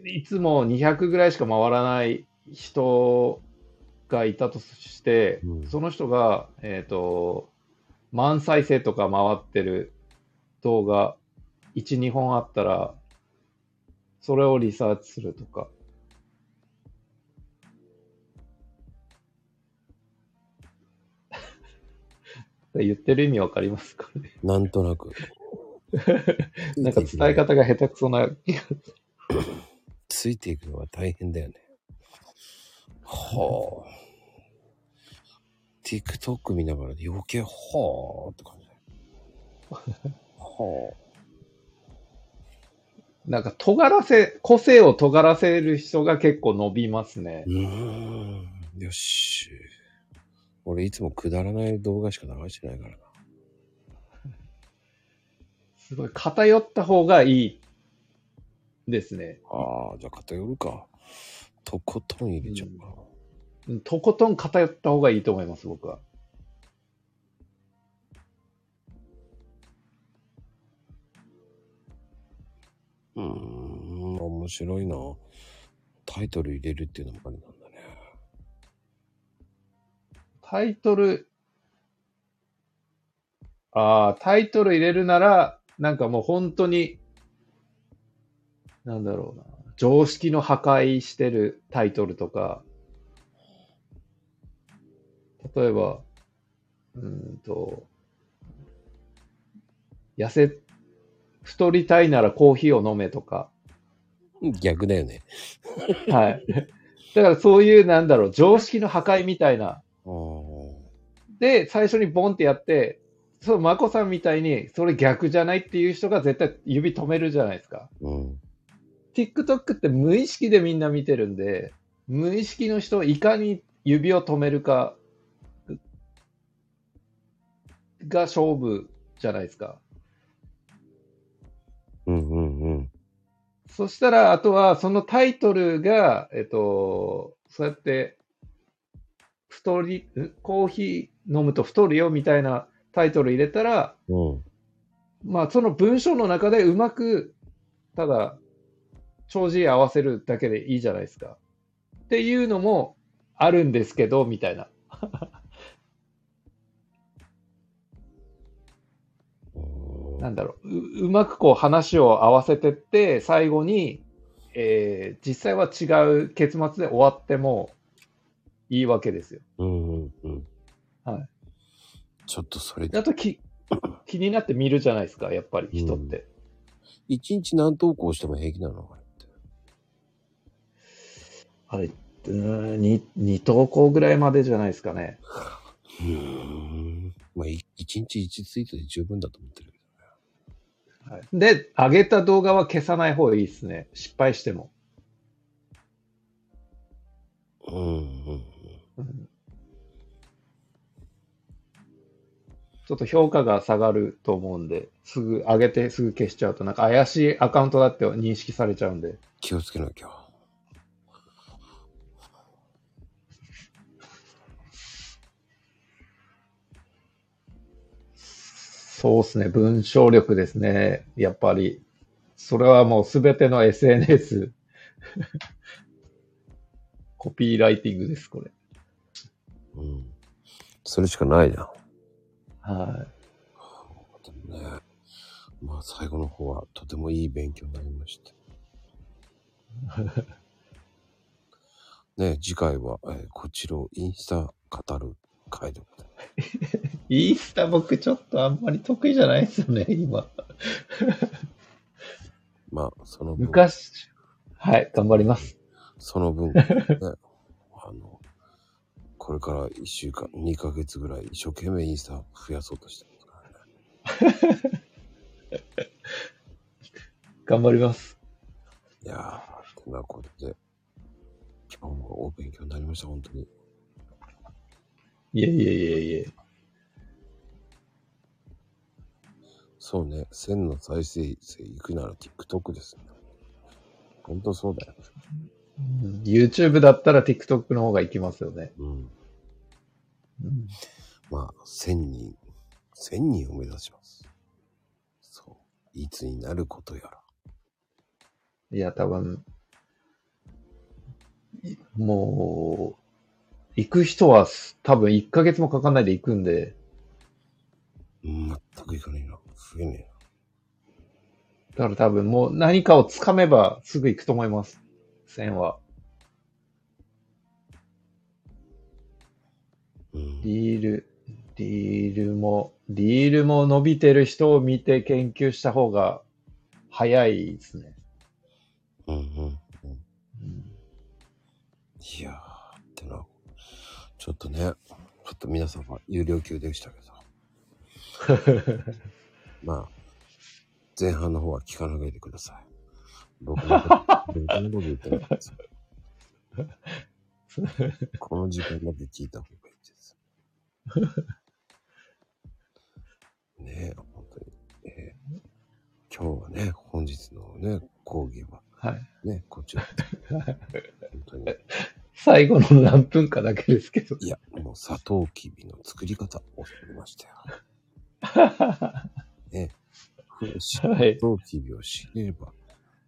いつも200ぐらいしか回らない人がいたとして、その人が、万再生とか回ってる動画、1、2本あったら、それをリサーチするとか。言ってる意味わかりますかね。なんとなく。なんか伝え方が下手くそな気がする。ついていくのは大変だよね。はぁ。TikTok 見ながら余計はぁって感じ。はぁ。なんか個性を尖らせる人が結構伸びますね。よし。俺いつもくだらない動画しか流してないからな。すごい偏った方がいい。ですね。ああ、じゃあ偏るか。とことん入れちゃうか、とことん偏った方がいいと思います、僕は。面白いな。タイトル入れるっていうのもありなんだね。タイトル入れるなら、なんかもう本当に、なんだろうな。常識の破壊してるタイトルとか。例えば、太りたいならコーヒーを飲めとか。逆だよね。はい。だからそういう、なんだろう、常識の破壊みたいな。で、最初にボンってやって、そう、まこさんみたいに、それ逆じゃないっていう人が絶対指止めるじゃないですか。TikTok って無意識でみんな見てるんで、無意識の人をいかに指を止めるかが勝負じゃないですか。そしたら、あとはそのタイトルが、そうやって、コーヒー飲むと太るよみたいなタイトル入れたら、まあその文章の中でうまく、ただ、帳尻合わせるだけでいいじゃないですか。っていうのもあるんですけど、みたいな。なんだろう、うまくこう話を合わせてって、最後に、実際は違う結末で終わってもいいわけですよ。はい。ちょっとそれだと気になって見るじゃないですか、やっぱり人って。一日何投稿しても平気なの？2投稿ぐらいまでじゃないですかね。まあ、1日1ツイートで十分だと思ってるけどね。で、上げた動画は消さない方がいいですね。失敗しても。ちょっと評価が下がると思うんで、すぐ上げてすぐ消しちゃうと、なんか怪しいアカウントだって認識されちゃうんで。気をつけなきゃ。そうですね、文章力ですね。やっぱり、それはもうすべての SNS 。コピーライティングです、これ。うん。それしかないじゃん。はい、ね。まあ最後の方はとてもいい勉強になりました。ね、次回は、こちらをインスタ語る回でございます。インスタ僕ちょっとあんまり得意じゃないですよね今。まあその分昔はい頑張ります。その分、ね、これから1週間、2ヶ月ぐらい一生懸命インスタを増やそうとしてますからね。頑張ります。いやー、こんなことで、今日もお勉強になりました、本当に。いえいえいえいえ。そうね、1000の再生数いくなら TikTok ですね。本当そうだよ。うん、YouTube だったら TikTok の方がいきますよね。うん。うん、まあ、1000人を目指します。そう。いつになることやら。いや、多分、もう、行く人は多分1ヶ月もかかんないで行くんで。全く行かないな。すげえね。だから多分もう何かをつかめばすぐ行くと思います。線は、うん、ディールも伸びてる人を見て研究した方が早いですね。うんうんうん。うん、いやーってな、ちょっとね、ちょっと皆さんは有料級でしたけど、まあ前半の方は聞かないでください。僕のこと言ってないです。この時間まで聞いた方がいいです。ねえ、本当に、今日はね、本日のね、講義は、はい、ね、こちら。本当に最後の何分かだけですけど。いや、もうサトウキビの作り方を教えましたよ。ねえ、サトウキビを知れれば、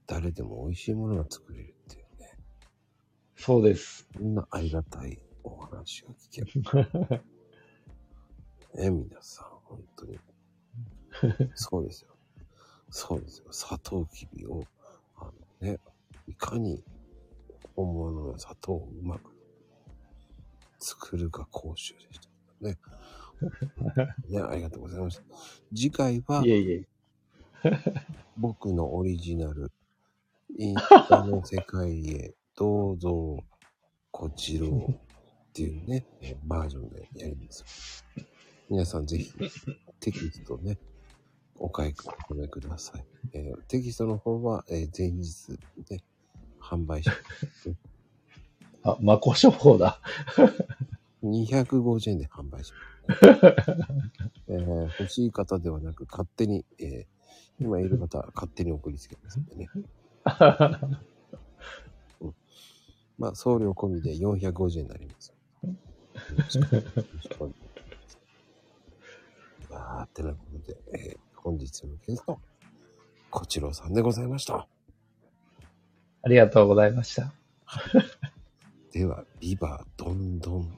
誰でも美味しいものが作れるっていうね。そうです。みんなありがたいお話が聞ける。ね、皆さん、本当に。そうですよ。そうですよ。サトウキビを、ね、いかに本物の砂糖をうまく作るか講習でしたね。ね、ありがとうございました。次回は、いえいえ僕のオリジナル。インスタの世界へどうぞこちらっていうねバージョンでやります。皆さんぜひテキストねお買いください。テキストの方は、前日で、ね、販売します。あ、まこ処方だ。250円で販売します。欲しい方ではなく勝手に、今いる方は勝手に送りつけますんでね。うん、まあ送料込みで450円になります。まあってなことで、本日のゲストこちろうさんでございました。ありがとうございました。ではビバどんどん。